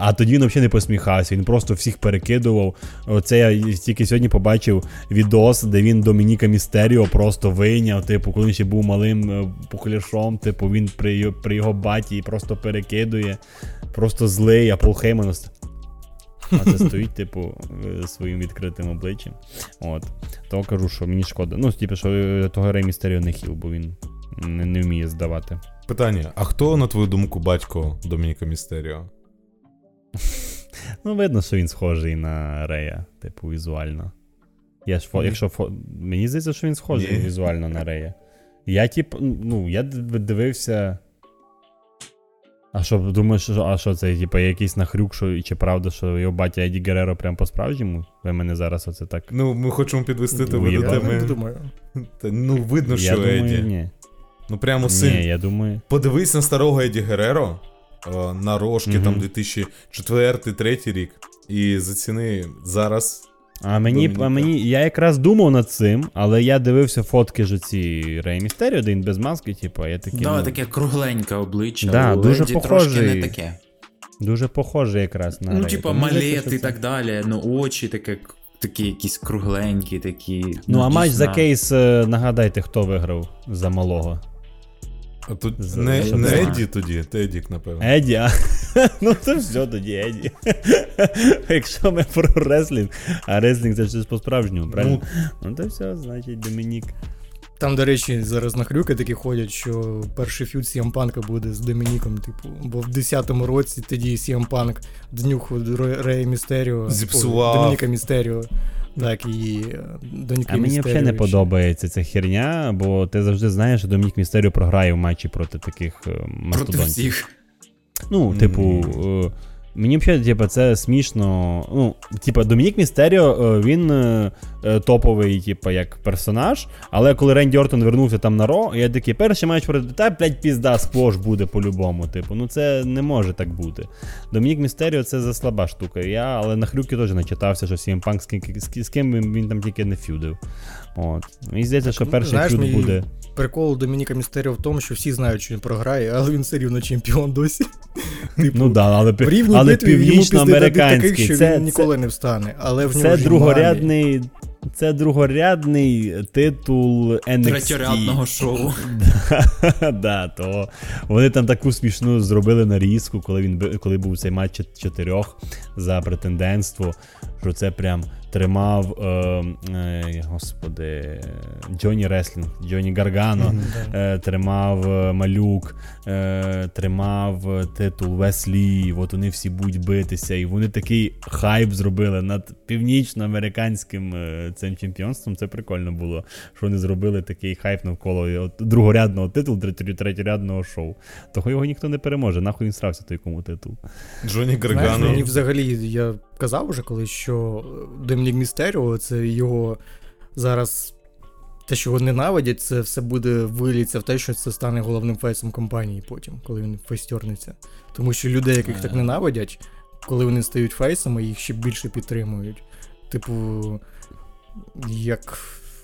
А тоді він взагалі не посміхався, він просто всіх перекидував. Оце я тільки сьогодні побачив відос, де він Домініка Містеріо просто вийняв. Типу, коли він ще був малим пухляшом, типу, він при його баті просто перекидує, просто злий, а Пол Хейман це стоїть, типу, своїм відкритим обличчям. От. То кажу, що мені шкода. Що того Рей Містеріо не хіл, бо він не вміє здавати Питання, а хто, на твою думку, батько Домініка Містеріо? Ну, видно, що він схожий на Рея, типу, візуально. Я ж, якщо, мені здається, що він схожий візуально на Рея. Я, типу, ну, я дивився... А що, думаєш, а що це, типу, якийсь нахрюк, що, чи правда, що його батя Еді Герреро прям по-справжньому? Ви мене зараз оце так... Ну, ми хочемо підвести тебе до теми. Та, ну, видно, що Еді. Я думаю, ні. Ну, прямо син. Ні, я думаю... Подивись на старого Еді Герреро, на рожки, там, 2004-2003 рік, і заціни зараз... А мені, я якраз думав над цим, але я дивився фотки ж оці Рей Містеріо, де він без маски, типу, я такий... Да, ну, таке кругленьке обличчя, да, у Леді трошки не таке. Дуже похоже якраз на Рей. Ну, типу, малет і так далі, ну, очі такі якісь кругленькі, такі... Ну, а матч за кейс, нагадайте, хто виграв за малого. А тут не Еді тоді, то Едік, напевно. Еді, а? Ну то все тоді Еді. Якщо ми про реслінг, а реслінг це щось по-справжньому, правильно? Ну то все, значить Домінік. Там, до речі, зараз нахрюки такі ходять, що перший фьюд CM Punk'а буде з Домініком, типу, бо в 10-му році тоді CM Punk днюхав Рея Містеріо, Домініка Містеріо. Так, і Домінік Містеріо. А мені взагалі не подобається ця херня, бо ти завжди знаєш, що Домінік Містеріо програє в матчі проти таких мастодонтів. Проти всіх. Ну, типу, мені взагалі, типу, це смішно. Ну, типу, Домінік Містеріо, він топовий, типу, як персонаж, але коли Ренді Ортон вернувся там на Ро, я такий, перший матч проти, та, блядь, пізда, сквош буде по-любому, типу, ну це не може так бути. Домінік Містеріо це заслаба штука, але на хрюки теж начитався, що CM Punk, з ким він там тільки не фюдив. От. Мені здається, що перший фюд буде... Прикол Домініка Містеріо в тому, що всі знають, що він програє, але він все рівно чемпіон досі. Типу, ну да, але північноамериканський. Він ніколи не встане. Але в нього це другорядний титул NXT. Третьорядного шоу. Да, то вони там таку смішну зробили нарізку, коли був цей матч 4 за претендентство, що це прям тримав, господи, Джонні Реслінг, Джонні Гаргано, тримав Малюк, тримав титул Веслі, от вони всі будуть битися, і вони такий хайп зробили над північноамериканським цим чемпіонством, це прикольно було, що вони зробили такий хайп навколо от, другорядного титулу, третьорядного шоу. Того його ніхто не переможе, нахуй він срався той кому титул. Джонні Гаргано. Знаєш, мені взагалі, я казав уже колись, що Домінік Містеріо, це його зараз, те, що його ненавидять, це все буде виліться в те, що це стане головним фейсом компанії потім, коли він фейстернеться. Тому що людей, яких так ненавидять, коли вони стають фейсами, їх ще більше підтримують. Типу, як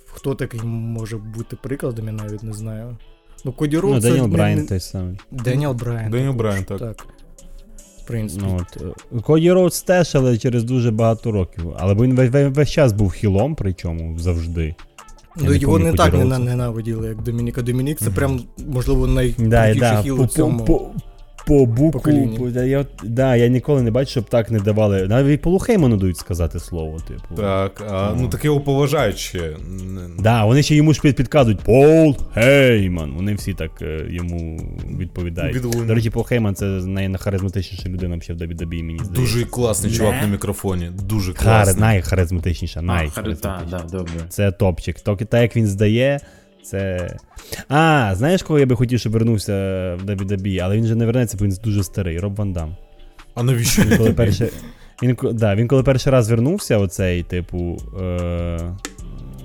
хто такий може бути прикладом, я навіть не знаю. Ну, Коді Роуд, ну, це... Деніел Брайан той самий. Деніел Брайан, так. Ну, Коді Роудс теж, але через дуже багато років. Але він весь час був хілом, причому завжди. Ну, його не так ненавиділи, як Домініка. Домінік це прям, можливо, найбільший хіл у цьому. По буку, я ніколи не бачу, щоб так не давали. Навіть Полу Хейману дають сказати слово, типу. Так, ну так його поважають ще. Да, вони ще йому ж підказують Пол Хейман. Вони всі так йому відповідають. До речі, Пол Хейман це найхаризматичніша людина ще в WWE, мені здається. Дуже класний чувак на мікрофоні. Дуже класний. Найхаризматичніша. Це топчик. Так як він здає. Це... А, знаєш, кого я би хотів, щоб вернувся в WWE, але він же не вернеться, бо він дуже старий, Роб Ван Дам. А навіщо? Він коли перший раз вернувся, оцей, типу...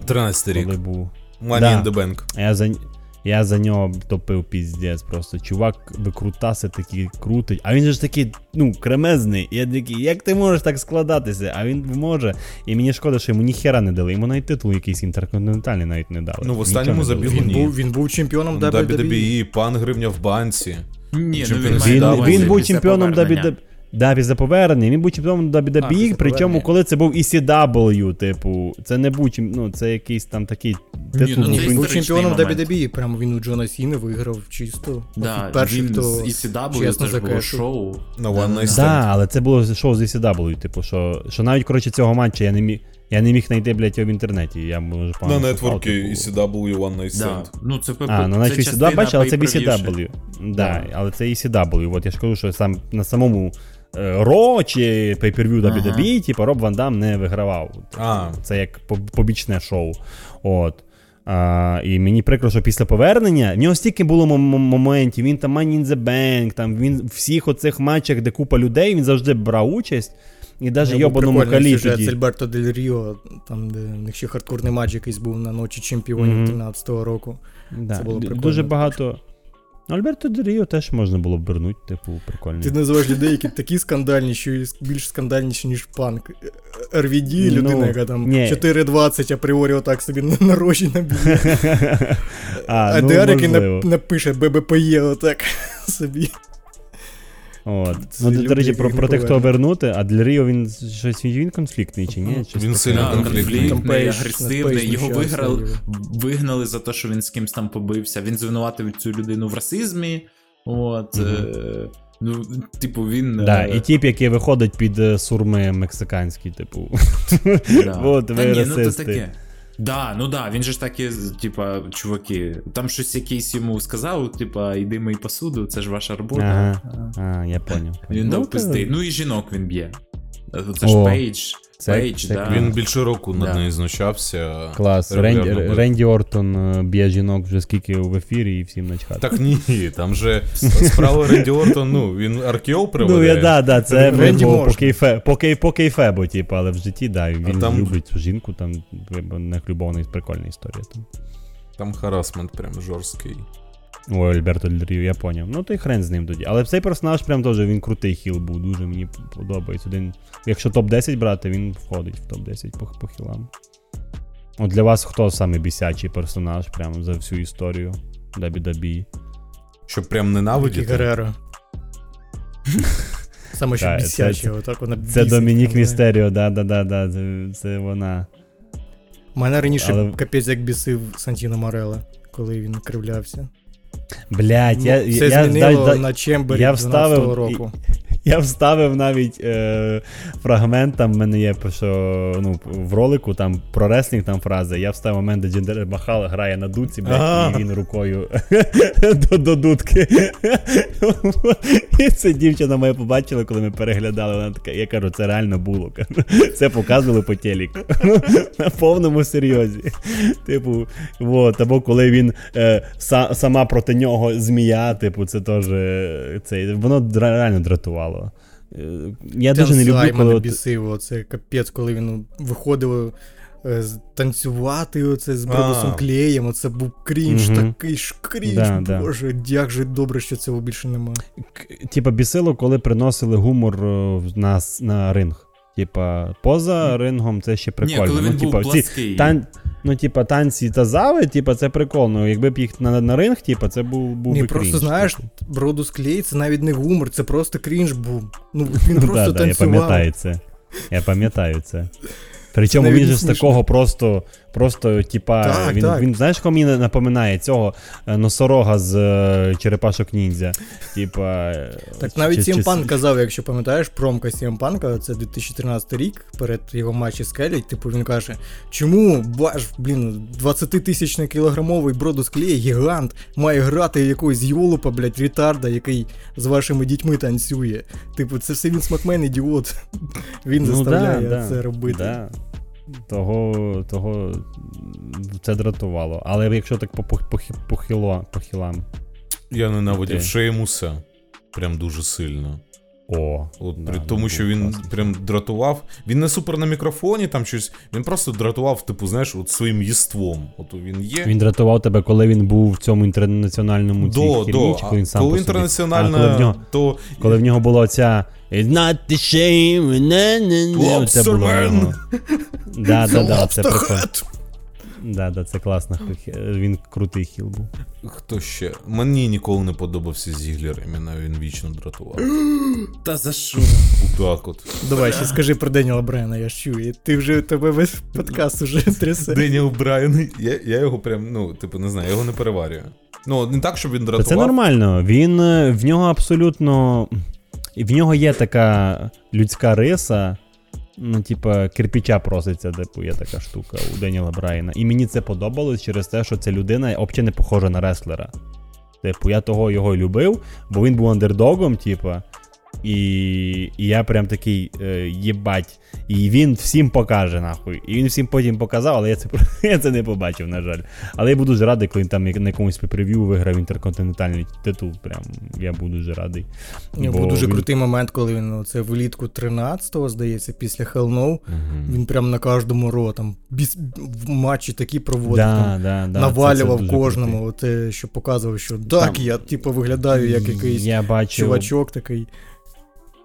13-й рік. Money in the Bank. Я за нього топив піздець просто. Чувак викрутаси такі крутить. А він же ж такий, ну, кремезний. Я такий, як ти можеш так складатися? А він може. І мені шкода, що йому ніхера не дали. Йому навіть титул якийсь інтерконтинентальний навіть не дали. Ну, в останньому забігу ні. Він був чемпіоном WWE, пан гривня в банці. Ні, він був чемпіоном WWE. Дабі за повернення, він був чемпіоном WWE, причому коли це був ECW, типу, це не був, ну, це якийсь там такий титул. Ні, він був чемпіоном WWE, прямо він у Джона Сіни виграв чисто. Да, перший, він хто з ECW, це ж було шоу. Так, але це було шоу з ECW, типу, що навіть, коротше, цього матча я не міг, Я не міг знайти, блядь, його в інтернеті. Я можу на нетворки ECW, One Night Stand. Ну, це PPP. А, ну наче ECW бачив, але це BCW. Да, але це ECW. От я ж кажу, що сам на самому Ро чи Pay-Per-View WWE, типу, Роб Ван Дам не вигравав. Це як побічне шоу. От. І мені прикро, що після повернення в нього стільки було моментів, він там Money in the Bank, там він в всіх оцих матчах, де купа людей, він завжди брав участь. І навіть йобаному Калі тоді. Це Альберто Дель Ріо, там де в них ще хардкорний матч якийсь був на ночі чемпіонів 13-го року. Да. Це було прикольно. Дуже багато. Альберто Дель Ріо теж можна було б вернути, типу, прикольно. Ти називаєш людей, які такі скандальні, що і більш скандальніші, ніж панк. РВД, людина, яка там 4.20 апріорі отак собі на рожі наб'є. А ДР, який напише ББПЄ отак собі. От. Ну, до речі, про те, хто вернути, а Дель Ріо, він щось він конфліктний чи ні? Він сильно конфліктний, агресивний, його вигнали за те, що він з кимсь там побився. Він звинуватив цю людину в расизмі. От. Ну, типу, він... Да, і тип, який виходить під сурми мексиканські, типу. От, ви расисти. Да, ну да, він же ж таки, типа, чуваки, там щось якийсь йому сказав, типа, йди мий посуду, це ж ваша робота. Я поняв. Він дав пизди. Ну і жінок він б'є. Це ж Пейдж, да. Він більше року над нею знущався. Клас, Ренді Ортон б'є жінок вже скільки в ефірі і всім начхати. Так ні, там же справа Ренді Ортон, ну, він RKO приводить. Ну, да, це по кейфебу, типу, але в житті, да, він любить цю жінку, там, на любовна і прикольна історія. Там харасмент прям жорсткий. Ой, Альберто Дель Ріо, я поняв. Ну, то й хрен з ним тоді. Але цей персонаж прям теж, він крутий хіл був, дуже мені подобається. Один, якщо топ-10 брати, він входить в топ-10 по хілам. От для вас хто саме бісячий персонаж прям за всю історію WWE? Щоб прям ненавидіти? Гереро. Саме що бісячий, отак вона бісить. Це Домінік Містеріо, да-да-да, це вона. Мене раніше капець як бісив Сантіно Морелло, коли він кривлявся. Блять, я вставив року. Я вставив навіть фрагмент, там в мене є, що, ну, в ролику там про реслінг там фрази. Я вставив момент, де Джиндер Махал грає на дудці, блять, і він рукою до дудки. І це дівчина моя побачила, коли ми переглядали, вона така, я кажу, це реально було. Це показували по телеку. На повному серйозі. Типу, вот, або коли він сама проти нього змія, типу, це теж це, воно реально дратувало. Я дуже не люблю, коли... Мене бісило, це капець, коли він виходив танцювати оце з Бродусом Клеєм, це був крінж, такий ж крінж, боже, як же добре, що цього більше немає. Типа бісило, коли приносили гумор на ринг. Типа, поза рингом це ще прикольно. Ні, коли він був плаский. Ну, типа, танці та зави, типа, це прикольно. Якби б їх на ринг, типа, це був би крінж. Ні, просто, знаєш, Бродус Клей, це навіть не гумор, це просто крінж був. Ну, він просто танцював. Я пам'ятаю це. Причому він же з такого просто, типа, так, він, знаєш, кому мені напоминає цього носорога з черепашок ніндзя. Типа... Так навіть CM Punk казав, якщо пам'ятаєш, промка CM Punk, це 2013 рік, перед його матчем з Келлі, типу він каже, чому ваш, 20-тисячний кілограмовий Бродус Клей, гігант, має грати якогось йолупа, блядь, рітарда, який з вашими дітьми танцює. Типу, це все він смакмен, ідіот. Він заставляє це робити. Да. Того це дратувало. Але якщо так по хілам. Я ненавидів Шеймуса прям дуже сильно. Тому що він прям дратував. Він не супер на мікрофоні там щось. Він просто дратував, типу, знаєш, от своїм єством. От він є. Він дратував тебе, коли він був в цьому інтернаціональному хірмічку. Коли інтернаціональна, то... Коли в нього була оця... It's not the shame, Lobster Man! Да, це прикольно. Да, це класно. Він крутий хіл був. Хто ще? Мені ніколи не подобався Зіглер, іменно він вічно дратував. Та за що? Так от. Давай ще скажи про Деніела Брайана, я ж чую. Ти вже, тебе весь подкаст уже трясе. Деніел Брайан, я його прям, ну, типу, не знаю, я його не переварюю. Ну, не так, щоб він дратував. Це нормально, він, в нього абсолютно... В нього є така людська риса, ну, типа, кирпича проситься, типу, є така штука у Деніела Брайана. І мені це подобалось через те, що ця людина взагалі не похожа на реслера. Типу, я того його і любив, бо він був андердогом, типа. І я прям такий, єбать, і він всім покаже, нахуй. І він всім потім показав, але я це не побачив, на жаль. Але я буду дуже радий, коли він там на якомусь прев'ю виграв інтерконтинентальний титул. Прям, я буду дуже радий. Був дуже крутий момент, коли він, це влітку 13-го, здається, після Hell No, він прям на кожному ро, там, матчі такі проводив, там, навалював це кожному, от, що показував, що так, там, я, типу, виглядаю як якийсь чувачок такий.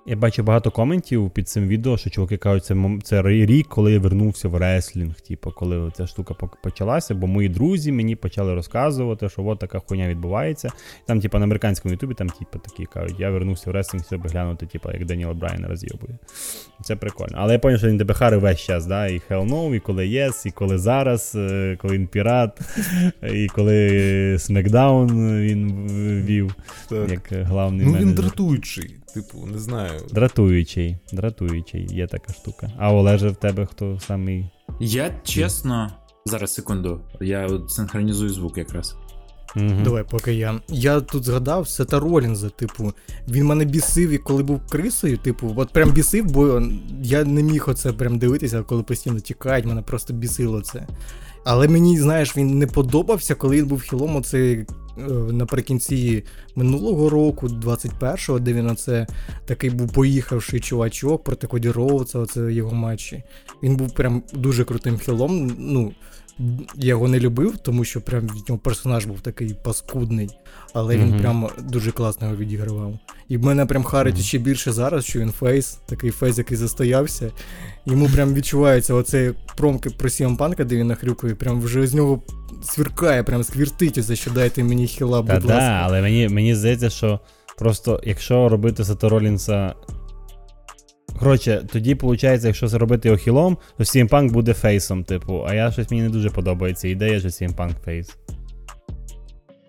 Я бачу багато коментів під цим відео, що чуваки кажуть, це рік, коли я вернувся в реслінг, типу, коли ця штука почалася, бо мої друзі мені почали розказувати, що от така хуйня відбувається. Там, типу, на американському ютубі, там, типу, такі кажуть, я вернувся в реслінг, щоб глянути, типу, як Деніела Брайана роз'єбує. Це прикольно. Але я пам'ятаю, що він тебе хари весь час, да? І Hell No, і коли Yes, і коли зараз, коли він пірат, і коли SmackDown він вів, як главний менеджер. Ну, він дратуючий. Типу, не знаю. Дратуючий, є така штука. А Олеже, в тебе хто самий? Я чесно. Зараз секунду. Я синхронізую звук якраз. Угу. Давай, поки я. Я тут згадав Сета Ролінза, типу, він мене бісив, і коли був крисою, типу, от прям бісив, бо я не міг оце прям дивитися, коли постійно тікають, мене просто бісило це. Але мені, знаєш, він не подобався, коли він був хілом, оце наприкінці минулого року, 21-го, де він оце такий був поїхавший чувачок проти Коді Роудса, оце його матчі. Він був прям дуже крутим хілом, ну, я його не любив, тому що прям від нього персонаж був такий паскудний, але він прям дуже класно його відігравав. І мене прям харить ще більше зараз, що він фейс, такий фейс, який застоявся. Йому прям відчувається оце промки про CM Punk, де він нахрюкує, прям вже з нього свіркає, прям сквіртить, за що дайте мені хіла, будь ласка. Так, але мені здається, що просто якщо робити Сета Ролінса... Коротше, тоді, виходить, якщо зробити його хілом, то CM Punk буде фейсом, типу. А я щось мені не дуже подобається ідея, що CM Punk фейс.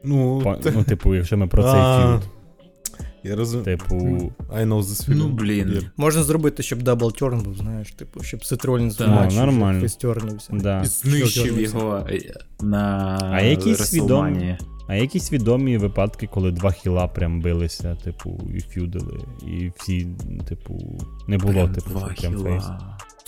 Ну, типу, якщо ми про цей філд. Я розумію. Типу, I know this film. Ну, блін. Можна зробити, щоб дабл терн був, знаєш, типу, щоб Сет Ролінс матч фейстернувся. Да. Знищив його на WrestleMania. А якісь відомі випадки, коли два хіла прям билися, типу, і фюдили, і всі, типу, не було, прям, типу, прям фейс.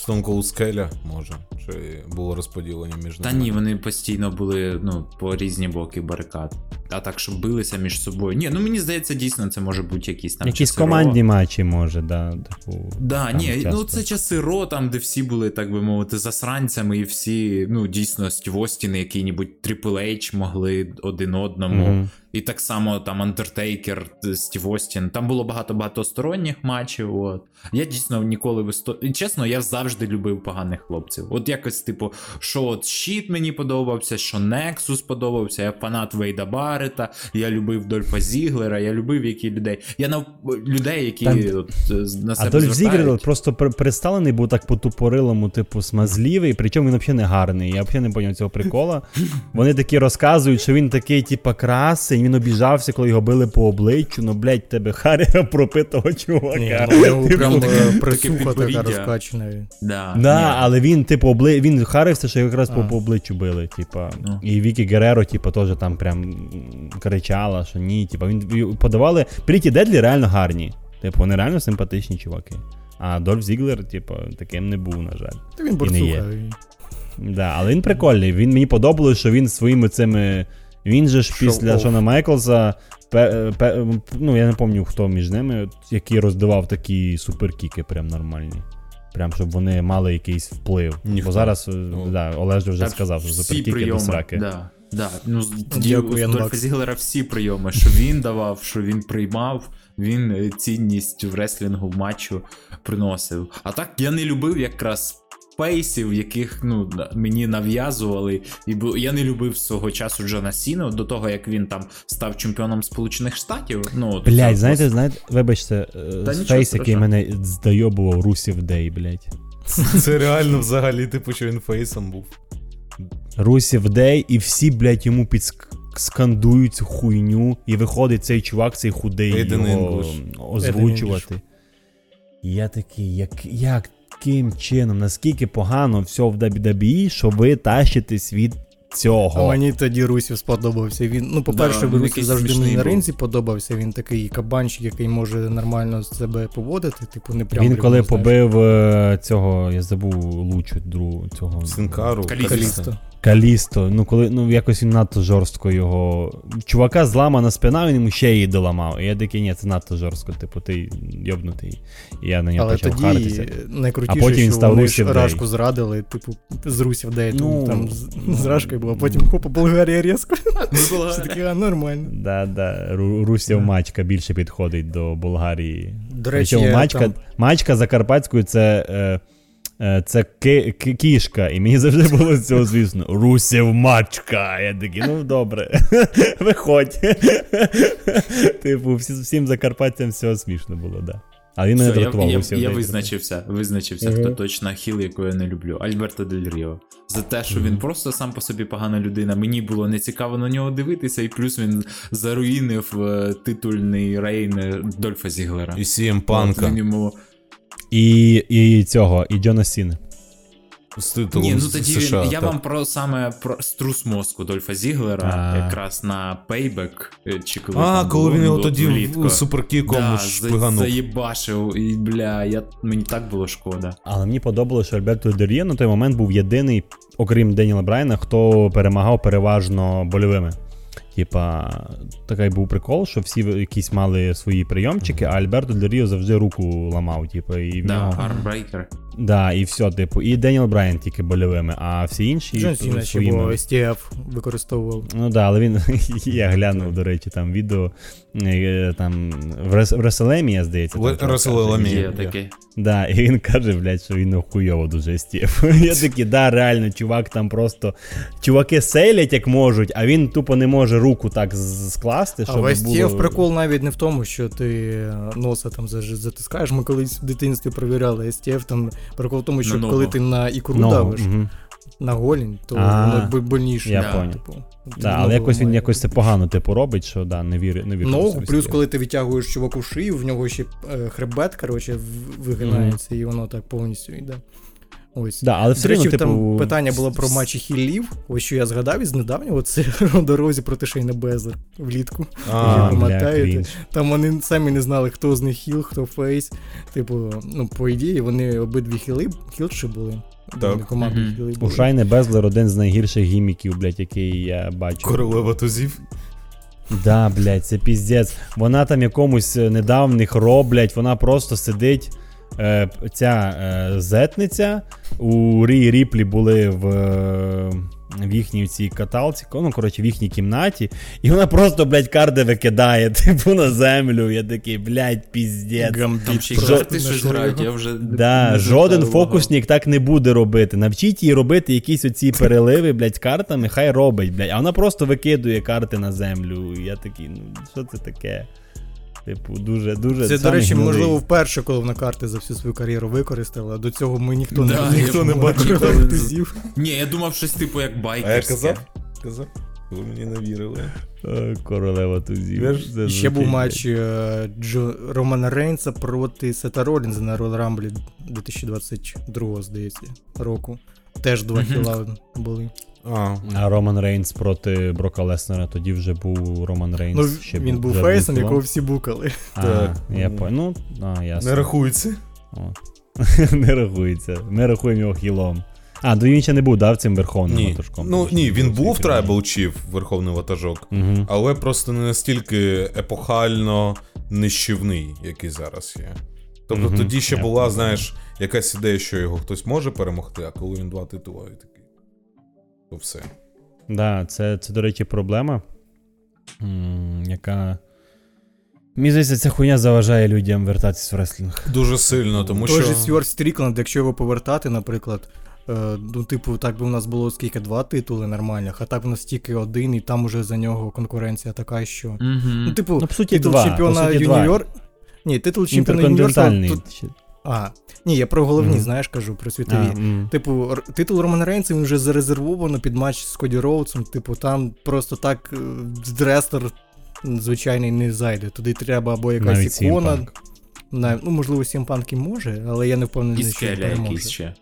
Stone Cold Скеля, може, чи було розподілення між ними? Та ні, вони постійно були, ну, по різні боки барикад. А так, що билися між собою. Ні, ну мені здається, дійсно, це може бути якісь там якісь часи командні Ро. Матчі, може, да. Типу, да, ні, часто. Ну це часи Ро, там, де всі були, так би мовити, засранцями, і всі, ну, дійсно, Стів Остін, який-небудь Triple H могли один одному. І так само там Undertaker, Стів Остін. Там було багато-багато сторонніх матчів, от. Я дійсно ніколи... Чесно, я завжди любив поганих хлопців. От якось, типу, що от Щіт мені подобався, що Nexus подобався, я фанат Вейда Баррета, я любив Дольфа Зіглера, я любив які людей. Я людей, які от, на себе звертають. А Дольф Зіглер просто представлений був так по-тупорилому, типу, смазливий, причому він взагалі не гарний. Я взагалі не поняв цього прикола. Вони такі розказують, що він такий, типу, красень, він обіжався, коли його били по обличчю, ну, блядь, тебе харя пропитого чувака. Прям присуха така розкачена. Да, але він, типу, він харився, що якраз по обличчю били, типа. І Вікі Гереро, типа, теж там прям кричала, що ні, типа, він подавали. Пріті Дедлі реально гарні, типу, вони реально симпатичні чуваки. А Дольф Зіглер, типу, таким не був, на жаль. Та він борцуха. Да, але він прикольний, він мені подобалось, що він своїми цими... Він же ж після Шона Майклза, ну я не пам'ятаю, хто між ними, який роздавав такі суперкіки прям нормальні. Прям, щоб вони мали якийсь вплив. Ніхто. Бо зараз, да, Олеж вже сказав, що суперкіки до сраки. Да. Да. Ну, у Дольфа Зіглера всі прийоми, що він давав, що він приймав, він цінність в реслінгу, в матчу приносив. А так, я не любив якраз фейсів, яких, ну, мені нав'язували. І я не любив свого часу Джона Сіну, до того, як він там став чемпіоном Сполучених Штатів. Ну, блядь, знаєте, вибачте, фейс, який мене здойобував, Русів Дей, блядь. Це реально взагалі, типу, що він фейсом був. Русів Дей, і всі, блядь, йому скандують цю хуйню, і виходить цей чувак, цей худий, його озвучувати. І я такий, як таким чином, наскільки погано все в WWE, що ви тащитесь від цього. А мені тоді Русів сподобався. Він, ну, по-перше, да, Русів завжди мені на ринзі подобався. Він такий кабанчик, який може нормально себе поводити. Типу, не прям. Він коли побив цього, я забув Лучу, цього Синкару, Калісто. Ну, коли, ну, якось він надто жорстко його... Чувака зламана спина, він йому ще її доламав. І я такий, ні, це надто жорстко, типу, ти йобнутий. І я на нього почав харитися. Але тоді найкрутіше, що вони Рашку зрадили, типу, з Русів Дей, ну, там з Рашкою було, а потім хопа, Болгарія різко. Все таке, нормально. Да, Русів Мачка більше підходить до Болгарії. До речі, Мачка закарпатською це... Це кішка, і мені завжди було з цього, звісно, Русів Мачка. Я такий, ну добре, виходь. Типу, всім закарпатцям всього смішно було, да. А він мене дратував. Я визначився, хто точно хіл, яку я не люблю. Альберто Дель Ріо. За те, що він просто сам по собі погана людина. Мені було нецікаво на нього дивитися, і плюс він заруїнив титульний рейн Дольфа Зіглера. І CM Punk'а. І цього, і Джона Сіни. Ні, ну тоді США, я так. Вам про струс мозку Дольфа Зіглера, якраз на пейбек, чи коли коли він його тоді суперкіком шпиганув. Заєбашив, і мені так було шкода. Але мені подобалося, що Альберто Дель Ріо на той момент був єдиний, окрім Деніела Брайана, хто перемагав переважно больовими. Типа, такий був прикол, що всі якісь мали свої прийомчики, а Альберто Дель Ріо завжди руку ламав, типу, і в нього... Армбрейкер. Да, і все, типу, і Деніел Брайан тільки больовими, а всі інші своїми. Джон Сіна, бо СТФ використовував. Ну да, але він, я глянув, до речі, там відео, там, в Реселемія, здається. Реселемія, такий. Да, і він каже, блядь, що він хуйово дуже СТФ. Я такий, да, реально, чувак там просто, чуваки сейлять як можуть, а він тупо не може руку так скласти, щоб було... А СТФ прикол навіть не в тому, що ти носа там затискаєш, ми колись в дитинстві перевіряли СТФ там. Прикол в тому, що на коли ти на ікру давиш, на голінь, то воно больніше. Я понял. Типу, але якось він якось це погано типу робить, що да, не вірю. Ногу, плюс коли ти витягуєш чуваку шию, в нього ще хребет, короче, вигинається, і воно так повністю йде. Ось. Да, але все рівно, речі, типу... там питання було про матчі хілів, ось що я згадав із недавнього, це Ронда Розі проти Шейна Безлер влітку. Там вони самі не знали, хто з них хіл, хто фейс. Типу, ну, по ідеї, вони обидві хілші були. У Шайни Безлер один з найгірших гіміків, блядь, який я бачу. Королева тузів. Да, блядь, це піздець. Вона там якомусь недавніх роблять, вона просто сидить. Ця зетниця у Ріплі були в їхній цій каталці, ну, коротше, в їхній кімнаті, і вона просто, блядь, карди викидає, типу, на землю. Я такий, блядь, піздець. Там ще жарти щось грають, я вже... Да, жоден фокусник так не буде робити. Навчіть її робити якісь оці переливи, блядь, картами, хай робить, блядь. А вона просто викидує карти на землю. Я такий, ну, що це таке? Типу, дуже-дуже... Це, до речі, можливо, вперше, коли вона карти за всю свою кар'єру використала, до цього ми ніхто не бачив тузів. Ні, я думав щось типу як байкерське. А я казав? Ви мені не вірили. Королева тузів. Ще був матч Романа Рейнса проти Сета Ролінза на Royal Rumble 2022, здається, року. Теж два хіла були. А Роман Рейнс проти Брока Леснера, тоді вже був Роман Рейнс. Ну, ще він був фейсом, якого всі букали. Так. Я понял. Не рахується. Ми рахуємо його хілом. До він ще не був, в цим верховним ватажком. Ну, ні, він був Tribal Chief, верховний ватажок, але просто не настільки епохально нищівний, який зараз є. Тобто тоді ще була, знаєш, якась ідея, що його хтось може перемогти, а коли він два титули, такий. То все. Да, це, до речі, проблема, яка... Мені здається, ця хуйня заважає людям вертатися в реслінг. Дуже сильно, тому що... Тож і Стюарт Стрікланд, якщо його повертати, наприклад, ну, типу, так би у нас було скільки, два титули нормальних, а так у нас тільки один, і там уже за нього конкуренція така, що... Ну, типу, ну, по суті, титул чемпіона юніор... Ні, титул чемпіона інтерконтинентальний. Ні, я про головні, знаєш, кажу, про світові. Типу, титул Романа Рейнса, він вже зарезервовано під матч з Коді Роудсом, типу, там просто так дрестер звичайний не зайде. Туди треба або якась навіть ікона, Ну, можливо, Сім Панк і може, але я не впевнений, що не переможе.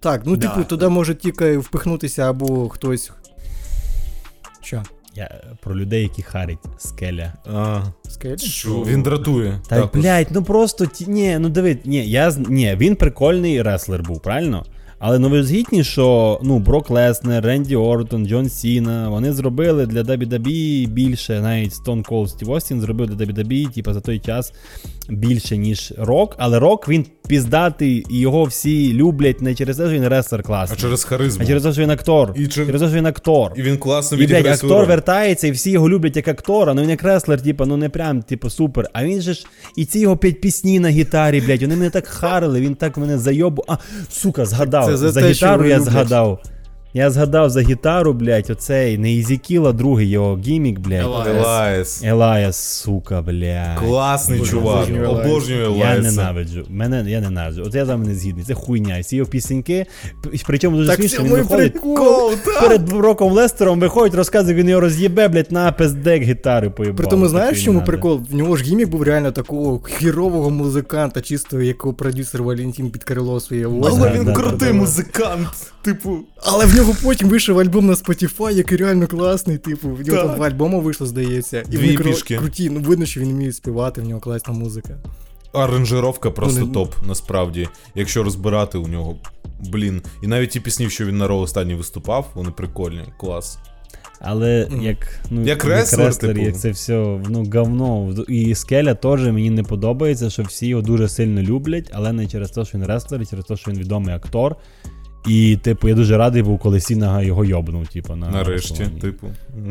Так, ну, да. Типу, туди може тільки впихнутися або хтось... Що? Я про людей, які харять Скеля. Скеля? Що? Він дратує. Та, блядь, ну просто... Ні, він прикольний реслер був, правильно? Але ну ви згідні, що ну, Брок Леснер, Ренді Ортон, Джон Сіна, вони зробили для WWE більше, навіть Stone Cold Steve Austin зробив для WWE, типу, за той час більше, ніж Рок. Але Рок, він піздатий, і його всі люблять не через те, що він рестлер класний. А через харизму. А через те, що він актор. Через те, що він актор. І він класно відіграє свою роль. І, блядь, актор вертається, і всі його люблять як актора, ну він як рестлер, типу, ну не прям, типу, супер. А він же ж, і ці його 5 пісні на гітарі, блядь, вони мене так харили, він так мене зайобу. А, сука, згадав. Це за те, гітару я згадав. Я згадав за гітару, блядь, оцей, не Ізікіла, другий його гімік, блядь. Елайас, сука, блядь. Класний чувак, обожнюю Елайаса. Я ненавиджу, я ненавиджу. От я за мене згідний, це хуйня. Ці його пісеньки, причому дуже смішно, він виходить перед Броком Лестером, виходить, розказує, він його роз'єбе, блядь, на пиздек гітари поїбав. Притому знаєш, чому прикол? В нього ж гімік був реально такого хірового музиканта, чистого, якого продюсер Валентин під крило своє власне. Але він крутий музикант, типу. Але в нього потім вийшов альбом на Spotify, який реально класний, типу, в нього там два альбома вийшло, здається. І дві пішки. Круті, ну видно, що він вміє співати, в нього класна музика. Аранжировка просто топ, насправді. Якщо розбирати у нього, блін. І навіть ті пісні, що він на Роу останній виступав, вони прикольні, клас. Але як рестлер, типу. Як це все, ну, говно. І Скеля теж мені не подобається, що всі його дуже сильно люблять, але не через те, що він рестлер, а через те, що він відомий актор. І, типу, я дуже радий був, коли Сіна його йобнув, типу, на... Нарешті, типу.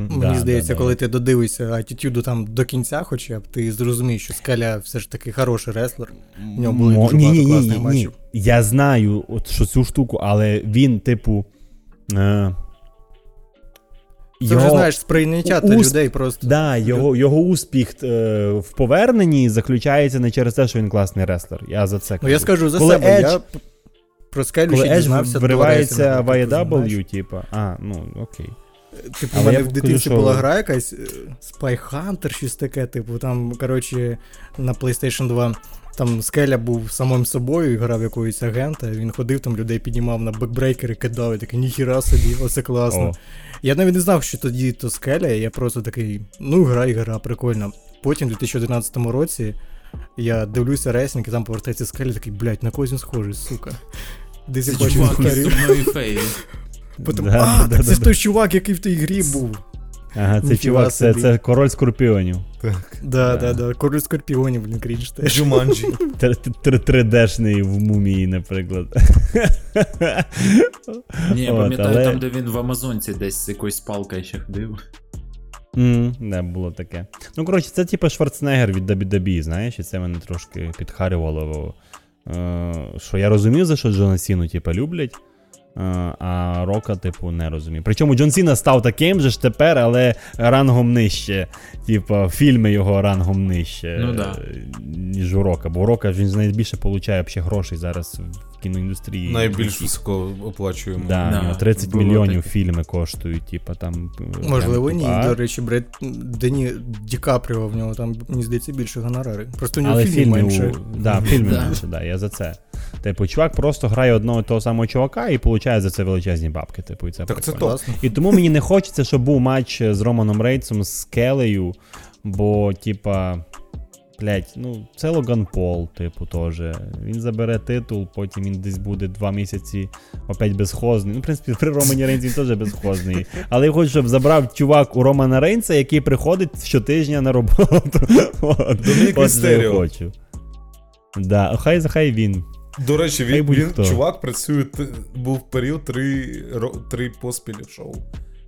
Мені здається, коли ти додивишся аттітюду там до кінця хоча б, ти зрозумієш, що Скеля все ж таки хороший реслер. В ньому були дуже багато класних матчів. Я знаю, от, що цю штуку, але він, типу... Ти вже знаєш, сприйняття людей просто. Да, його успіх в поверненні заключається не через те, що він класний реслер. Я за це кажу. Ну, я скажу за себе, я... Про Скелю ще дізнався. Коли Edge виривається в IW, типа. А, ну, окей. Типу, в мене в дитинстві була гра якась, Spy Hunter, щось таке, типу, там, коротше, на PlayStation 2, там Скеля був самим собою і грав якогось агента, він ходив, там людей піднімав на бекбрейкери, кидав, і такий, ніхіра собі, оце класно. Я навіть не знав, що тоді то Скеля, я просто такий, ну, гра, прикольно. Потім, в 2011 році, я дивлюся ресники, там повертається Скеля, такий, блядь, на когось він схожий, сука. Десь це чувак із зубної феї. Це той чувак, який в тій грі був. Ага, це чувак, це король скорпіонів. Так, король скорпіонів, блін, крінж теж. Джуманджі. 3D-шний в мумії, наприклад. Ні, я пам'ятаю, там, де він в Амазонці десь з якоюсь палкою ще ходив. Не, було таке. Ну, коротше, це типу Шварценеггер від WWE, знаєш, і це мене трошки підхарювало. Що я розумів, за що Джона Сіну, типу, люблять, а Рока, типу, не розумів. Причому Джон Сіна став таким же ж тепер, але рангом нижче. Типу, фільми його рангом нижче, ніж у Рока. Бо у Рока він найбільше получає грошей зараз в кіноіндустрії. Найбільш високо оплачуємо. Да, 30 мільйонів фільми коштують, типу, там. Можливо, ні. До речі, Ді Капріо в нього там, мені здається, більше гонорари. Просто в нього фільми менше. Так, фільми менше, так, я за це. Типу, чувак просто грає одного того самого чувака і получає за це величезні бабки. Типу, і це так прикольно. Це і тому мені не хочеться, щоб був матч з Романом Рейнсом, з Скелею, бо, типа, блять, ну, це Логан Пол, типу, теж. Він забере титул, потім він десь буде 2 місяці опять безхозний. Ну, в принципі, при Романі Рейнсі він теж безхозний. Але я хочу, щоб забрав чувак у Романа Рейнса, який приходить щотижня на роботу. От що я хочу. Да, хай він. До речі, він чувак працює, був період 3 поспіль шоу.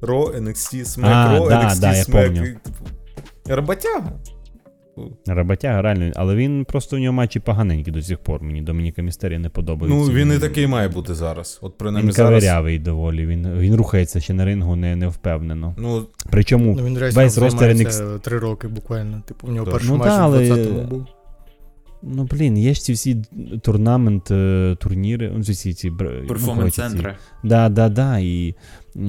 Raw, NXT, SmackDown, NXT, SmackDown. Роботяга. Роботяга, реально. Але він просто у нього матчі поганенькі до сих пор. Мені Домініка Містеріо не подобається. Ну, він і такий має бути зараз. От принаймні він каверявий доволі. Він рухається ще на рингу не впевнено. Ну, причому весь ростер NXT... 3 роки буквально. Типу, у нього перший матч в 20-му був. Ну, блін, є ж ці всі турніри, ці перформанс-центри. Да, і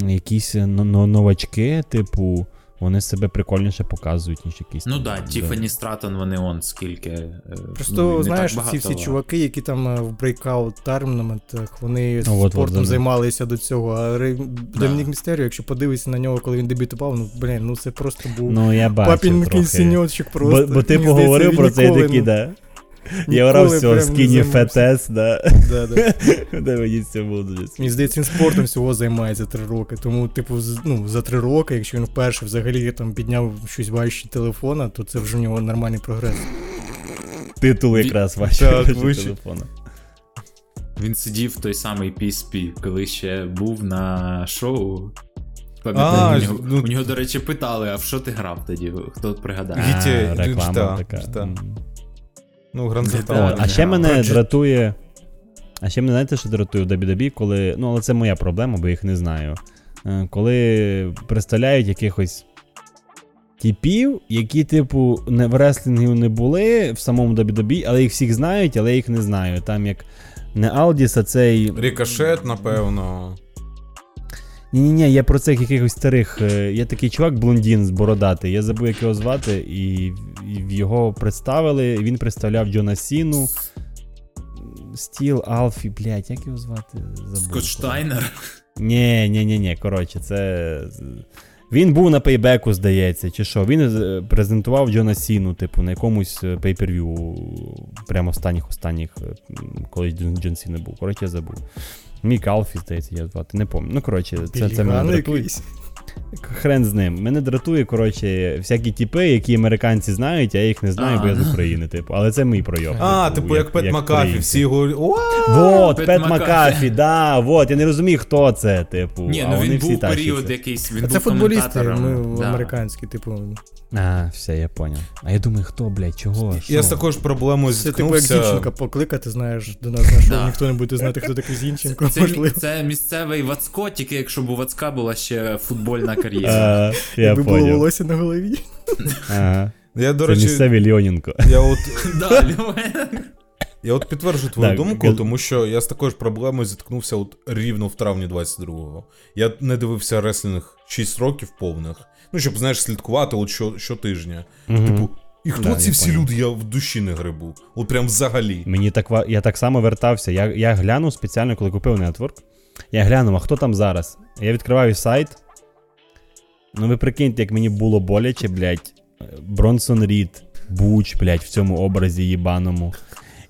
якісь новачки, типу, вони себе прикольніше показують, ніж якісь. Ну так, Тіфані Стратон, вони он скільки. Просто, ну, знаєш, ці всі чуваки, які там в брейкаут-термінаментах, вони спортом займалися до цього. А Домінік Містеріо, якщо подивитися на нього, коли він дебютував, ну, блін, ну це просто був папінь кінсіньочок просто. Бо ти поговорив про це і такі, да. Я орав всього, скіні фетес, да. Де мені це було? Мені здається, він спортом всього займається 3 роки. Тому, типу, ну, за 3 роки, якщо він вперше взагалі там підняв щось важче телефона, то це вже у нього нормальний прогрес. Титул якраз важче телефона. Він сидів в той самий PSP, коли ще був на шоу. А, у нього, до речі, питали, а в що ти грав тоді? Хто пригадає? Реклама така. Ну, а ще мене дратує. А ще мене, знаєте, що дратує в WWE, коли. Ну, але це моя проблема, бо їх не знаю. Коли представляють якихось типів, які, типу, в реслінгів не були в самому WWE, але їх всіх знають, але їх не знаю. Там як не Алдіс, а цей. Рікошет, напевно. Ні-ні-ні, я про цих якихось старих. Є такий чувак, блондін, бородатий, я забув, як його звати, і його представили, він представляв Джона Сіну, Стіл, Алфі, блядь, як його звати? Скотт Штайнер? Ні-ні-ні, коротше, це... Він був на пейбеку, здається, чи що. Він презентував Джона Сіну, типу, на якомусь пейперв'ю, прямо останніх, коли Джон Сіна був, коротше, я забув. Мік Алфі, здається, я звати, не пам'ятаю. Ну, коротше, це мене дратує. Хрен з ним. Мене дратує, коротше, всякі тіпи, які американці знають, а я їх не знаю, бо я з України, типу. Але це мій пройоб. А, типу, як Пет Макафі, всі його... Вот, Пет Макафі, да, вот, я не розумію, хто це, типу. Ні, ну він був період якийсь, він був коментатором. Це американські, типу. А, все, я поняв. А я думаю, хто, блядь, чого? Я з такою ж проблемою зіткнувся. Це типу як Зінченка покликати, знаєш, до нас, що ніхто не буде знати, хто такий Зінченко. Це місцевий Вацко, тільки якщо б у Вацка була ще футбольна кар'єра. Якби було волосся на голові. Це місцевий Льоненко. Я от підтверджу твою думку, тому що я з такою ж проблемою зіткнувся рівно в травні 22-го. Я не дивився реслінг 6 років повних. Ну, щоб, знаєш, слідкувати от щотижня. Mm-hmm. Типу, і хто ці всі люди, я в душі не грибу. От прям взагалі. Мені так, я так само вертався. Я глянув спеціально, коли купив Network. Я глянув, а хто там зараз? Я відкриваю сайт. Ну, ви прикиньте, як мені було боляче, блядь. Бронсон Рід, Буч, блядь, в цьому образі їбаному.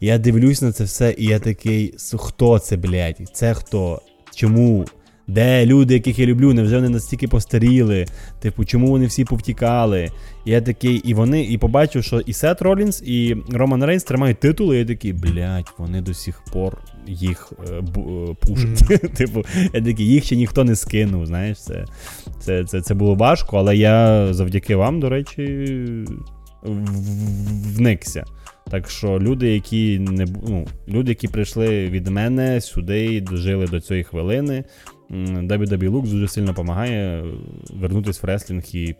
Я дивлюсь на це все, і я такий, хто це, блядь? Це хто? Чому? Де люди, яких я люблю, невже вони настільки постаріли? Типу, чому вони всі повтікали? Я такий, і вони, і побачив, що і Сет Ролінс, і Роман Рейнс тримають титули, і я такий, блядь, вони до сих пор їх пушать. Типу, я такий, їх ще ніхто не скинув, знаєш, це було важко, але я завдяки вам, до речі, вникся. Так що люди, які не люди, які прийшли від мене сюди і дожили до цієї хвилини, WWE Lux дуже сильно допомагає вернутися в реслінг і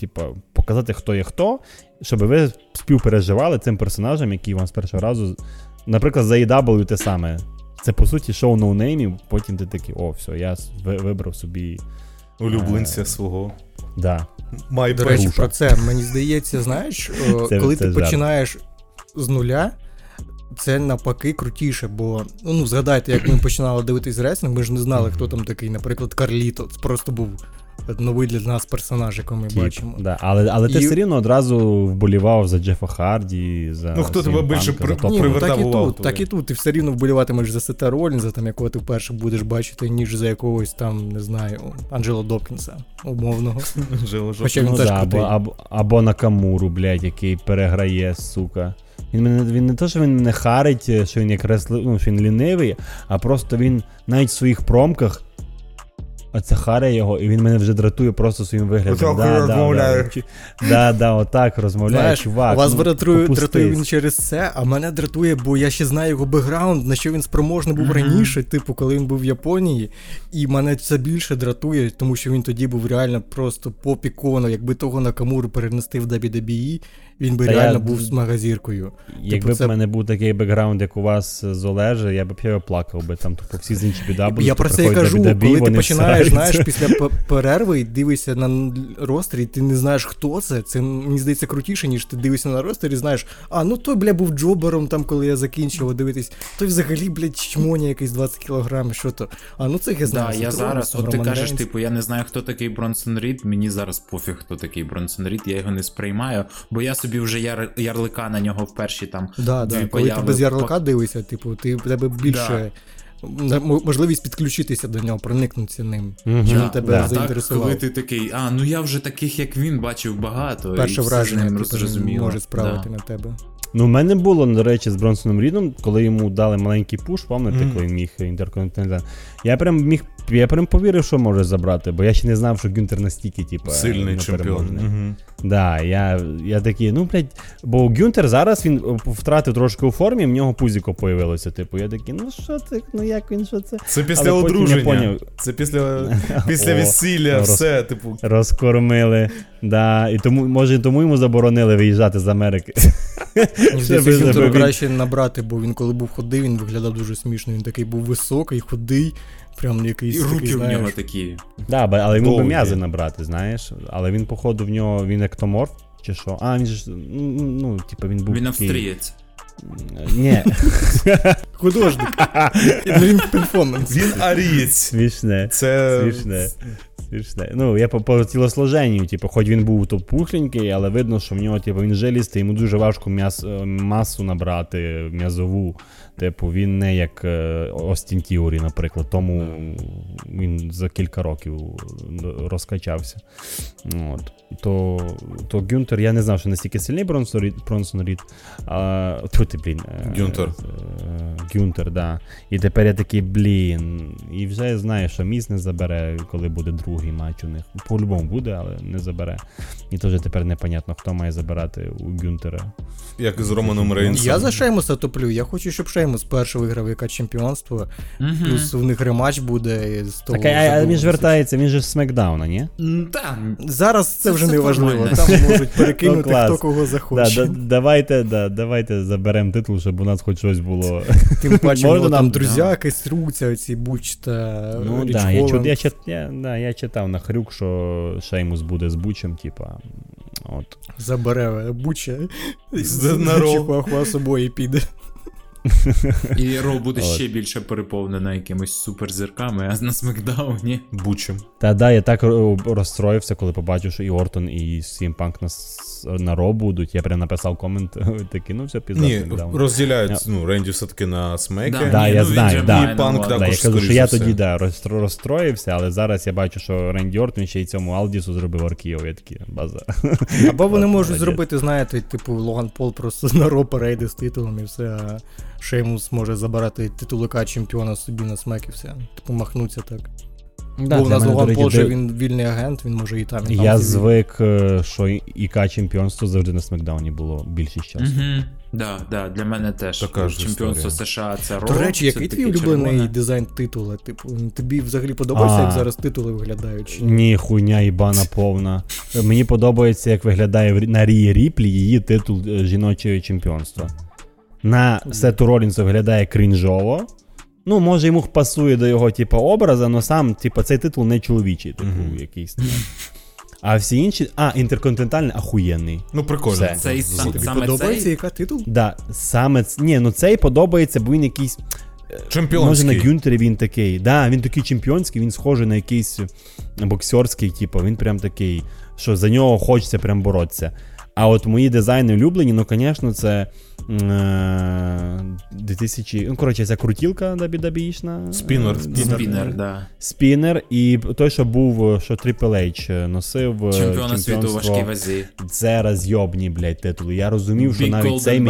типу, показати, хто є хто, щоб ви співпереживали цим персонажам, які вам з першого разу, наприклад, за AEW те саме. Це, по суті, шоу ноунеймів, потім ти такий, о, все, я вибрав собі... Улюбленця свого. Да. До речі, про це, мені здається, знаєш, коли ти починаєш з нуля, це навпаки крутіше, бо, ну, згадайте, як ми починали дивитись реслінг, ми ж не знали, хто там такий, наприклад, Карліто, це просто був новий для нас персонаж, якого ми бачимо. Да. Але ти все рівно одразу вболівав за Джефа Харді, за... Ну, хто тебе більше привертав увагу? Так і тут, ти все рівно вболіватимеш за Сета Ролінза, там, якого ти вперше будеш бачити, ніж за якогось там, не знаю, Анджело Допкінса, умовного. Хоча він теж крутий. Або Накамуру, блядь, який переграє, сука. Він не то, що він не харить, що він якраз, ну, що він лінивий, а просто він навіть в своїх промках, а це харя його, і він мене вже дратує просто своїм виглядом. Да, отак розмовляє, чувак. Вас дратує він через це, а мене дратує, бо я ще знаю його бекграунд, на що він спроможний був раніше, типу, коли він був в Японії, і мене це більше дратує, тому що він тоді був реально просто поп-ікону, якби того Накамуру перенести в WWE, він би реально був з магазіркою. Якби в мене був такий бекграунд, як у вас з Олежа, я б плакав би там, тупо всі з інші біда будуть. Я про це і кажу, коли ти починаєш, знаєш, після перерви і дивишся на ростер, і ти не знаєш, хто це. Це, мені здається, крутіше, ніж ти дивишся на ростер і знаєш, а, ну той, бля, був джобером там, коли я закінчував дивитись, той взагалі, блядь, чмоня якийсь 20 кілограмів, що то. А, ну це я знаю. Да, я зараз, от ти кажеш, типу, я не знаю, хто такий Бронсон Рід, мені зараз пофіг, хто такий Бронсон Рід, я його не сприймаю, бо я собі вже ярлика на нього в перші там дві появи. Коли ти без ярлика дивишся, типу, ти в тебе більше... можливість підключитися до нього, проникнутися ним. Чи він тебе заінтересував. Так, коли ти такий, а, ну я вже таких, як він, бачив багато. Перше враження може справити на тебе. Ну, в мене було, до речі, з Бронсоном Рідом, коли йому дали маленький пуш, пам'ятаєте, коли міг інтерконтинентальний. Я прям повірив, що може забрати, бо я ще не знав, що Гюнтер настільки, типу, сильний чемпіон. Да, я такий, ну, блядь, бо Гюнтер зараз, він втратив трошки у формі, в нього пузіко появилося, типу, я такий, ну, що це, ну, як він, що це? Це після одруження, це після весілля, все, типу. Розкормили, да, і тому, може, тому йому заборонили виїжджати з Америки. Гюнтеру краще набрати, бо він, коли був ходив, він виглядав дуже смішно, він такий був високий, худий. Прям якийсь, і руки такий, в нього такі. Да, але йому би м'язи набрати, знаєш. Але він, походу, в нього, він ектоморф, чи що? А, він ж, ну, типу, він був такий... Він австрієць. Ні. Художник. Він перформанс. Він арієць. Смішне. Це... Смішне. Ну, я по тілосложенню, типу, хоч він був то пухленький, але видно, що в нього, типу, він жилістий, йому дуже важко масу набрати, м'язову. Типу, він не як Остін Тіорі, наприклад, тому він за кілька років розкачався. От. То Гюнтер, я не знав, що настільки сильний Бронсон Рід. Гюнтер, да. І тепер я такий, блін, і вже знаю, що міс не забере, коли буде другий матч у них. По-любому буде, але не забере. І то вже тепер непонятно, хто має забирати у Гюнтера. Як з Романом Рейнсом. Я за Шеймуса топлю, я хочу, щоб Шеймус спершу виграв яке чемпіонство, плюс у них рематч буде. Так, а він ж вертається, він же з Смекдауна, ні? Так. Зараз це вже не важливо, там можуть перекинути хто кого захоче. Давайте заберемо титул, щоб у нас хоч щось було. Тим паче, там друзяки сруться, оці Буч та Річ Холланд. Я читав на хрюк, що Шеймус буде з Бучем, типа. Забере Буча, Чихуахуа собою піде. І Роу буде ще більше переповнена якимись суперзірками, а на Смакдауні Бучем. Та, я так розстроївся, коли побачив, що і Ортон, і Сім Панк на Роу будуть. Я прям написав комент, такий, ну все, пізда Смакдаун. Ні, розділяють, ну, Ренді все-таки на Смекі. Да, я знаю, да. І Панк також, скоріше все. Я тоді, да, розстроївся, але зараз я бачу, що Ренді Ортон ще й цьому Алдісу зробив Аркіо, я такий, база. Або вони можуть зробити, знаєте, типу, Логан Пол просто на Роу перейде з титулом і все. Шеймус може забирати титулика чемпіона собі на смекі, все. Типу махнуться так. Да, бо в нас Логан Пол, він вільний агент, він може і там, і там. Я звик, що ІК чемпіонство завжди на Смакдауні було більшість часу. Да, для мене теж. Така чемпіонство США, це Роу. До речі, який твій улюблений дизайн титула? Типу, тобі взагалі подобається, як зараз титули виглядають? Ні, хуйня ібана повна. Мені подобається, як виглядає на Рії Ріплі її титул жіночого чемпіонства. На Сету Ролінсу виглядає крінжово. Ну, може, йому пасує до його, типу, образу, але сам, типу, цей титул не чоловічий, типу, якийсь. А всі інші... інтерконтинентальний ахуєнний. Ну, прикольно. Тобі подобається цей? Яка титул? Да, саме... Ні, ну цей подобається, бо він якийсь... Чемпіонський. Може, на Гюнтері він такий. Да, він такий чемпіонський, він схожий на якийсь боксерський, типу. Він прям такий, що за нього хочеться прям боротися. А от мої дизайни улюблені, ну, звісно, це... 2000... Ну, коротше, ця крутілка дабі-дабіїшна. Спінер, да. Спінер і той, що був, що Triple H носив чемпіонство світу у важкій вазі. Це розйобні, блядь, титули. Я розумів, що навіть цей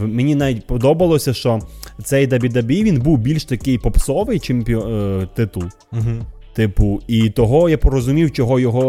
мені навіть подобалося, що цей дабі-дабі, він був більш такий попсовий титул. Типу, і того я порозумів, чого його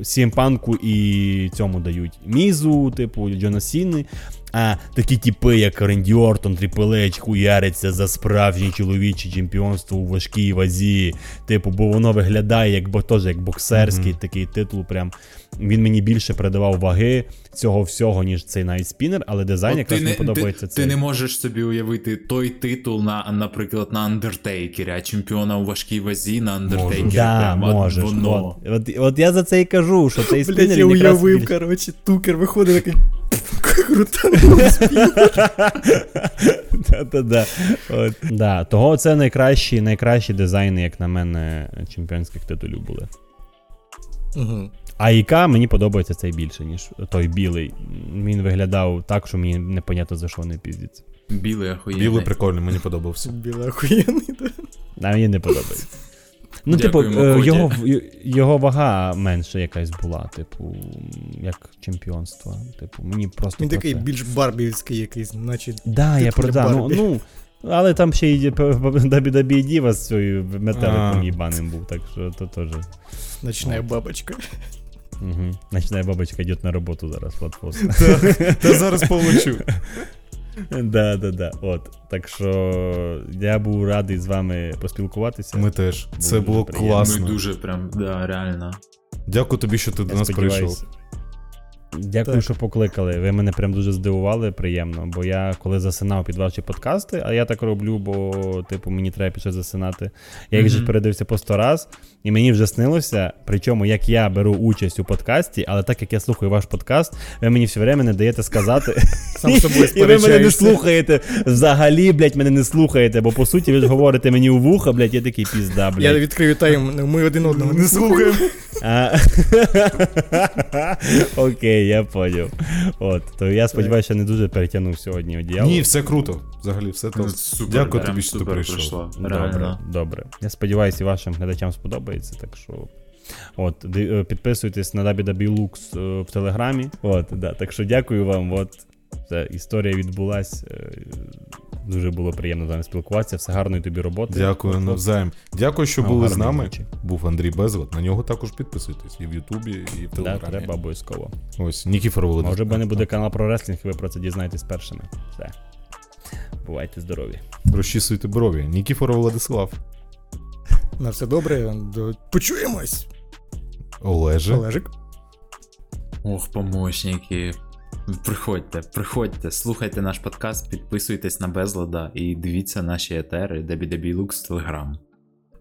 CM Punk'у і цьому дають. Мізу, типу, Джона Сіни. а такі тіпи, як Ренді Ортон, Тріпл Ейдж, хуяряться за справжнє чоловіче чемпіонство у важкій вазі. Типу, бо воно виглядає як, теж, як боксерський такий титул. Прям. Він мені більше придавав ваги цього всього, ніж цей навіть спінер, але дизайн якраз не подобається. Ти не можеш собі уявити той титул, наприклад, на Undertaker, а чемпіона у важкій вазі на Undertaker. Да, можеш. От я за це і кажу, що цей спінер... Блядь, я уявив, коротше, Тукер виходить такий... Да, того це найкращі дизайни, як на мене, чемпіонських титулів були. А яка мені подобається цей більше, ніж той білий. Він виглядав так, що мені непонятно, за що вони піздяться. Білий ахуєнний. Білий прикольний, мені подобався. Білий ахуєнний, так. А мені не подобається. Ну, дякую, типу, його вага менше якась була, типу, як чемпіонство. Типу, мені просто. Він такий більш барбівський якийсь, значить. Да, я продав. Ну, але там ще й Дабі Діва з цією метеликом їбаним був, так що то теж. Ночна бабочка. Угу. Ночна бабочка йде на роботу зараз, Владфос. Та зараз получу. Да. От. Так що я був радий з вами поспілкуватися. Ми теж. Це було класно. Ми дуже прям, да, реально. Дякую тобі, що ти до нас прийшов. Дякую, так, що покликали. Ви мене прям дуже здивували, приємно. Бо я коли засинав під ваші подкасти, а я так роблю, бо типу мені треба піше засинати. Я їх вже передивився по 100 раз, і мені вже снилося, причому як я беру участь у подкасті, але так як я слухаю ваш подкаст, ви мені все время не даєте сказати. Сам собою сперечаєшся. І ви мене не слухаєте. Взагалі, блядь, мене не слухаєте, бо по суті ви ж говорите мені у вуха, блядь, я такий пізда, блядь. Я відкрию таємницю, ми один одного не слухаємо. Окей. Я поняв. От, то я сподіваюся, що не дуже перетягнув сьогодні одіяло. Ні, все круто. Взагалі, все то. Супер, дякую тобі, що ти прийшов. Добре. Я сподіваюся, і вашим глядачам сподобається, так що от, підписуйтесь на DabiDabiLux в Телеграмі. От, да. Так що дякую вам. От, ця історія відбулась. Дуже було приємно з вами спілкуватися. Все гарної тобі роботи. Дякую навзаєм. Дякую, що були з нами. Ночі. Був Андрій Безлад. На нього також підписуйтесь. І в Ютубі, і в Телеграмі. Так, треба обов'язково. Ось, Нікіфор Володимир. Може би не буде канал про рестлінг, ви про це дізнаєтесь першими. Все. Бувайте здорові. Розчісуйте брові. Нікіфор Владислав. На все добре. Почуємось. Олежик. Ох, помощники. Приходьте, слухайте наш подкаст, підписуйтесь на Безлада і дивіться наші етери DabiDabiLux Telegram.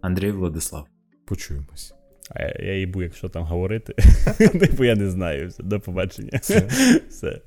Андрій Владислав. Почуємось. А я їбу, якщо там говорити. Бо я не знаю. Все. До побачення. Все.